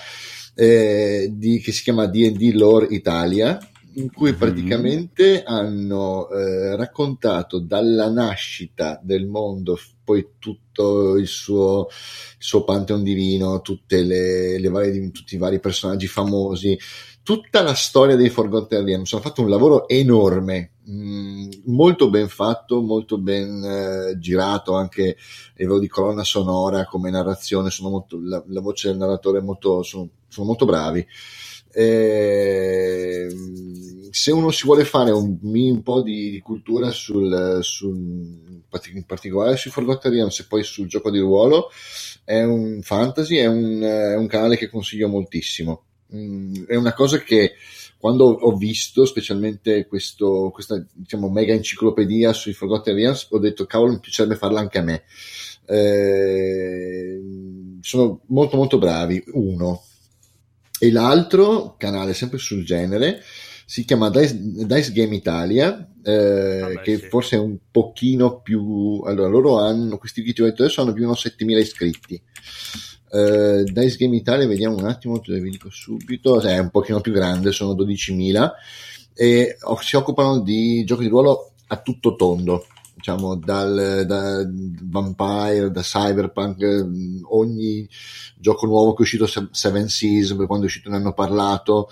eh, di, che si chiama D and D Lore Italia, in cui praticamente mm. hanno eh, raccontato dalla nascita del mondo, poi tutto il suo, il suo pantheon divino, tutte le, le varie, tutti i vari personaggi famosi, tutta la storia dei Forgotten Realms. Hanno fatto un lavoro enorme, mh, molto ben fatto, molto ben eh, girato, anche a livello di colonna sonora, come narrazione, sono molto, la, la voce del narratore è molto, sono, sono molto bravi. Eh, se uno si vuole fare un, un po' di, di cultura sul, sul, in particolare sui Forgotten Realms e poi sul gioco di ruolo, è un fantasy, è un, è un canale che consiglio moltissimo. Mm, è una cosa che quando ho visto specialmente questo, questa diciamo mega enciclopedia sui Forgotten Realms, ho detto cavolo, mi piacerebbe farla anche a me. Eh, sono molto molto bravi, uno. E l'altro canale sempre sul genere si chiama Dice, Dice Game Italia, eh, Vabbè, che sì. forse è un pochino più, allora loro hanno questi video adesso hanno più o meno settemila iscritti. eh, Dice Game Italia, vediamo un attimo, te lo dico subito, è un pochino più grande, sono dodicimila e si occupano di giochi di ruolo a tutto tondo, diciamo dal da Vampire, da Cyberpunk, ogni gioco nuovo che è uscito, Seven Seas, quando è uscito ne hanno parlato,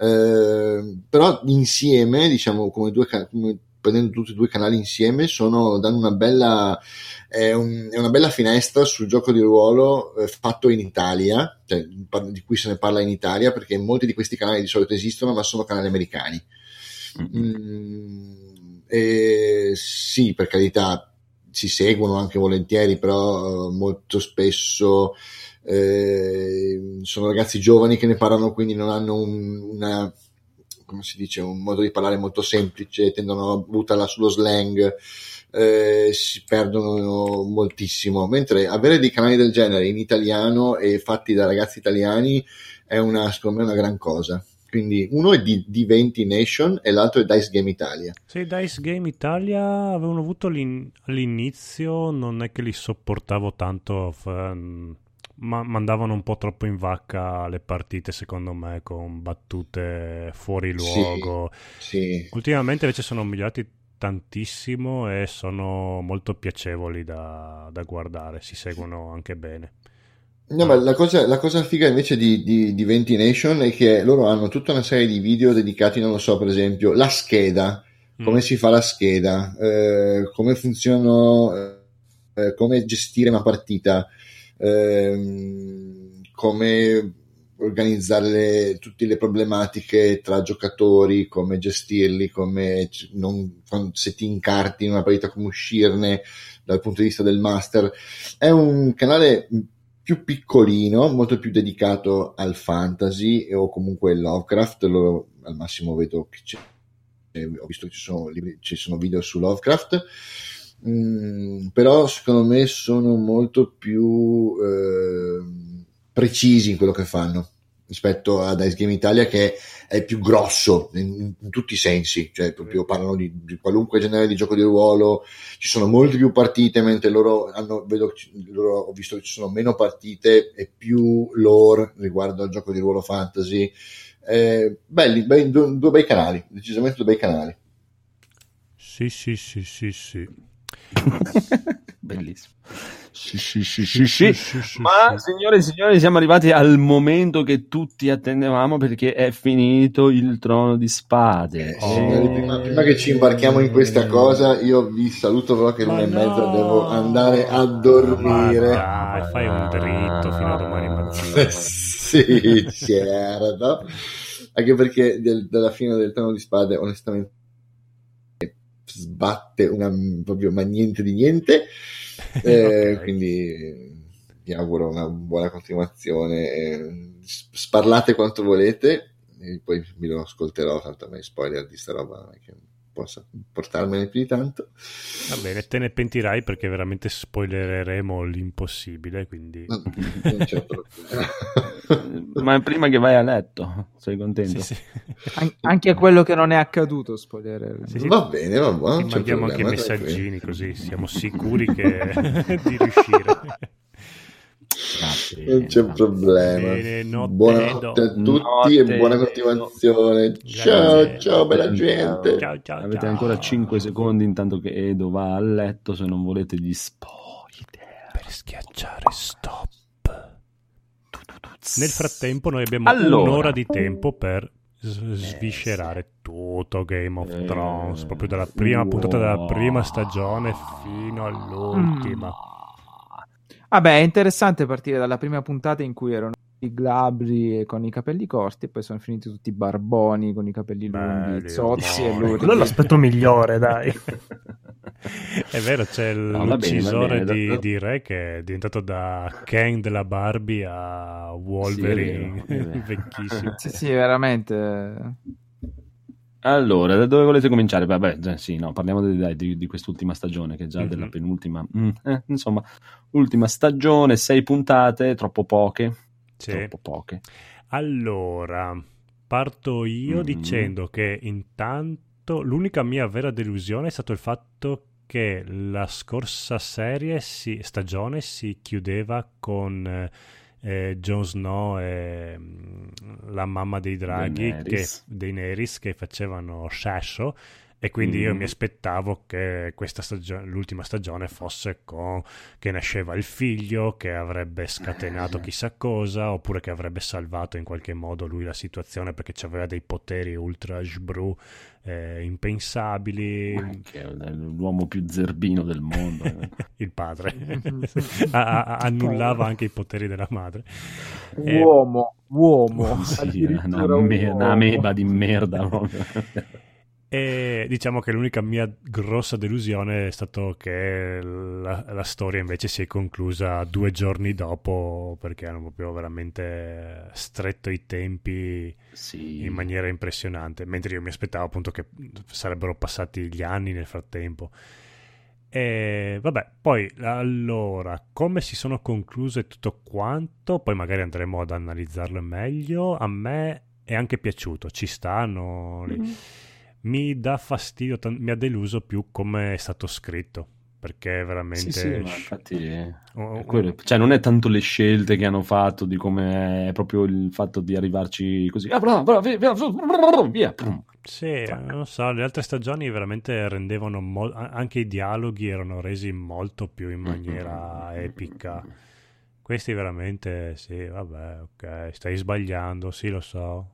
eh, però insieme, diciamo come due come, prendendo tutti e due i canali insieme, sono danno una bella è, un, è una bella finestra sul gioco di ruolo eh, fatto in Italia, cioè, di cui se ne parla in Italia, perché molti di questi canali di solito esistono ma sono canali americani. mm. Eh, sì, per carità, si seguono anche volentieri, però molto spesso eh, sono ragazzi giovani che ne parlano, quindi non hanno un, una, come si dice, un modo di parlare molto semplice, tendono a buttarla sullo slang, eh, si perdono moltissimo, mentre avere dei canali del genere in italiano e fatti da ragazzi italiani è una, secondo me, una gran cosa. Quindi uno è di Diventi Nation e l'altro è Dice Game Italia. Sì, Dice Game Italia avevano avuto l'in- all'inizio, non è che li sopportavo tanto, f- ma mandavano un po' troppo in vacca le partite, secondo me, con battute fuori luogo. Sì, sì. Ultimamente invece sono migliorati tantissimo e sono molto piacevoli da, da guardare, si seguono anche bene. No, ma la cosa, la cosa figa invece di, di, di Venti Nation è che loro hanno tutta una serie di video dedicati, non lo so, per esempio, la scheda, come mm. si fa la scheda, eh, come funzionano, eh, come gestire una partita, eh, come organizzare le, tutte le problematiche tra giocatori, come gestirli, come non, se ti incarti in una partita, come uscirne dal punto di vista del master. È un canale più piccolino, molto più dedicato al fantasy o comunque Lovecraft. Loro, al massimo vedo che c'è, ho visto che ci sono, libri, ci sono video su Lovecraft, mm, però secondo me sono molto più eh, precisi in quello che fanno. rispetto ad Ice Game Italia, che è più grosso in, in tutti i sensi, cioè proprio parlano di, di qualunque genere di gioco di ruolo, ci sono molte più partite, mentre loro hanno, vedo, loro ho visto che ci sono meno partite e più lore riguardo al gioco di ruolo fantasy. Eh, belli, bei, due, due bei canali, decisamente due bei canali. Sì, sì, sì, sì, sì. Bellissimo. Sì, sì, sì, sì, sì, sì, sì. Ma signore e signori, siamo arrivati al momento che tutti attendevamo, perché è finito il Trono di Spade. Oh. Signori, prima, prima che ci imbarchiamo in questa cosa, io vi saluto, però che l'una no. e mezza devo andare a dormire. Ma dai, fai un dritto fino a domani mattina. Sì, certo. Anche perché del, dalla fine del Trono di Spade, onestamente, sbatte una proprio ma niente di niente. Eh, okay. Quindi vi auguro una buona continuazione, sparlate quanto volete e poi me lo ascolterò, tanto a me spoiler di sta roba che possa portarmene più di tanto. Va bene, te ne pentirai, perché veramente spoilereremo l'impossibile, quindi no, non c'è ma prima che vai a letto sei contento? Sì, sì. An- anche a quello che non è accaduto spoilereremo. Sì, sì. Va bene, va buono, mandiamo anche messaggini così siamo sicuri che di riuscire. Bene, non c'è problema. Bene, notte, buonanotte a tutti, notte, e buona continuazione. Edo. Ciao, grazie. Ciao bella gente. Ciao, ciao, avete ciao. Ancora cinque secondi intanto che Edo va a letto, se non volete gli spoiler, per schiacciare stop. Nel frattempo noi abbiamo allora. un'ora di tempo per sviscerare eh, sì. tutto Game of eh, Thrones, proprio dalla prima wow. puntata della prima stagione fino all'ultima. Mm. Vabbè, ah, è interessante partire dalla prima puntata in cui erano i glabri con i capelli corti e poi sono finiti tutti i barboni con i capelli lunghi, belli, zozzi e lunghi. Quello è l'aspetto migliore, dai. È vero, c'è no, l'uccisore bene, di, di Re che è diventato da Ken della Barbie a Wolverine. Sì, è vero, è vero. Vecchissimo. Sì, sì, veramente. Allora, da dove volete cominciare? Vabbè, già, sì, no, parliamo di, di, di quest'ultima stagione, che è già mm-hmm. della penultima. Mm, eh, insomma, ultima stagione, sei puntate, troppo poche. Sì. Troppo poche. Allora, parto io mm. dicendo che intanto l'unica mia vera delusione è stato il fatto che la scorsa serie, si, stagione, si chiudeva con... Eh, Jon Snow e mh, la mamma dei draghi Daenerys. Che, Daenerys che facevano sesso, e quindi mm. io mi aspettavo che questa stagione, l'ultima stagione, fosse con che nasceva il figlio, che avrebbe scatenato chissà cosa, oppure che avrebbe salvato in qualche modo lui la situazione, perché aveva dei poteri ultra sbru eh, impensabili. Anche l'uomo più zerbino del mondo. Il padre. a- a- annullava anche i poteri della madre. Uomo, eh, uomo. Sì, una, me- uomo. Una meba di merda. E diciamo che l'unica mia grossa delusione è stato che la, la storia invece si è conclusa due giorni dopo, perché hanno proprio veramente stretto i tempi sì. in maniera impressionante, mentre io mi aspettavo appunto che sarebbero passati gli anni nel frattempo. E vabbè, poi allora come si sono concluse tutto quanto, poi magari andremo ad analizzarlo meglio. A me è anche piaciuto, ci stanno lì. Mm-hmm. Mi dà fastidio, mi ha deluso più come è stato scritto, perché veramente sì, sì, ma infatti è... oh, quello, cioè non è tanto le scelte che hanno fatto, di come è proprio il fatto di arrivarci così ah, bravo, bravo, via, via, via. Sì, non so, le altre stagioni veramente rendevano mo- anche i dialoghi erano resi molto più in maniera epica. Questi veramente sì, vabbè, ok, stai sbagliando, sì, lo so.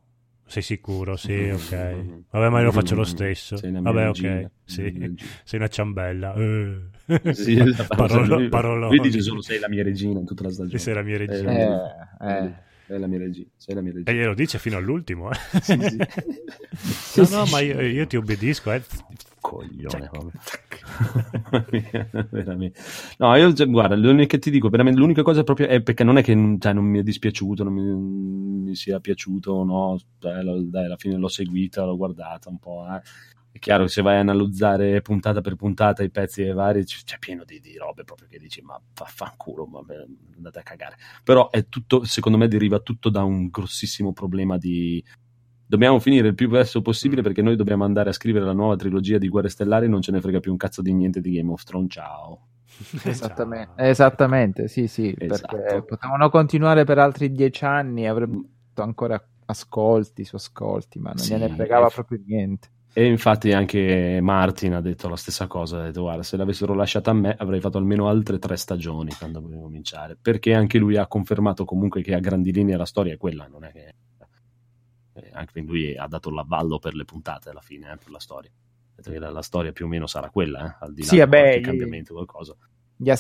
Sei sicuro? Sì, ok. Vabbè, ma io lo faccio lo stesso. Vabbè, regina, ok. Sì. Sei una ciambella. Eh. Sì, Parolo, paroloni. Lui dice solo sei la mia regina in tutta la stagione. E sei la mia regina. Eh, eh. Sei la mia regina. Sei la mia regina. E glielo dice fino all'ultimo. Eh. Sì, sì. No, no, ma io, io ti obbedisco. Eh. Coglione. Veramente. No, io guarda, l'unica che ti dico, veramente l'unica cosa proprio è perché non è che cioè, non mi è dispiaciuto, non mi, mi sia piaciuto, no, dai, alla fine l'ho seguita, l'ho guardata un po', eh. è chiaro che se vai a analizzare puntata per puntata i pezzi vari c'è pieno di, di robe proprio che dici ma vaffanculo, ma andate a cagare. Però è tutto, secondo me deriva tutto da un grossissimo problema di dobbiamo finire il più presto possibile perché noi dobbiamo andare a scrivere la nuova trilogia di Guerre Stellari, non ce ne frega più un cazzo di niente di Game of Thrones, ciao. Esattamente, ciao. Esattamente, sì sì, esatto. Perché potevano continuare per altri dieci anni, avrebbero ancora ascolti su ascolti, ma non sì, gliene fregava proprio niente. E infatti anche Martin ha detto la stessa cosa, ha detto guarda, se l'avessero lasciata a me avrei fatto almeno altre tre stagioni quando dovevo cominciare, perché anche lui ha confermato comunque che a grandi linee la storia è quella, non è che anche lui ha dato l'avvallo per le puntate alla fine, eh, per la storia. Ha detto che la, la storia più o meno sarà quella, eh, al di là sì, di vabbè, qualche gli... cambiamento qualcosa.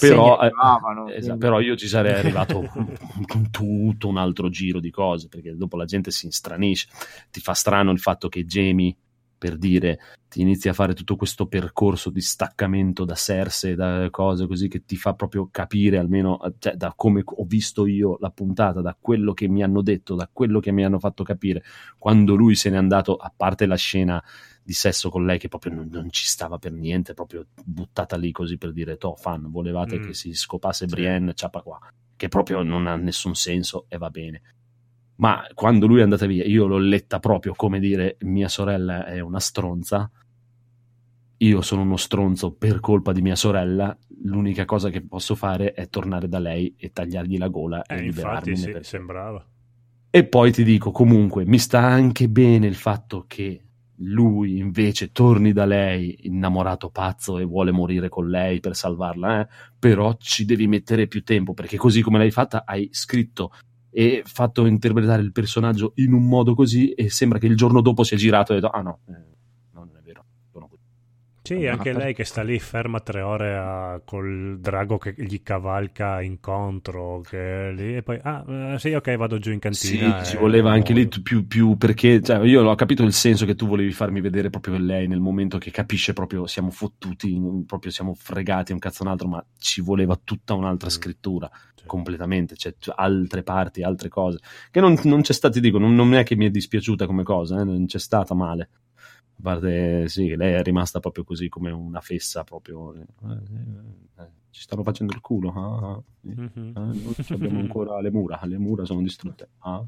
Però, eh, trovavano, esatto, però io ci sarei arrivato con tutto un altro giro di cose, perché dopo la gente si instranisce, ti fa strano il fatto che Jamie, per dire, ti inizia a fare tutto questo percorso di staccamento da Cersei, da cose così, che ti fa proprio capire, almeno cioè, da come ho visto io la puntata, da quello che mi hanno detto, da quello che mi hanno fatto capire, quando lui se n'è andato, a parte la scena di sesso con lei che proprio non, non ci stava per niente, proprio buttata lì così per dire to fan, volevate mm. che si scopasse Brienne, ciapa qua, che proprio non ha nessun senso e va bene. Ma quando lui è andata via, io l'ho letta proprio come dire mia sorella è una stronza, io sono uno stronzo per colpa di mia sorella, l'unica cosa che posso fare è tornare da lei e tagliargli la gola eh, e liberarmi. Infatti sì, per... sembrava. E poi ti dico, comunque, mi sta anche bene il fatto che lui invece torni da lei innamorato pazzo e vuole morire con lei per salvarla, eh? Però ci devi mettere più tempo, perché così come l'hai fatta hai scritto e fatto interpretare il personaggio in un modo così e sembra che il giorno dopo si è girato e ha detto ah no, eh, non è vero, sono così. Sì, anche lei che sta lì ferma tre ore a, col drago che gli cavalca incontro, che lì e poi ah sì ok vado giù in cantina. Sì, ci voleva anche lì più, più perché cioè, io ho capito il senso che tu volevi farmi vedere proprio lei nel momento che capisce proprio siamo fottuti, proprio siamo fregati un cazzo un altro, ma ci voleva tutta un'altra mm. scrittura. Completamente, cioè altre parti, altre cose che non, non c'è stata, ti dico, non, non è che mi è dispiaciuta come cosa, eh, non c'è stata male, a parte sì, lei è rimasta proprio così come una fessa proprio, eh, eh, eh, ci stanno facendo il culo, ah, eh, mm-hmm. eh, noi abbiamo ancora le mura, le mura sono distrutte, ah.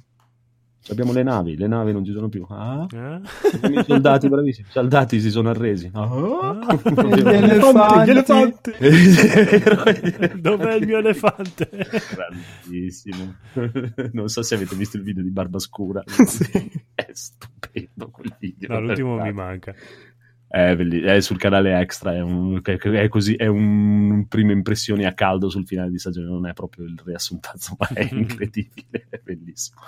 abbiamo le navi, le navi non ci sono più, ah? eh? I soldati bravissimi, i soldati si sono arresi, ah? Ah, gli elefanti, elefanti. elefanti. Dov'è il mio elefante? Grandissimo. Non so se avete visto il video di Barbascura. Sì. È stupendo quel video, no, l'ultimo mi manca. È, belliss- è sul canale Extra, è, un, è così, è un prime impressioni a caldo sul finale di stagione, non è proprio il riassuntazzo, ma è incredibile, è bellissimo.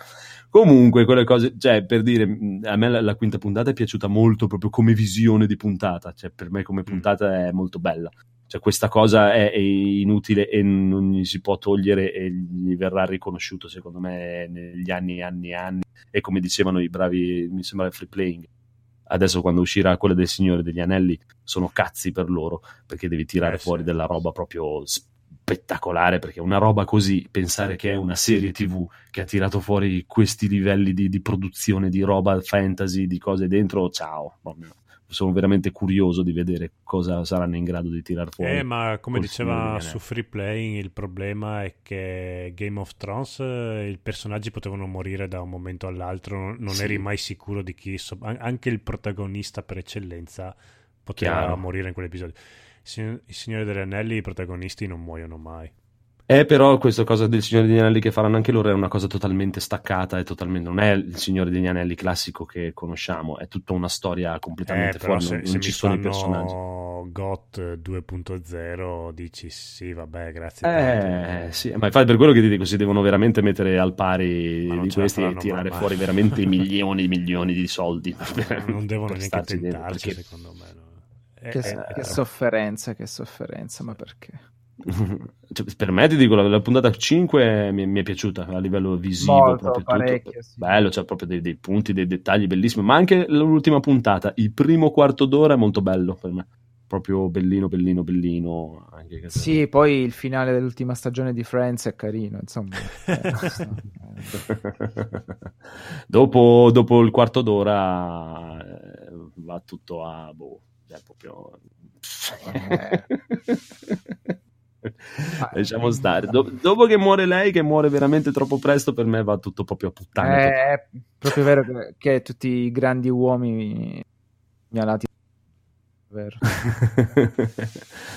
Comunque quelle cose, cioè per dire, a me la, la quinta puntata è piaciuta molto proprio come visione di puntata, cioè per me come puntata è molto bella, cioè questa cosa è, è inutile e non gli si può togliere e gli verrà riconosciuto secondo me negli anni e anni e anni, e come dicevano i bravi, mi sembra il Free Playing, adesso quando uscirà quella del Signore degli Anelli sono cazzi per loro, perché devi tirare eh, fuori sì. della roba proprio spettacolare, perché una roba così, pensare che è una serie tivù che ha tirato fuori questi livelli di, di produzione di roba fantasy, di cose dentro, ciao, sono veramente curioso di vedere cosa saranno in grado di tirar fuori. Eh, ma come diceva su Free Playing, il problema è che Game of Thrones i personaggi potevano morire da un momento all'altro, non sì. eri mai sicuro di chi, anche il protagonista per eccellenza poteva Chiaro. morire in quell'episodio. Il Signore degli Anelli, i protagonisti non muoiono mai. Eh, però questa cosa del Signore degli Anelli che faranno anche loro è una cosa totalmente staccata, è totalmente, non è il Signore degli Anelli classico che conosciamo, è tutta una storia completamente eh, fuori, se, non, se non ci sono i personaggi. G O T due punto zero dici sì, vabbè, grazie. Eh, sì, ma infatti per quello che ti dico, si devono veramente mettere al pari di questi e tirare mai. fuori veramente milioni e milioni di soldi. Per, non devono neanche tentarci, perché... secondo me. No. È, che, è, che sofferenza, che sofferenza, ma perché? Cioè, per me ti dico la, la puntata cinque mi, mi è piaciuta a livello visivo, molto, proprio parecchio, tutto. Sì. Bello, c'è cioè proprio dei, dei punti, dei dettagli bellissimi, ma anche l'ultima puntata, il primo quarto d'ora è molto bello per me, proprio bellino bellino bellino anche che sì te... Poi il finale dell'ultima stagione di Friends è carino, insomma. Dopo, dopo il quarto d'ora va tutto a boh, è proprio eh. Lasciamo stare. Do- dopo che muore lei, che muore veramente troppo presto, per me va tutto proprio a puttana. È proprio vero che, che tutti i grandi uomini segnalati. Vero.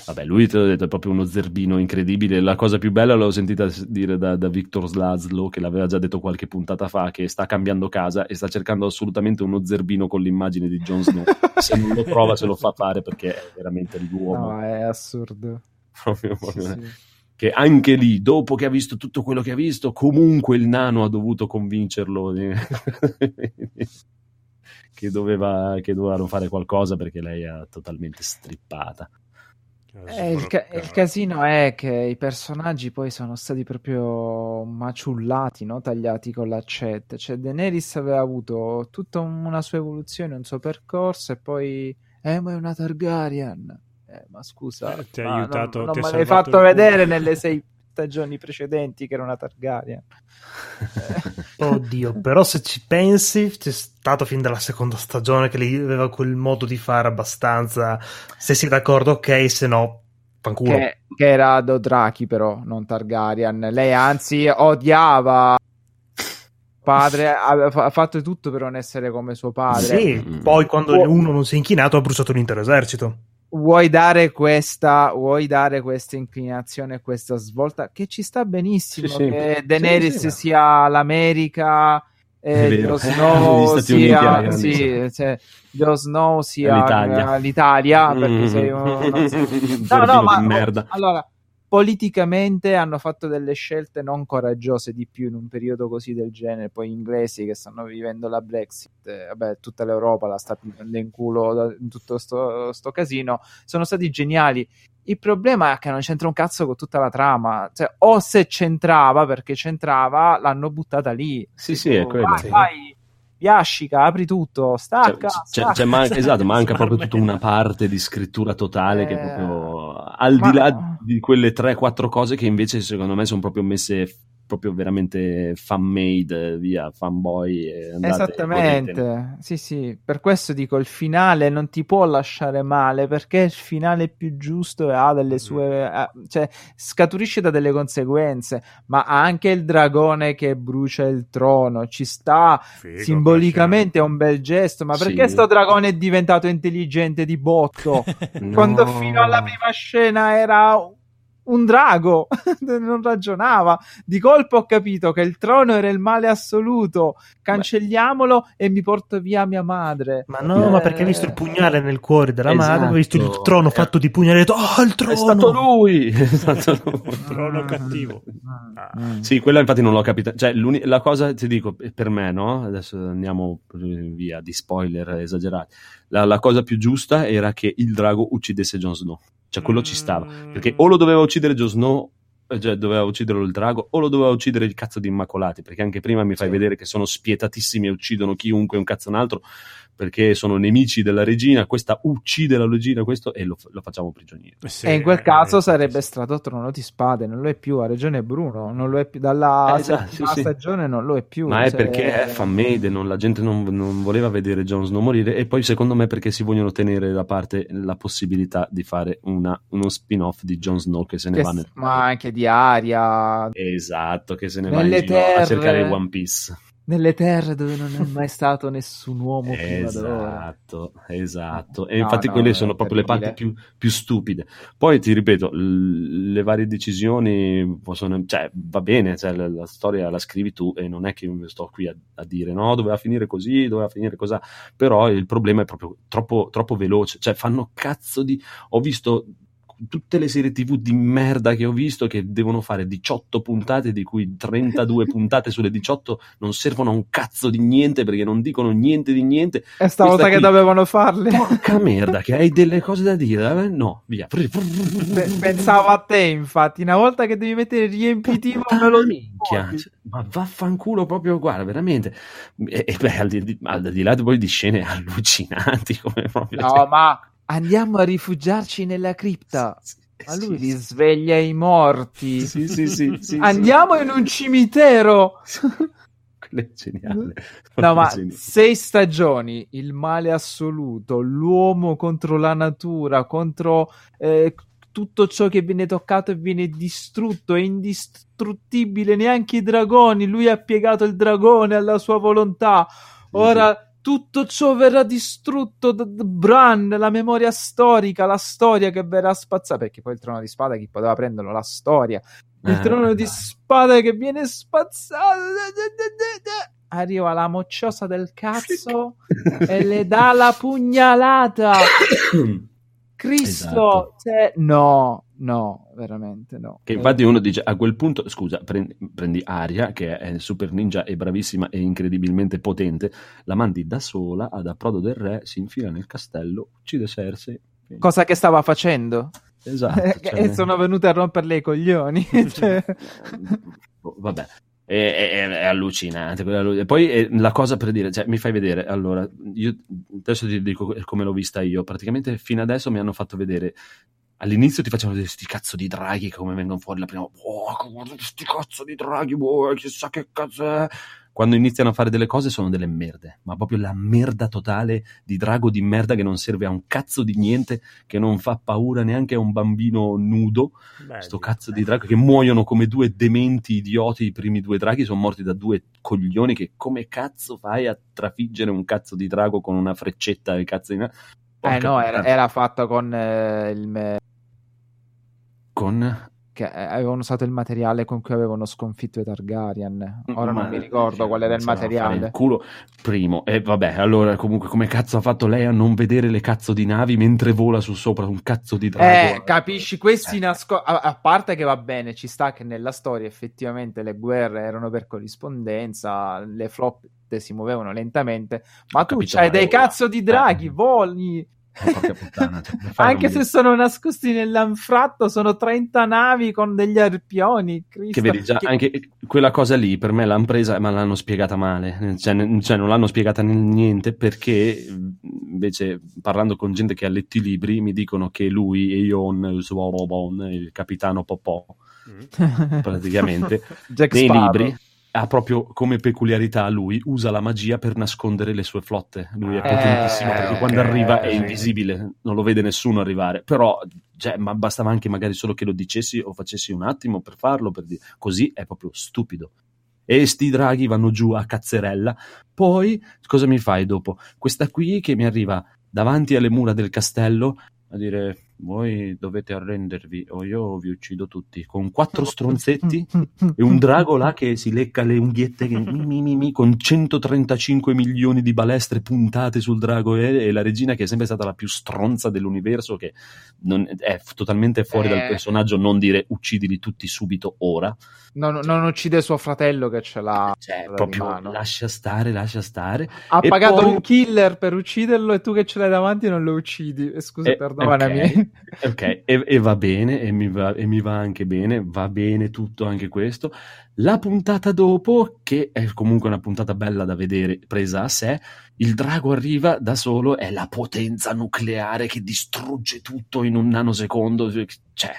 Vabbè, lui te l'ho detto, è proprio uno zerbino incredibile. La cosa più bella l'ho sentita dire da, da Victor Slaslo, che l'aveva già detto qualche puntata fa, che sta cambiando casa e sta cercando assolutamente uno zerbino con l'immagine di Jon Snow. Se non lo trova se lo fa fare, perché è veramente l'uomo. No, è assurdo. Proprio, proprio sì, sì. Che anche lì, dopo che ha visto tutto quello che ha visto, comunque il nano ha dovuto convincerlo di... che doveva che dovevano fare qualcosa, perché lei è totalmente strippata. Eh, il, ca- il casino è che i personaggi poi sono stati proprio maciullati, no? Tagliati con l'accetta. Cioè Daenerys aveva avuto tutta una sua evoluzione, un suo percorso, e poi eh ma è una Targaryen. Eh, ma scusa, eh, ti ha aiutato, non, non me l'hai fatto vedere nelle sei stagioni precedenti che era una Targaryen. Oddio, però se ci pensi, c'è stato fin dalla seconda stagione che lei aveva quel modo di fare abbastanza, se sei d'accordo ok, se no fanculo. Che, che era Dothraki però, non Targaryen. Lei anzi odiava padre, ha fatto tutto per non essere come suo padre. Sì, poi quando oh. uno non si è inchinato ha bruciato l'intero esercito. Vuoi dare questa vuoi dare questa inclinazione, questa svolta che ci sta benissimo, sì, che sì. Daenerys sì, sì, sì. sia l'America, eh, Jon Snow sia, sì, cioè, Jon Snow sia l'Italia, l'Italia perché mm. sei uno, no, no, no, ma merda. Allora, politicamente hanno fatto delle scelte non coraggiose di più in un periodo così del genere. Poi gli inglesi che stanno vivendo la Brexit, eh, vabbè, tutta l'Europa la sta prendendo in culo da, in tutto sto, sto casino, sono stati geniali. Il problema è che non c'entra un cazzo con tutta la trama, cioè, o se c'entrava, perché c'entrava, l'hanno buttata lì. Sì, sì, sì, è quello. Vai, sì. vai. Yashica, apri tutto, stacca, c'è, stacca, c'è, manca, stacca. Esatto, manca proprio tutta una parte di scrittura totale eh, che proprio al ma... di là di quelle tre quattro cose che invece secondo me sono proprio messe proprio veramente fan made, via fanboy, andate, esattamente potete. Sì sì, per questo dico, il finale non ti può lasciare male, perché il finale più giusto ha delle sue ha, cioè scaturisce da delle conseguenze, ma anche il dragone che brucia il trono ci sta. Figo, simbolicamente è un bel gesto, ma perché sì. sto dragone è diventato intelligente di botto no. quando fino alla prima scena era un drago, non ragionava. Di colpo ho capito che il trono era il male assoluto, cancelliamolo e mi porto via mia madre. Ma no, eh... ma perché hai visto il pugnale nel cuore della esatto. madre, hai visto il trono fatto di pugnale e detto, oh, il trono! È stato lui! È stato lui. Il trono cattivo. Ah. Sì, quella infatti non l'ho capita. Cioè, la cosa, ti dico, per me, no? Adesso andiamo via di spoiler esagerati. La, la cosa più giusta era che il drago uccidesse Jon Snow. Cioè quello ci stava, perché o lo doveva uccidere Jon Snow, cioè doveva ucciderlo il drago, o lo doveva uccidere il cazzo di Immacolati, perché anche prima mi fai sì. vedere che sono spietatissimi e uccidono chiunque un cazzo un altro, perché sono nemici della regina, questa uccide la regina, questo, e lo, lo facciamo prigioniero. Sì, e in quel caso eh, sarebbe sì. strato trono di spade, non lo è più, a Regione Bruno, non lo è più, dalla eh, esatto, sì, sì. stagione non lo è più. Ma cioè... è perché è fan made, non, la gente non, non voleva vedere Jon Snow morire, e poi secondo me perché si vogliono tenere da parte la possibilità di fare una, uno spin-off di Jon Snow che se ne che va nel... Ma anche di Aria. Esatto, che se ne Nelle va in giro terre... a cercare One Piece. Nelle terre dove non è mai stato nessun uomo prima d'ora. Esatto, esatto. E no, infatti no, quelle sono proprio le parti più, più stupide. Poi ti ripeto, l- le varie decisioni possono, cioè va bene, cioè, la, la storia la scrivi tu e non è che sto qui a, a dire no, doveva finire così, doveva finire così. Però il problema è proprio troppo, troppo veloce. Cioè fanno cazzo di... Ho visto... tutte le serie tv di merda che ho visto che devono fare diciotto puntate, di cui trentadue puntate sulle diciotto non servono a un cazzo di niente, perché non dicono niente di niente. È stavolta che qui, dovevano farle. Porca merda, che hai delle cose da dire? No, via. Pensavo a te, infatti, una volta che devi mettere riempitivo me lo minchia. Ma vaffanculo proprio, guarda, veramente. E, e beh, al, di, al di là poi di scene allucinanti come proprio. No, cioè. Ma andiamo a rifugiarci nella cripta. Sì, sì, ma lui sì, risveglia sì. i morti. Sì, sì, sì, sì, andiamo sì. in un cimitero. è geniale. No, ma geniale. Sei stagioni, il male assoluto, l'uomo contro la natura, contro eh, tutto ciò che viene toccato e viene distrutto, è indistruttibile, neanche i dragoni, lui ha piegato il dragone alla sua volontà, ora... Mm-hmm. Tutto ciò verrà distrutto. D- d- Bran, la memoria storica, la storia che verrà spazzata. Perché poi il trono di spada, chi poteva prenderlo? La storia. Il eh, trono dai. di spada che viene spazzato. Arriva la mocciosa del cazzo e le dà la pugnalata. Cristo, esatto. Cioè, no. No, veramente no. Che infatti uno dice a quel punto, scusa, prendi, prendi Aria, che è super ninja, è bravissima e incredibilmente potente, la mandi da sola ad Approdo del Re, si infila nel castello, uccide Cersei. Quindi... cosa che stava facendo? Esatto. Cioè... e sono venute a romperle i coglioni. Cioè... vabbè. È, è, è allucinante. E poi è la cosa per dire, cioè, mi fai vedere, allora, io adesso ti dico come l'ho vista io, praticamente fino adesso mi hanno fatto vedere. All'inizio ti facevano vedere sti cazzo di draghi come vengono fuori la prima. Oh, guarda sti cazzo di draghi, boh, chissà che cazzo è. Quando iniziano a fare delle cose sono delle merde, ma proprio la merda totale di drago di merda che non serve a un cazzo di niente, che non fa paura neanche a un bambino nudo. Beh, sto cazzo di drago che muoiono come due dementi idioti, i primi due draghi sono morti da due coglioni che come cazzo fai a trafiggere un cazzo di drago con una freccetta e cazzo di... Eh no, era, era fatto con eh, il me... con che avevano usato il materiale con cui avevano sconfitto i Targaryen. Ora ma non mi ricordo cioè, qual era il materiale. Il culo primo. E eh, vabbè, allora comunque come cazzo ha fatto lei a non vedere le cazzo di navi mentre vola su sopra un cazzo di drago? Eh, capisci, questi eh. nasco... a, a parte che va bene, ci sta che nella storia effettivamente le guerre erano per corrispondenza, le flotte si muovevano lentamente, ma ho tu capito, c'hai ma dei vola. Cazzo di draghi, eh. voli. Puttana, anche se sono nascosti nell'anfratto sono trenta navi con degli arpioni, Cristo. Che vedi già che... anche quella cosa lì per me l'hanno presa ma l'hanno spiegata male, cioè, ne, cioè non l'hanno spiegata niente, perché invece parlando con gente che ha letto i libri mi dicono che lui e Ion Suorobon, il capitano Popò mm. praticamente nei libri ha proprio come peculiarità lui usa la magia per nascondere le sue flotte. Lui è potentissimo eh, perché quando arriva è invisibile, non lo vede nessuno arrivare, però cioè, ma bastava anche magari solo che lo dicessi o facessi un attimo per farlo, per dire. Così è proprio stupido. E sti draghi vanno giù a cazzerella. Poi cosa mi fai dopo? Questa qui che mi arriva davanti alle mura del castello a dire voi dovete arrendervi o io vi uccido tutti, con quattro stronzetti e un drago là che si lecca le unghiette che, mi, mi, mi, con centotrentacinque milioni di balestre puntate sul drago e, e la regina che è sempre stata la più stronza dell'universo, che non, è totalmente fuori eh. dal personaggio, non dire uccidili tutti subito ora, no, no, non uccide suo fratello che ce l'ha, cioè, proprio lascia stare, lascia stare ha e pagato poi... un killer per ucciderlo e tu che ce l'hai davanti non lo uccidi, scusa eh, perdonami okay. Ok, e, e va bene, e mi va, e mi va anche bene, va bene tutto anche questo. La puntata dopo, che è comunque una puntata bella da vedere, presa a sé, il drago arriva da solo, è la potenza nucleare che distrugge tutto in un nanosecondo, cioè...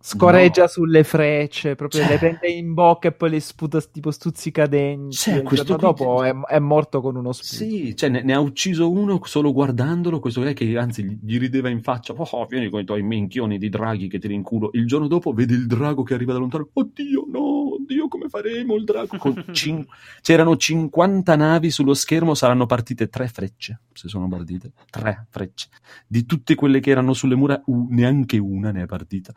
scorreggia no. sulle frecce, proprio cioè, le prende in bocca e poi le sputa tipo stuzzicadenti. Cioè, questo dopo è, è morto con uno sputo. Sì, cioè ne, ne ha ucciso uno solo guardandolo, questo guy che anzi gli rideva in faccia, oh, oh, vieni con i tuoi minchioni di draghi che ti rinculo. Il giorno dopo vede il drago che arriva da lontano, oddio no, oddio come faremo il drago? Con cin- c'erano cinquanta navi sullo schermo, saranno partite tre frecce, se sono partite, tre frecce. Di tutte quelle che erano sulle mura, uh, neanche una ne è partita.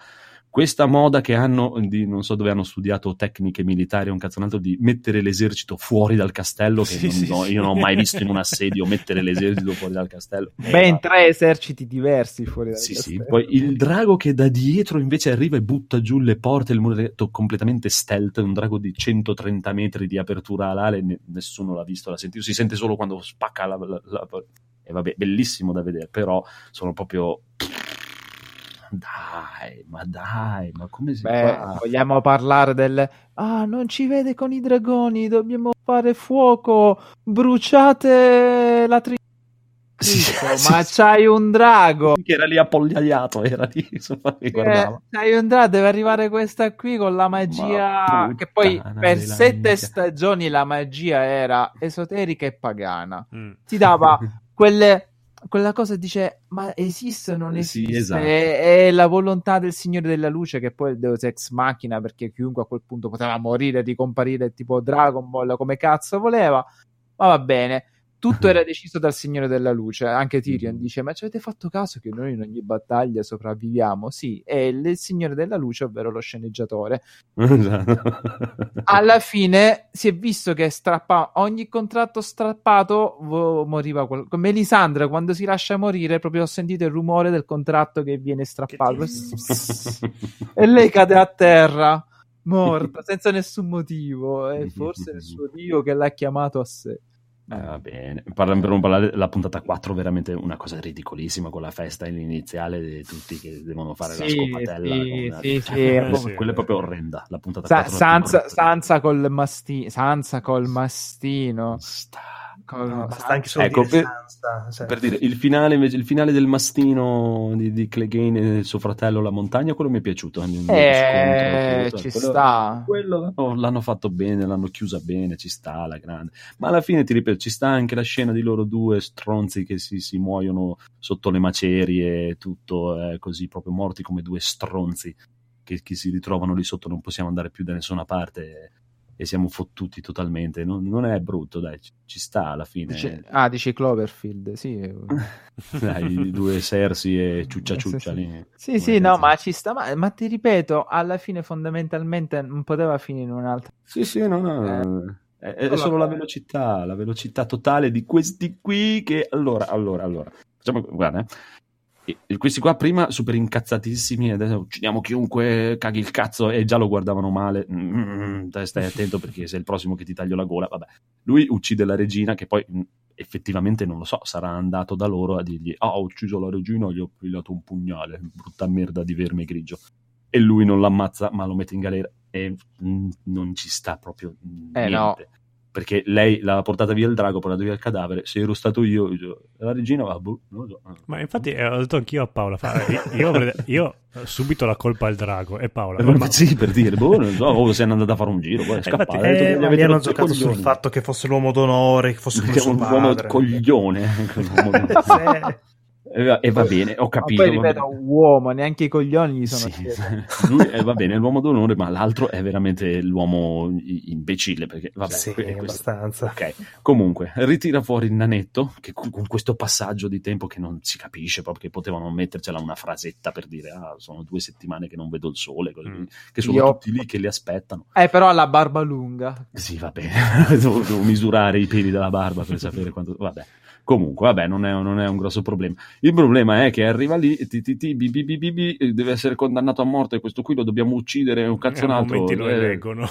Questa moda che hanno, di, non so dove hanno studiato tecniche militari o un cazzo un altro, di mettere l'esercito fuori dal castello, che sì, non, sì, no, sì. io non ho mai visto in un assedio mettere l'esercito fuori dal castello. Ben eh, tre eserciti diversi fuori dal sì, castello. Sì, poi il drago che da dietro invece arriva e butta giù le porte, il muretto completamente stealth, un drago di centotrenta metri di apertura alare, ne, nessuno l'ha visto, l'ha sentito, si sente solo quando spacca la... la, la... E vabbè, bellissimo da vedere, però sono proprio... Dai, ma dai, ma come si Beh, fa? Vogliamo parlare del ah, non ci vede con i dragoni, dobbiamo fare fuoco, bruciate la tri... Sì, ma sì, c'hai un drago che era lì appogliato, era lì insomma, mi guardava. C'hai un drago, deve arrivare questa qui con la magia, ma che poi per sette stagioni la magia era esoterica e pagana. Mm. Ti dava quelle, quella cosa, dice ma esiste o non esiste? Sì, esatto. è, è la volontà del Signore della Luce, che poi è il Deus Ex Machina, perché chiunque a quel punto poteva morire, ricomparire tipo Dragon Ball come cazzo voleva, ma va bene. Tutto era deciso dal Signore della Luce. Anche Tyrion dice: ma ci avete fatto caso che noi in ogni battaglia sopravviviamo? Sì, è il Signore della Luce, ovvero lo sceneggiatore. Alla fine si è visto che strappa... ogni contratto strappato vo- moriva. Qual- come Melisandre, quando si lascia morire, proprio ho sentito il rumore del contratto che viene strappato. Che e lei cade a terra, morta, senza nessun motivo. E forse il suo Dio che l'ha chiamato a sé. Va bene, per non parlare la puntata quattro, veramente una cosa ridicolissima, con la festa iniziale di tutti che devono fare sì, la scopatella. Sì, la... sì, cioè, sì, quella sì, è proprio orrenda. La puntata Sa- quattro Sansa, Sansa col mastino, Sansa col mastino. Sta... Col... No, basta anche solo ecco, dire per, Sansa, cioè. Per dire il finale, invece, il finale del mastino di, di Clegane e del suo fratello la montagna, quello mi è piaciuto. Eh, scontro, ci quello, sta. Quello, oh, l'hanno fatto bene, l'hanno chiusa bene, ci sta la grande. Ma alla fine ti ripeto, ci sta anche la scena di loro due stronzi che si, si muoiono sotto le macerie, tutto eh, così, proprio morti come due stronzi che, che si ritrovano lì sotto, non possiamo andare più da nessuna parte. E siamo fottuti totalmente. Non, non è brutto, dai, ci, ci sta alla fine. Dice, ah, dice Cloverfield, sì. Dai, due Sersi e ciuccia ciuccia lì. Sì, sì, no, ma ci sta. Ma, ma ti ripeto, alla fine fondamentalmente non poteva finire un'altra. Sì, sì, no, no. Eh. È, è solo la velocità, la velocità totale di questi qui che... Allora, allora, allora. Facciamo, guarda, eh. Questi qua prima super incazzatissimi, adesso uccidiamo chiunque, caghi il cazzo, e già lo guardavano male. Mm, stai attento perché sei il prossimo che ti taglio la gola. Vabbè, lui uccide la regina, che poi effettivamente non lo so, sarà andato da loro a dirgli: ah, oh, ho ucciso la regina, gli ho pigliato un pugnale, brutta merda di verme grigio, e lui non l'ammazza ma lo mette in galera, e mm, non ci sta proprio niente. Eh no. Perché lei l'ha portata via il drago, portata via il cadavere. Se ero stato io, io la regina va, boh, non lo so. Ma infatti ho detto anch'io a Paola, fa, io, io, io subito la colpa al drago e Paola. Ma, ma... sì, per dire, boh, non so, oh, se è andata a fare un giro, poi è scappata. Eh, eh, mi hanno giocato coglione. Sul fatto che fosse l'uomo d'onore, che fosse un uomo coglione. E eh, va bene, ho capito. Ma poi ripeto, un uomo, neanche i coglioni gli sono sì. Lui eh, va bene, è l'uomo d'onore, ma l'altro è veramente l'uomo imbecille, perché vabbè, sì, è abbastanza. Okay. Comunque, ritira fuori il nanetto, che con questo passaggio di tempo che non si capisce, proprio che potevano mettercela una frasetta per dire: ah, sono due settimane che non vedo il sole, così, mm. che sono Io... tutti lì che li aspettano. Eh, però ha la barba lunga. Sì, va bene, devo, devo misurare i peli della barba per sapere quanto... Vabbè. Comunque, vabbè, non è, non è un grosso problema. Il problema è che arriva lì, ti, ti, ti, bi, bi, bi, bi, bi, deve essere condannato a morte, e questo qui lo dobbiamo uccidere, un cazzo un altro. Momenti lo eleggono.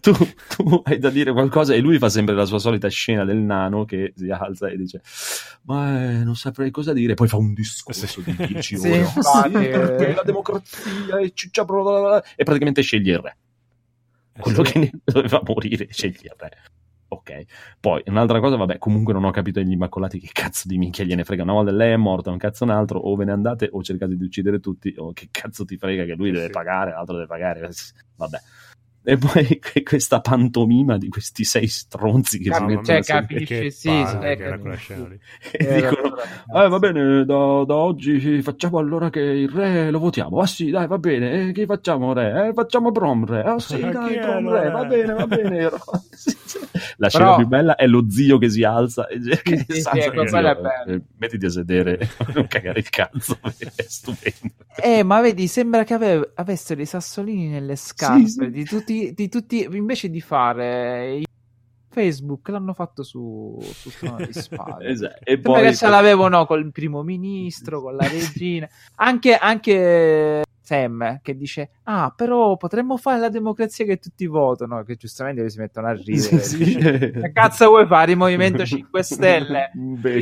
tu, tu hai da dire qualcosa, e lui fa sempre la sua solita scena del nano che si alza e dice: ma eh, non saprei cosa dire. Poi fa un discorso di dieci sì, ore. Sì, eh. La democrazia, e, ciuccia, bla bla bla, e praticamente sceglie il re. Quello sì. Che doveva morire, sceglie il re. Ok, poi un'altra cosa, vabbè, comunque non ho capito gli immacolati che cazzo di minchia gliene frega, una volta lei è morta, un cazzo un altro, o ve ne andate o cercate di uccidere tutti, o che cazzo ti frega che lui deve sì. pagare, l'altro deve pagare, vabbè. E poi questa pantomima di questi sei stronzi che Cap- si mettono cioè, capisce, sì, palle, che era sì. E eh, dicono: eh, va bene, da, da oggi facciamo allora che il re lo votiamo. Ah sì, dai, va bene. Eh, che facciamo, re? Eh, facciamo Brom re. Ah sì, ah, dai, Brom allora? Re. Va bene, va bene. La scena Però... più bella è lo zio che si alza e che sì, sì, che zio, mettiti a sedere, non cagare il cazzo. È stupendo. Eh, ma vedi, sembra che ave- avessero i sassolini nelle scarpe sì, sì. di tutti. Di, di tutti, invece di fare Facebook l'hanno fatto su su di spade. Esatto. E poi perché ce l'avevano col primo ministro, con la regina, anche, anche Sam che dice: ah, però potremmo fare la democrazia che tutti votano, che giustamente si mettono a ridere. Sì. Che cazzo vuoi fare, il Movimento cinque Stelle?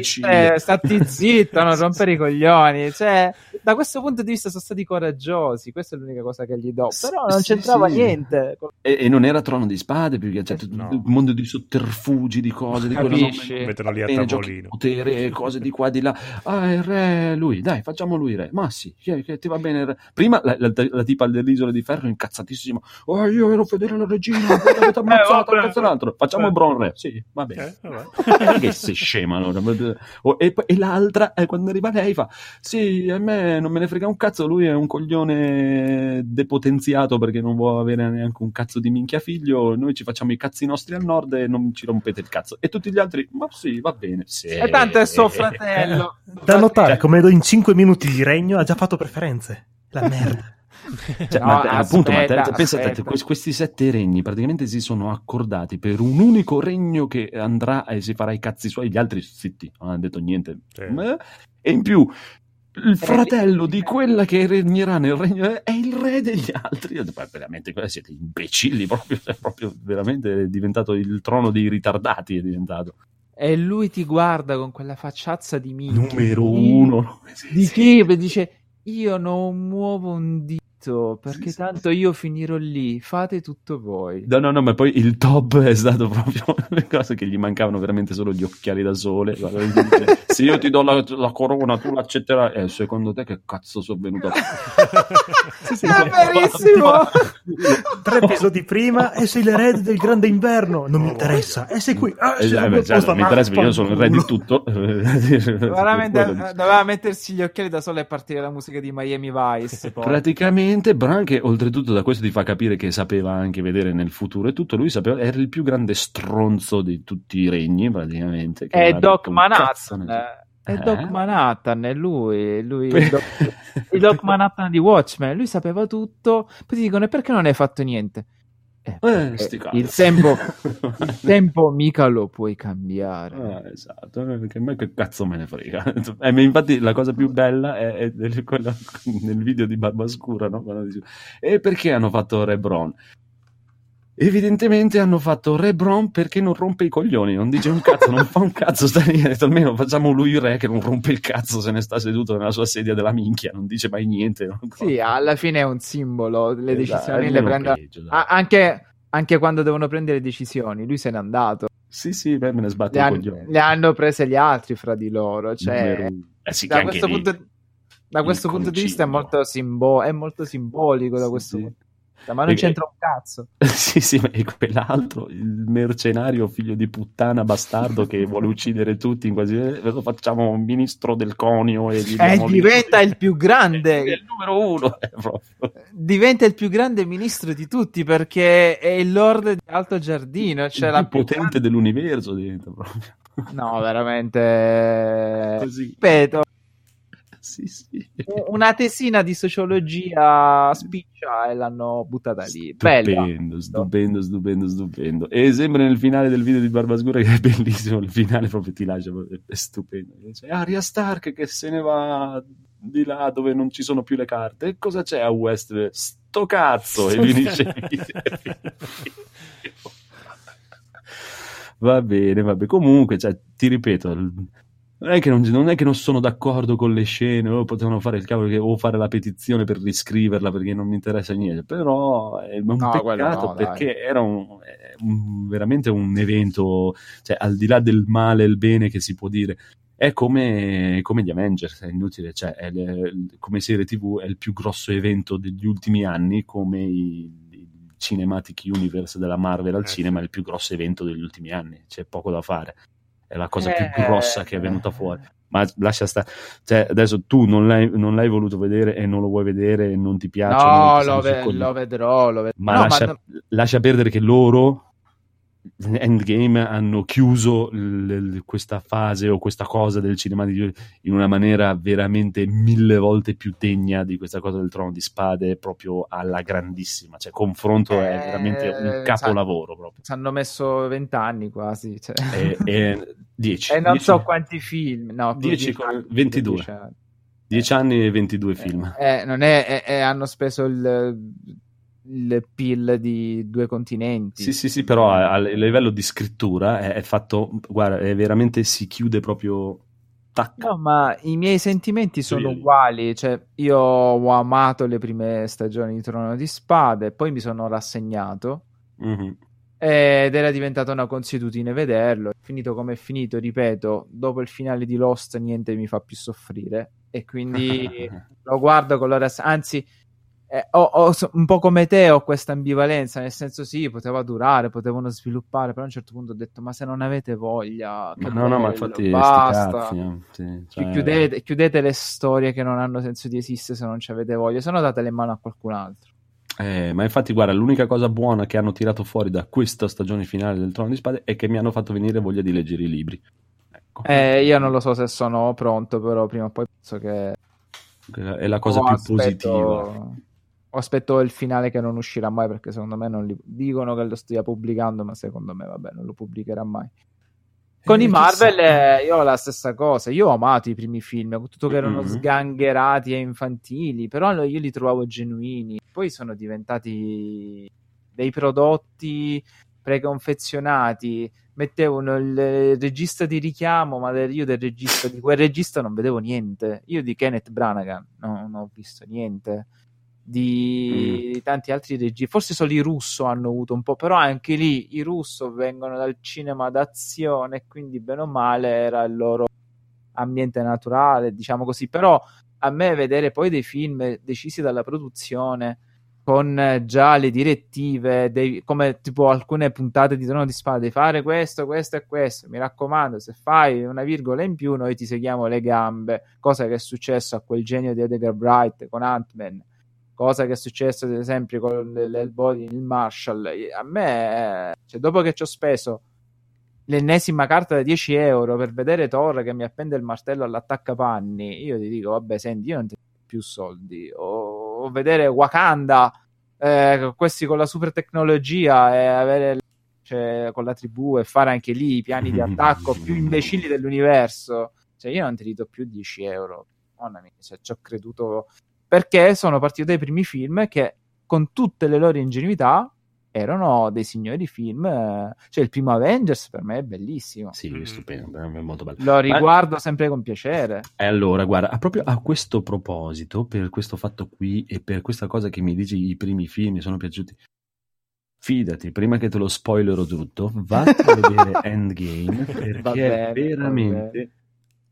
Sta, stati zitto, non rompere i coglioni, cioè da questo punto di vista sono stati coraggiosi, questa è l'unica cosa che gli do, però non sì, c'entrava sì. niente e, e non era Trono di Spade, più che c'è tutto no. il mondo di sotterfugi, di cose, di capisci, metterla lì a tavolino, potere, cose di qua di là, ah il re, lui dai facciamo lui re, ma sì che, che ti va bene il re. Prima la, la, la tipa dell'Isola di Ferro incazzatissima, oh io ero fedele alla regina, poi eh, l'altro facciamo eh. Bron re, sì va bene eh, che sei scema allora. e, e l'altra è quando arriva lei fa sì a me non me ne frega un cazzo, lui è un coglione depotenziato perché non vuole avere neanche un cazzo di minchia figlio, noi ci facciamo i cazzi nostri al nord e non ci rompete il cazzo, e tutti gli altri ma sì va bene sì. e tanto è suo fratello. Da notare cioè, come in cinque minuti di regno ha già fatto preferenze, la merda. Cioè, no, ma, aspetta, appunto, ma te, aspetta. Pensate, questi sette regni praticamente si sono accordati per un unico regno che andrà e si farà i cazzi suoi, gli altri zitti, non hanno detto niente sì. e in più il fratello di quella che regnerà nel regno è il re degli altri. Veramente siete imbecilli, proprio, proprio veramente è diventato il trono dei ritardati, è diventato. E lui ti guarda con quella facciazza di minchia numero uno di chi dice io non muovo un dito perché sì, tanto sì. io finirò lì, fate tutto voi. No no no, ma poi il top è stato proprio le cose che gli mancavano veramente, solo gli occhiali da sole. Se io ti do la, la corona tu l'accetterai, eh, secondo te che cazzo sono venuto a sì, sì, è verissimo. Tre episodi prima e sei l'erede del grande inverno, non mi interessa, e sei qui ah, eh, beh, certo, mi interessa perché io sono il re di tutto. Veramente doveva mettersi gli occhiali da sole e partire la musica di Miami Vice poi. Praticamente Bran, che oltretutto da questo ti fa capire che sapeva anche vedere nel futuro e tutto, lui sapeva, era il più grande stronzo di tutti i regni praticamente, che è Doc Manhattan nel... è eh? Doc Manhattan è lui, lui il, doc... il Doc Manhattan di Watchmen, lui sapeva tutto. Poi ti dicono e perché non hai fatto niente? Eh, eh, il, tempo, il tempo mica lo puoi cambiare, eh, esatto, perché a me che cazzo me ne frega. Eh, infatti la cosa più bella è, è del, quella, nel video di Barbascura, no? E perché hanno fatto Re Bron? Evidentemente hanno fatto Re Bron perché non rompe i coglioni, non dice un cazzo, non fa un cazzo, sta lì, almeno facciamo lui il re che non rompe il cazzo, se ne sta seduto nella sua sedia della minchia, non dice mai niente. Non sì, alla fine è un simbolo, le decisioni le prende ah, anche, anche quando devono prendere decisioni, lui se n'è andato. Sì, sì, beh, me ne sbatte i coglioni. Le hanno prese gli altri fra di loro, cioè eh sì, da questo, punto, da questo punto di vista è molto, simbo- è molto simbolico sì, da questo sì. punto. Ma non c'entra un cazzo. Sì, sì, ma è quell'altro, il mercenario figlio di puttana bastardo che vuole uccidere tutti in quasi... lo facciamo un ministro del conio e eh, diventa il più grande, è il numero uno, eh, proprio. Diventa il più grande ministro di tutti perché è il lord di Alto Giardino, cioè il la più potente grande... dell'universo diventa proprio. No, veramente così. Ripeto, sì, sì. Una tesina di sociologia spiccia e l'hanno buttata lì. Stupendo, bella. stupendo, stupendo, stupendo. E sembra nel finale del video di Barbascura, che è bellissimo, il finale proprio ti lascia, è stupendo. C'è Arya Stark che se ne va di là dove non ci sono più le carte. E cosa c'è a West? Sto cazzo! E finisce. Va bene, va bene. Comunque, cioè, ti ripeto... Non è, che non, non è che non sono d'accordo con le scene, o potevano fare il cavolo che, o fare la petizione per riscriverla perché non mi interessa niente, però è un no, peccato guarda, no, perché dai. era un, un, veramente un evento, cioè al di là del male e il bene che si può dire, è come, come gli Avengers, è inutile, cioè è le, come serie tv è il più grosso evento degli ultimi anni, come i Cinematic Universe della Marvel al eh. cinema è il più grosso evento degli ultimi anni, c'è poco da fare. È la cosa eh... più grossa che è venuta fuori, ma lascia stare, cioè, adesso tu non l'hai, non l'hai voluto vedere e non lo vuoi vedere e non ti piace, no, lo, ve- lo vedrò, lo ved- ma, no, lascia, ma lascia perdere che loro Endgame hanno chiuso l- l- questa fase o questa cosa del cinema di- in una maniera veramente mille volte più degna di questa cosa del Trono di Spade, proprio alla grandissima, cioè confronto eh, è veramente un capolavoro proprio. Ci hanno messo vent'anni quasi, cioè. e, e dieci, e non dieci, so quanti film, no, dieci, anni, ventidue dieci anni. dieci anni e ventidue eh, film eh, non è, è, è, hanno speso il il P I L di due continenti. Sì, sì, sì, però a, a livello di scrittura è, è fatto, guarda, è veramente si chiude proprio Tacca. No, ma i miei sentimenti sono sì. uguali, cioè io ho amato le prime stagioni di Trono di Spade, poi mi sono rassegnato mm-hmm. ed era diventata una consuetudine vederlo, è finito come è finito, ripeto, dopo il finale di Lost niente mi fa più soffrire e quindi lo guardo con la rass- anzi eh, ho, ho, un po' come te ho questa ambivalenza, nel senso sì, poteva durare, potevano sviluppare, però a un certo punto ho detto ma se non avete voglia che ma no, bello, no, ma infatti basta, sì, cioè... chiudete, chiudete le storie che non hanno senso di esistere se non ci avete voglia, se no date le mani a qualcun altro. Eh, ma infatti guarda, l'unica cosa buona che hanno tirato fuori da questa stagione finale del Trono di Spade è che mi hanno fatto venire voglia di leggere i libri, ecco. eh, io non lo so se sono pronto, però prima o poi penso che è la cosa oh, più aspetto... positiva. Aspetto il finale che non uscirà mai, perché secondo me non li... dicono che lo stia pubblicando, ma secondo me vabbè non lo pubblicherà mai. Con eh, i Marvel chissà. Io ho la stessa cosa, io ho amato i primi film, tutto che erano mm-hmm. sgangherati e infantili, però io li trovavo genuini, poi sono diventati dei prodotti preconfezionati, mettevano il regista di richiamo, ma io del regista di quel regista non vedevo niente, io di Kenneth Branagh no, non ho visto niente, di mm. tanti altri registi, forse solo i russo hanno avuto un po', però anche lì i russo vengono dal cinema d'azione, quindi bene o male era il loro ambiente naturale, diciamo così, però a me vedere poi dei film decisi dalla produzione con già le direttive dei, come tipo alcune puntate di Trono di Spade, devi fare questo, questo e questo, mi raccomando se fai una virgola in più noi ti seguiamo le gambe, cosa che è successo a quel genio di Edgar Wright con Ant-Man, cosa che è successo ad esempio con l'Hellboy, il Marshall. A me, cioè, dopo che ci ho speso l'ennesima carta da dieci euro per vedere Thor che mi appende il martello all'attaccapanni, io ti dico vabbè senti, io non ti do più soldi, o, o vedere Wakanda eh, questi con la super tecnologia e avere cioè, con la tribù e fare anche lì i piani di attacco più imbecilli dell'universo, cioè io non ti do più dieci euro, mamma mia, cioè, ci ho creduto, perché sono partito dai primi film che con tutte le loro ingenuità erano dei signori film, cioè il primo Avengers per me è bellissimo, sì, è stupendo, è molto bello, lo riguardo Ma... sempre con piacere. E allora guarda, proprio a questo proposito, per questo fatto qui e per questa cosa che mi dici i primi film mi sono piaciuti, fidati, prima che te lo spoilerò tutto, vatti a vedere Endgame, perché bene, è veramente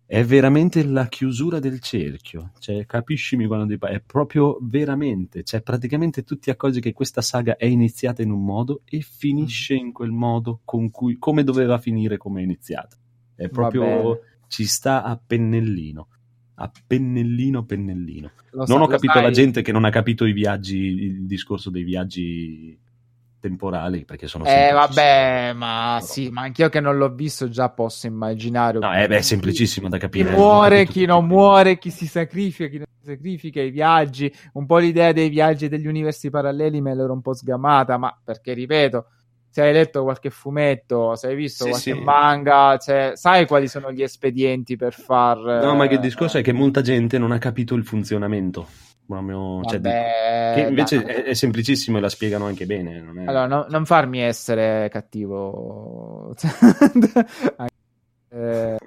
è veramente la chiusura del cerchio, cioè capiscimi quando dico, è proprio veramente, cioè praticamente tu ti accorgi che questa saga è iniziata in un modo e finisce in quel modo con cui, come doveva finire, come è iniziata, è proprio, ci sta a pennellino a pennellino pennellino lo non sa, ho capito sai. La gente che non ha capito i viaggi, il discorso dei viaggi temporali, perché sono eh vabbè ma però. Sì, ma anch'io che non l'ho visto già posso immaginare, no eh, beh, è semplicissimo da capire, chi muore, chi non muore, chi si sacrifica, chi non si sacrifica, i viaggi, un po' l'idea dei viaggi degli universi paralleli me l'ero un po' sgamata, ma perché ripeto, se hai letto qualche fumetto, se hai visto sì, qualche sì. manga, cioè, sai quali sono gli espedienti per far no ma che il discorso eh, è che molta gente non ha capito il funzionamento proprio, cioè, vabbè, che invece è, è semplicissimo e la spiegano anche bene, non è... allora no, non farmi essere cattivo eh...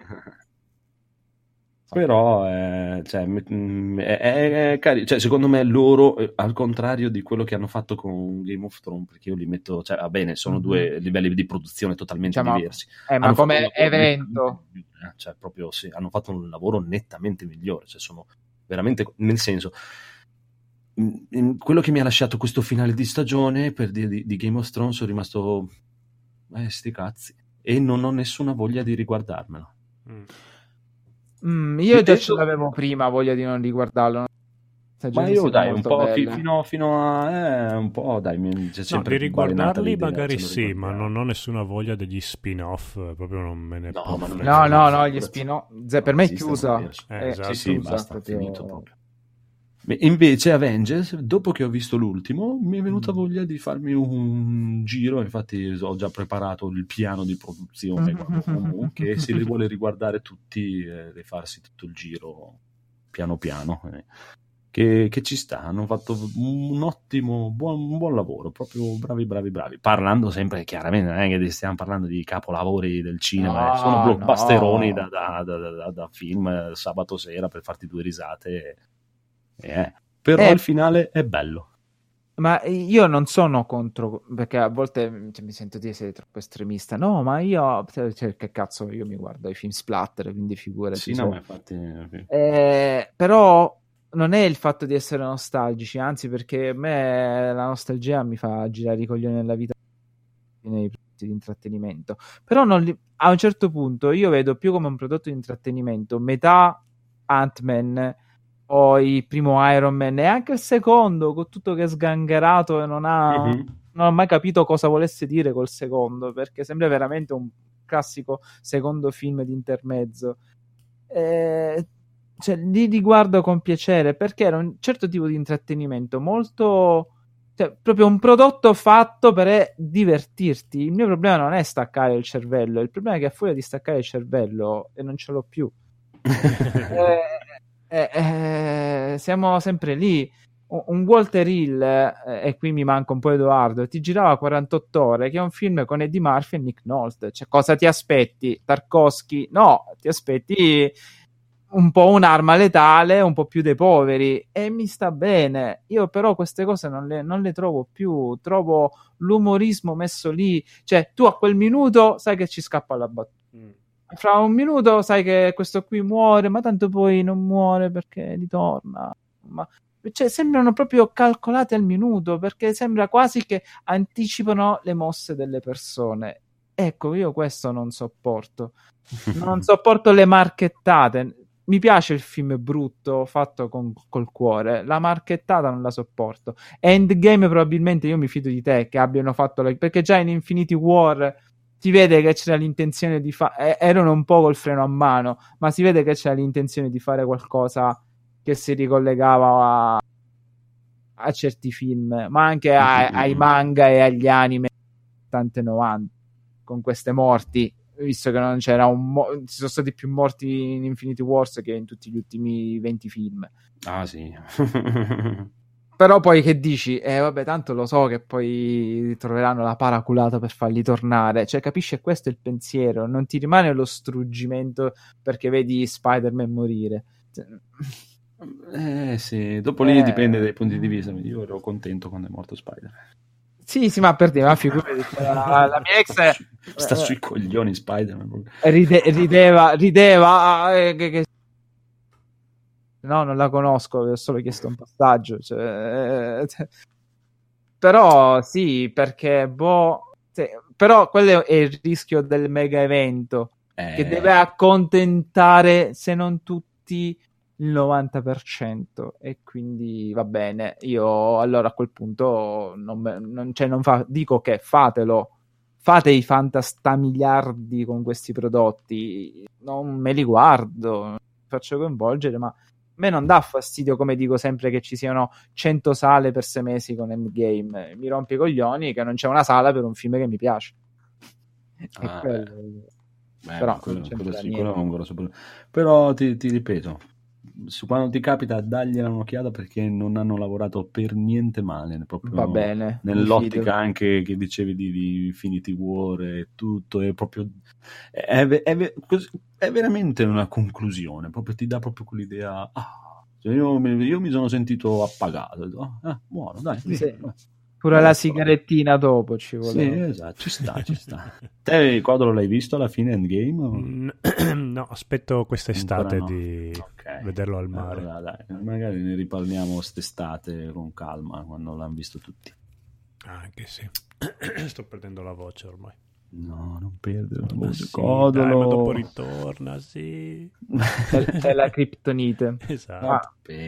però eh, cioè, è, è, è cari- cioè, secondo me loro al contrario di quello che hanno fatto con Game of Thrones, perché io li metto, cioè, va bene, sono mm-hmm. due livelli di produzione totalmente diciamo, diversi eh, ma hanno come evento lavoro, cioè, proprio, sì, hanno fatto un lavoro nettamente migliore, cioè, sono veramente, nel senso, quello che mi ha lasciato questo finale di stagione per dire di, di Game of Thrones, sono rimasto eh sti cazzi e non ho nessuna voglia di riguardarmelo. Mm. Mm, io già ce l'avevo prima voglia di non riguardarlo. Ma io dai un po' fi, fino, fino a eh, un po' dai mi, c'è sempre no, di riguardarli magari sì, ma non ho nessuna voglia degli spin-off, proprio non me ne no, non no, no, no, gli spin-off cioè, per no, me è chiusa, eh, esatto. Sì, sì, chiusa, basta, proprio... finito proprio. Invece Avengers, dopo che ho visto l'ultimo, mi è venuta voglia di farmi un giro, infatti ho già preparato il piano di produzione che se li vuole riguardare tutti eh, e farsi tutto il giro piano piano eh. che, che ci sta, hanno fatto un ottimo, buon, un buon lavoro, proprio bravi, bravi, bravi. Parlando sempre chiaramente, non è che stiamo parlando di capolavori del cinema, no, sono blockbusteroni no. da, da, da, da, da film sabato sera per farti due risate, eh. Però eh, il finale è bello. Ma io non sono contro, perché a volte cioè, mi sento dire sei troppo estremista. No, ma io, cioè, che cazzo, io mi guardo i film splatter, quindi figurati. Sì, no, ma infatti... eh, però non è il fatto di essere nostalgici, anzi, perché a me la nostalgia mi fa girare i coglioni nella vita, nei prodotti di intrattenimento. Però non li... a un certo punto io vedo più come un prodotto di intrattenimento, metà Ant-Man, poi il primo Iron Man e anche il secondo, con tutto che è sgangherato e non ha, mm-hmm. non ho mai capito cosa volesse dire col secondo, perché sembra veramente un classico secondo film di intermezzo. Eh, cioè, li riguardo con piacere, perché era un certo tipo di intrattenimento molto... cioè, proprio un prodotto fatto per divertirti. Il mio problema non è staccare il cervello, il problema è che a furia di staccare il cervello e non ce l'ho più. eh, Eh, eh, siamo sempre lì. Un Walter Hill, eh, e qui mi manca un po' Edoardo, ti girava quarantotto ore, che è un film con Eddie Murphy e Nick Nolte. Cioè, cosa ti aspetti? Tarkovsky? No, ti aspetti un po' un'arma letale, un po' più dei poveri, e mi sta bene. Io però queste cose non le, non le trovo più, trovo l'umorismo messo lì. Cioè, tu a quel minuto sai che ci scappa la battuta, mm. fra un minuto sai che questo qui muore, ma tanto poi non muore perché ritorna. Ma cioè, sembrano proprio calcolate al minuto, perché sembra quasi che anticipano le mosse delle persone. Ecco, io questo non sopporto. Non sopporto le marchettate. Mi piace il film brutto fatto con, col cuore, la marchettata non la sopporto. Endgame probabilmente io mi fido di te che abbiano fatto la... perché già in Infinity War si vede che c'era l'intenzione di fare, eh, erano un po' col freno a mano, ma si vede che c'era l'intenzione di fare qualcosa che si ricollegava a, a certi film, ma anche a, ai manga e agli anime ottanta novanta, con queste morti, visto che non c'era un mo- ci sono stati più morti in Infinity Wars che in tutti gli ultimi venti film. Ah sì. Però poi che dici? Eh vabbè, tanto lo so che poi troveranno la paraculata per farli tornare. Cioè, capisci, questo è il pensiero. Non ti rimane lo struggimento perché vedi Spider-Man morire. Eh sì, dopo eh... lì dipende dai punti di vista. Io ero contento quando è morto Spider-Man. Sì, sì, ma per dire, ma figurati, la, la mia ex... Sta, su, sta eh, sui coglioni Spider-Man. Ride, rideva, rideva... Eh, che, che... No, non la conosco, ho solo chiesto un passaggio. Cioè, eh, però sì, perché boh, sì, però quello è il rischio del mega evento eh. che deve accontentare se non tutti il novanta per cento, e quindi va bene. Io allora a quel punto non, non, cioè, non fa, dico che fatelo, fate i fantastamiliardi con questi prodotti, non me li guardo, faccio coinvolgere, ma a me non dà fastidio, come dico sempre, che ci siano cento sale per sei mesi con Endgame. Mi rompi i coglioni che non c'è una sala per un film che mi piace. Ah, quello... beh, però quello, quello sicuro, ancora super... però ti, ti ripeto, su quando ti capita dagliela un'occhiata, perché non hanno lavorato per niente male, proprio. Va bene, nell'ottica anche che dicevi di, di Infinity War e tutto, è proprio è, è, è veramente una conclusione, proprio ti dà proprio quell'idea. Ah, cioè io, io mi sono sentito appagato, ah, buono dai, sì. Sì. Pure non la so. Sigarettina dopo ci voleva. Sì, esatto, ci sta, ci sta. Te il quadro l'hai visto alla fine Endgame? O... no, aspetto quest'estate no. di okay. vederlo al mare. Allora, dai, magari ne riparliamo quest'estate con calma, quando l'hanno visto tutti. Anche sì. Sto perdendo la voce ormai. No, non perdere la voce. Sì, dai, ma dopo ritorna, sì. È la criptonite. Esatto. Ma,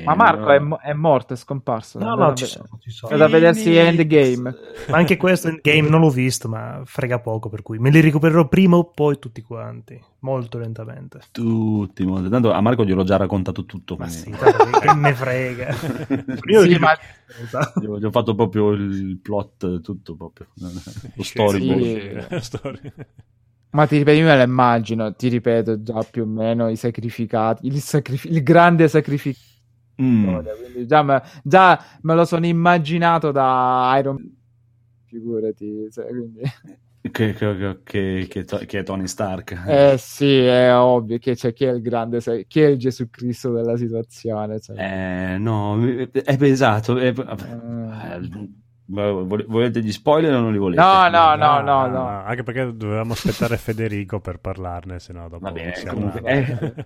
ma Marco è, mo- è morto, è scomparso. No, no, ci sono, ci sono. È da vedersi Endgame. Ma anche questo Endgame non l'ho visto, ma frega poco, per cui me li recupererò prima o poi tutti quanti, molto lentamente. Tutti, molto. Tanto a Marco gliel'ho già raccontato tutto. Ma sì, che me frega. Io sì, gli... ma... gli ho fatto proprio il plot, tutto proprio. Lo storyboard. Sì. Ma ti ripeto, io me la immagino, ti ripeto già più o meno i sacrificati, il, sacrific- il grande sacrificio mm. quindi già me, già me lo sono immaginato da Iron Man, figurati, cioè, quindi... Che, che, che, che, che è Tony Stark, eh sì, è ovvio che c'è, cioè, chi è il grande, chi è il Gesù Cristo della situazione, cioè. eh no è pesato è... Uh... volete gli spoiler o non li volete? no no no no, no. no. Anche perché dovevamo aspettare Federico per parlarne, sennò dopo va bene, comunque, eh.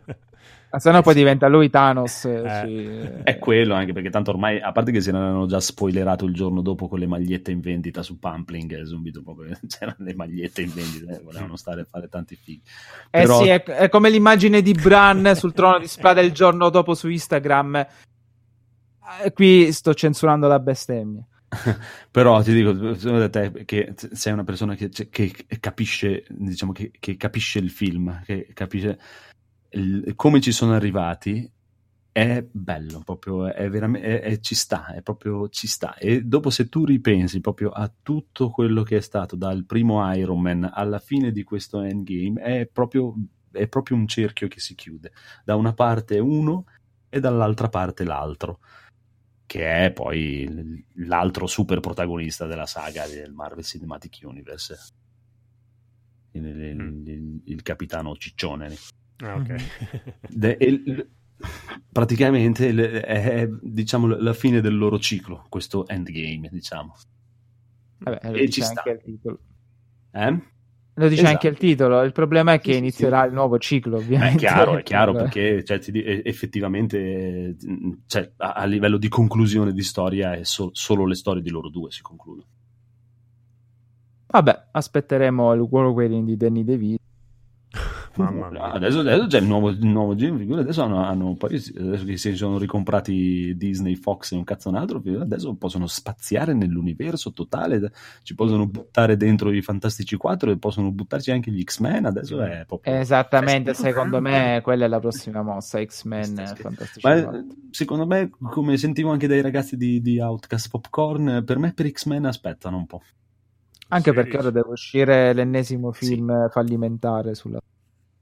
sennò poi diventa lui Thanos, eh. Sì. È quello, anche perché tanto ormai, a parte che se ne avevano già spoilerato il giorno dopo con le magliette in vendita su Pumpling, subito proprio c'erano le magliette in vendita, volevano stare a fare tanti figli. eh Però... sì, è, è come l'immagine di Bran sul trono di Spada il giorno dopo su Instagram. Qui sto censurando la bestemmia. Però ti dico, secondo te, che sei una persona che, che capisce, diciamo, che, che capisce il film, che capisce il, come ci sono arrivati, è bello, proprio è veramente, è, è, ci sta, è proprio ci sta. E dopo, se tu ripensi proprio a tutto quello che è stato dal primo Iron Man alla fine di questo Endgame, è proprio, è proprio un cerchio che si chiude. Da una parte uno e dall'altra parte l'altro, che è poi l'altro super protagonista della saga del Marvel Cinematic Universe, il, il, mm. il, il capitano Ciccione. Ah, okay. De, il, praticamente il, è, diciamo, la fine del loro ciclo, questo Endgame, diciamo. Vabbè, lo e dice anche il titolo. Eh? Lo dice, esatto, anche il titolo. Il problema è che sì, inizierà sì. il nuovo ciclo, ovviamente. È chiaro, è chiaro, perché, cioè, effettivamente, cioè, a, a livello di conclusione di storia è so- solo le storie di loro due si concludono. Vabbè, aspetteremo il Wolverine di Danny DeVito. Mamma mia. Adesso, adesso c'è il nuovo, il nuovo Jim, adesso hanno, hanno poi, adesso che si sono ricomprati Disney, Fox e un cazzo un altro, adesso possono spaziare nell'universo totale, ci possono buttare dentro i Fantastici quattro e possono buttarci anche gli X-Men, adesso è proprio... Esattamente, è secondo me quella è la prossima mossa, X-Men, Fantastici quattro. Secondo me, come sentivo anche dai ragazzi di, di Outcast Popcorn, per me per X-Men aspettano un po'. Anche sì, perché ora deve uscire l'ennesimo film sì. fallimentare sulla...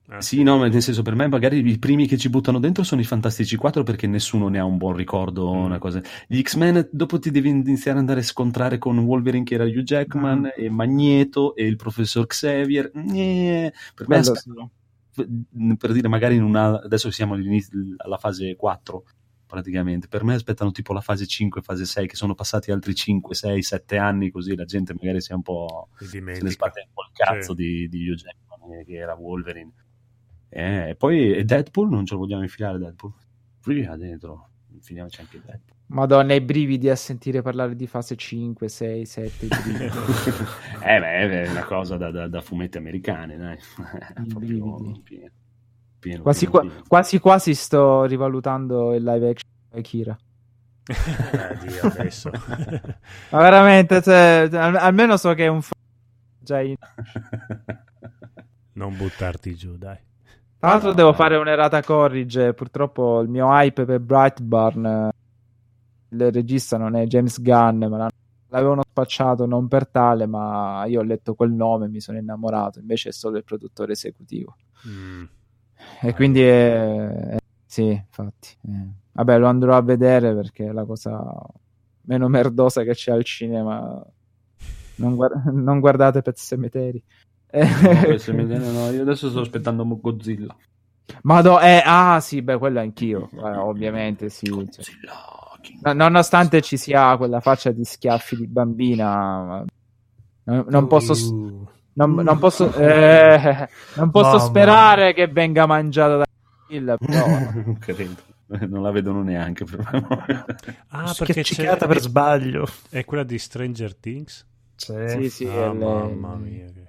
Ah, sì, sì, no, ma nel senso, per me magari i primi che ci buttano dentro sono i Fantastici quattro, perché nessuno ne ha un buon ricordo, mm. una cosa. Gli X-Men dopo ti devi iniziare ad andare a scontrare con Wolverine, che era Hugh Jackman, mm. e Magneto e il professor Xavier. Nye. Per me asp- sì. per dire, magari in una, adesso siamo alla fase quattro praticamente, per me aspettano tipo la fase cinque, fase sei, che sono passati altri cinque, sei, sette anni, così la gente magari si è un po' si ne sbatte un po' il cazzo, sì, di, di Hugh Jackman che era Wolverine. Eh, poi e Deadpool, non ce lo vogliamo infilare Deadpool? Prima dentro, infiliamoci anche Deadpool. Madonna, i brividi a sentire parlare di fase cinque, sei, sette eh beh, è una cosa da, da, da fumetti americane, dai. Proprio pieno, pieno, quasi, pieno, pieno. Qua, quasi quasi sto rivalutando il live action di Akira. Eh, Dio, adesso. Ma veramente, cioè, almeno so che è un f... già in... Non buttarti giù, dai. Tra l'altro no, devo no. fare un'errata corrige, purtroppo il mio hype per Brightburn, il regista non è James Gunn, ma l'avevano spacciato non per tale, ma io ho letto quel nome e mi sono innamorato, invece è solo il produttore esecutivo. Mm. E ah, quindi è... è... sì, infatti. Eh. Vabbè, lo andrò a vedere perché è la cosa meno merdosa che c'è al cinema. Non, guard... non guardate Pet Sematary. No, no, io adesso sto aspettando Godzilla. Ma do, eh, ah sì, beh, quello anch'io, eh, ovviamente sì. Godzilla, cioè. No, nonostante ci sia quella faccia di schiaffi di bambina, non, non posso, non, non posso, eh, non posso no, sperare no. che venga mangiata da Godzilla. Però non credo. Non la vedono neanche. Però. Ah, perché c'è per sbaglio. È quella di Stranger Things? C'è. Sì, sì. Ah, è mamma lei. mia. Che...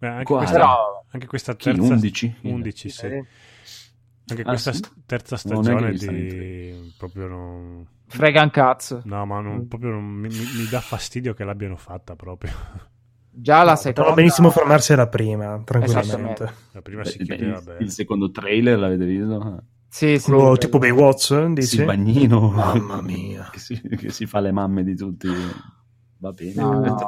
Beh, anche, questa, no. anche questa terza undici, undici, sì. Anche ah, questa sì? terza stagione di proprio non... frega un cazzo. No, ma non, proprio non, mi, mi dà fastidio che l'abbiano fatta proprio. Già la no, seconda. Poteva benissimo fermarsi alla prima, tranquillamente. La prima si chiudeva bene. Il secondo trailer l'avete visto? Sì, sì, quello, tipo Baywatch, dici? Il bagnino, mamma mia, che si, che si fa le mamme di tutti. Va bene. No, no.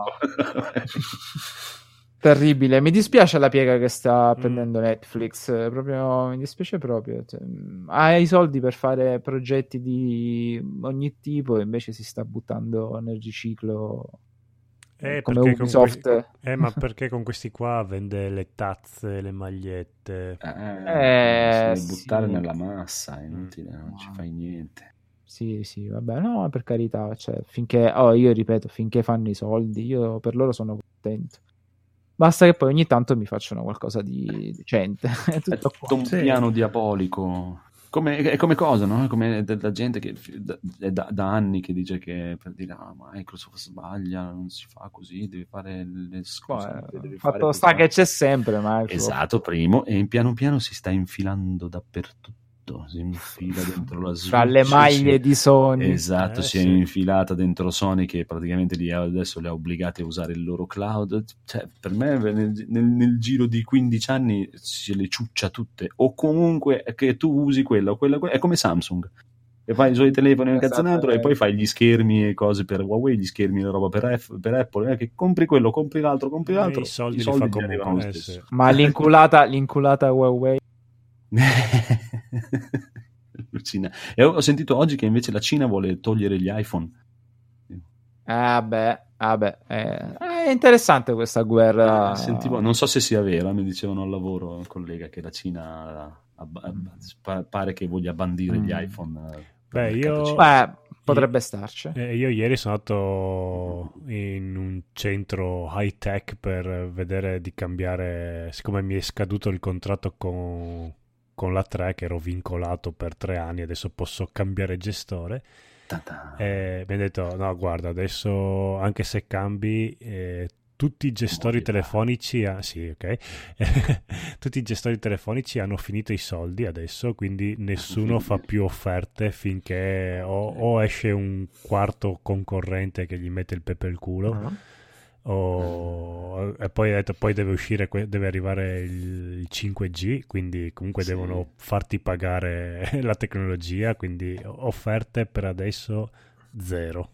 Terribile, mi dispiace la piega che sta prendendo mm. Netflix, proprio mi dispiace proprio. Cioè, ha i soldi per fare progetti di ogni tipo e invece si sta buttando nel riciclo eh, come Ubisoft. Que- eh, ma perché con questi qua vende le tazze, le magliette? Eh, eh sì. Buttare nella massa, è inutile, mm. non ci fai niente. Sì, sì, vabbè, no, per carità, cioè, finché, oh, io ripeto, finché fanno i soldi, io per loro sono contento. Basta che poi ogni tanto mi facciano qualcosa di decente. È tutto, è tutto un piano diabolico. Come, è come cosa, no? È come della gente che è da, da anni che dice che per dire ah, Microsoft sbaglia, non si fa così, devi fare le scuole. Devi fatto fare sta che c'è sempre, Microsoft. Esatto, primo. E piano piano si sta infilando dappertutto. Si infila dentro la Switch, tra le maglie si... di Sony, esatto, eh, si sì. è infilata dentro Sony che praticamente li ha, adesso li ha obbligati a usare il loro cloud. Cioè, per me nel, nel, nel giro di quindici anni se le ciuccia tutte, o comunque che tu usi quella o quella, quella. È come Samsung che fa i suoi telefoni e esatto, cazzo eh. e poi fai gli schermi e cose per Huawei, gli schermi e la roba per, F, per Apple, eh, che compri quello, compri l'altro, compri l'altro e i soldi, i soldi li fa li comunque eh, sì. Ma l'inculata, l'inculata Huawei e ho sentito oggi che invece la Cina vuole togliere gli iPhone. Ah beh, ah beh eh, è interessante questa guerra. Eh, sentivo, non so se sia vera, mi dicevano al lavoro un collega che la Cina abba- pa- pare che voglia bandire mm. gli iPhone. Beh, io beh, potrebbe starci. Eh, io ieri sono andato in un centro high tech per vedere di cambiare, siccome mi è scaduto il contratto con con la tre che ero vincolato per tre anni, adesso posso cambiare gestore. E mi ha detto no guarda, adesso anche se cambi eh, tutti i gestori oh, telefonici ha... sì, okay. tutti i gestori telefonici hanno finito i soldi adesso, quindi nessuno fa più offerte finché o, o esce un quarto concorrente che gli mette il pepe al culo uh-huh. Oh, e poi ha detto poi deve uscire, deve arrivare il cinque G, quindi comunque sì. devono farti pagare la tecnologia, quindi offerte per adesso zero.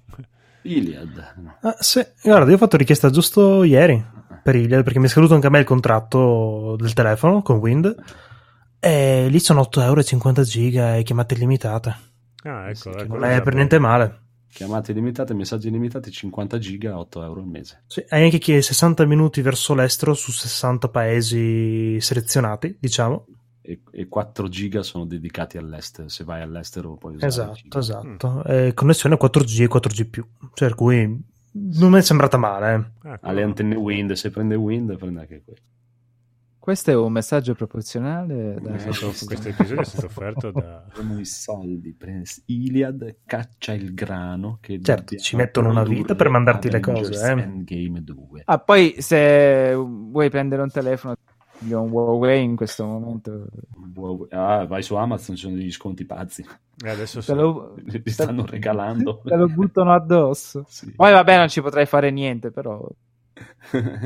Iliad ah, sì. Guarda, io ho fatto richiesta giusto ieri per Iliad perché mi è scaduto anche a me il contratto del telefono con Wind e lì sono otto euro e cinquanta giga e chiamate illimitate. Ah, ecco, ecco, non è per buona. Niente male. Chiamate limitate, messaggi limitati, cinquanta giga, otto euro al mese. Sì, hai anche chi è sessanta minuti verso l'estero su sessanta paesi selezionati, diciamo. E, e quattro giga sono dedicati all'estero, se vai all'estero puoi usare. Esatto, esatto. Mm. Eh, connessione quattro G e quattro G più, cioè per cui non mi è sembrata male. Ecco. Alle antenne Wind, se prende Wind prende anche quello. Questo è un messaggio proporzionale. Da... Eh, questo episodio è stato offerto da. Con i soldi, presi. Iliad caccia il grano. Che certo, ci mettono una vita per mandarti le cose. Eh. Endgame due. Ah, poi se vuoi prendere un telefono, io ho un Huawei in questo momento. Ah, vai su Amazon, ci sono degli sconti pazzi. E adesso so, lo... li stanno regalando. Te lo buttano addosso. Sì. Poi vabbè, non ci potrei fare niente, però.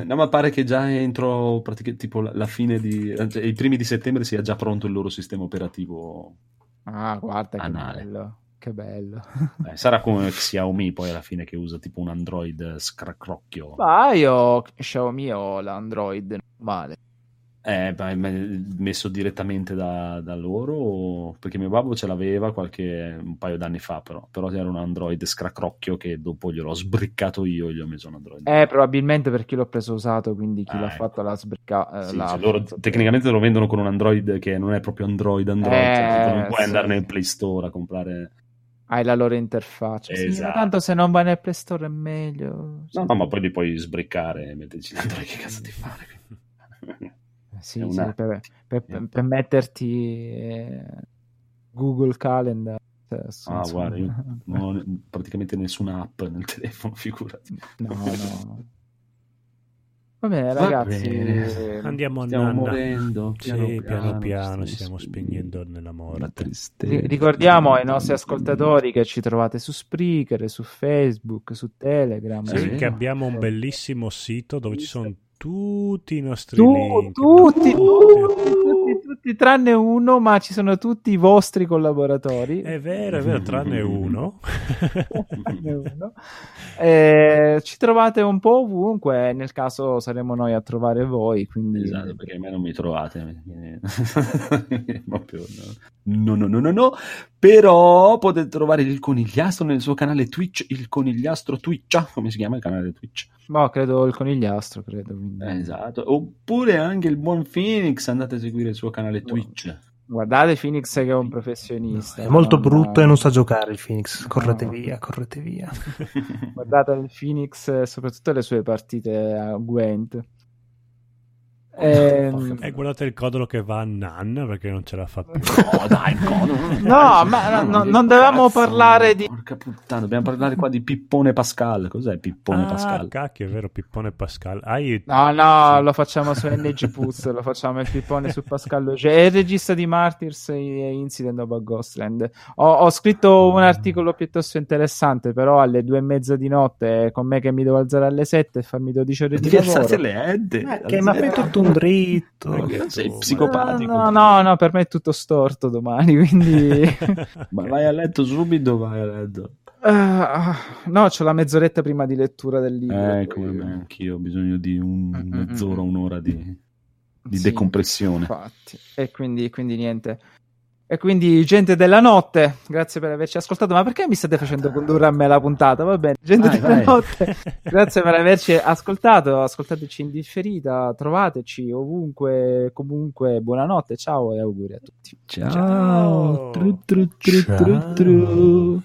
No, ma pare che già entro praticamente tipo la fine di i primi di settembre sia già pronto il loro sistema operativo. Ah, guarda che anale. bello, che bello. Eh, sarà come Xiaomi poi alla fine che usa tipo un Android scracrocchio. Ma io Xiaomi ho l'Android normale. Eh, messo direttamente da, da loro, perché mio babbo ce l'aveva qualche un paio d'anni fa, però però era un Android scracrocchio che dopo gliel'ho sbriccato io e gli ho messo un Android. Eh, probabilmente perché l'ho preso usato, quindi chi ah, l'ha ecco. fatto l'ha sbriccato. Sì, cioè loro tecnicamente lo vendono con un Android che non è proprio Android Android, eh, cioè, non puoi sì. andare nel Play Store a comprare. Hai la loro interfaccia. Esatto. Sì, tanto se non vai nel Play Store è meglio. Cioè... No, no, ma poi li puoi sbriccare e metterci dentro che cazzo ti fare. Sì, una... sì, per, per, per, per metterti eh, Google Calendar. Cioè, ah, guarda, io non ho praticamente nessuna app nel telefono, figurati. No, no. Va bene, ragazzi. Eh, Andiamo a stiamo morendo. Piano sì, piano, piano, piano stiamo spegnendo nella morte. Ricordiamo ai nostri ascoltatori che ci trovate su Spreaker, su Facebook, su Telegram. Sì, eh, che abbiamo un bellissimo sito dove ci sono tutti i nostri tu, link. Tutti, tutti, tutti, tutti, tutti, tranne uno, ma ci sono tutti i vostri collaboratori. È vero, è vero, tranne uno. Tranne uno. Eh, ci trovate un po' ovunque, nel caso saremo noi a trovare voi. Quindi... Esatto, perché a me non mi trovate. Proprio no, no, no, no, no. Però potete trovare il Conigliastro nel suo canale Twitch, il Conigliastro Twitch, come si chiama il canale Twitch? No, credo il Conigliastro, credo. Eh, esatto, oppure anche il buon Phoenix, andate a seguire il suo canale Twitch. Guardate Phoenix che è un professionista. No, è molto no, brutto no. E non sa giocare il Phoenix, correte no. via, correte via. Guardate il Phoenix, soprattutto le sue partite a Gwent. E eh, guardate il codolo che va a Nanna perché non ce la fa più. No, dai, no, ma no, non dovevamo cazzo, parlare di. Porca puttana, dobbiamo parlare qua di Pippone Pascal. Cos'è Pippone ah, Pascal? Cacchio, è vero, Pippone Pascal. Hai... No, no, sì. Lo facciamo su N G Plus. Lo facciamo il Pippone su Pascal. Cioè, è il regista di Martyrs e Incident of a Ghostland. Ho, ho scritto un articolo piuttosto interessante, però alle due e mezza di notte, con me che mi devo alzare alle sette e farmi dodici ore di Devi lavoro. Le eh, che, ma fai tutto un dritto, sei psicopatico. No, no, no, per me è tutto storto domani, quindi ma vai a letto subito, vai a letto. Uh, no, c'ho la mezz'oretta prima di lettura del libro. Eh, come me, anch'io ho bisogno di un mezz'ora, un'ora di, di sì, decompressione. Infatti. E quindi, quindi niente. E quindi, gente della notte, grazie per averci ascoltato. Ma perché mi state facendo condurre a me la puntata? Va bene, gente vai, della vai. notte, grazie per averci ascoltato. Ascoltateci in differita, trovateci ovunque, comunque. Buonanotte, ciao e auguri a tutti. Ciao. Ciao. Tru, tru, tru, ciao. Tru, tru, tru.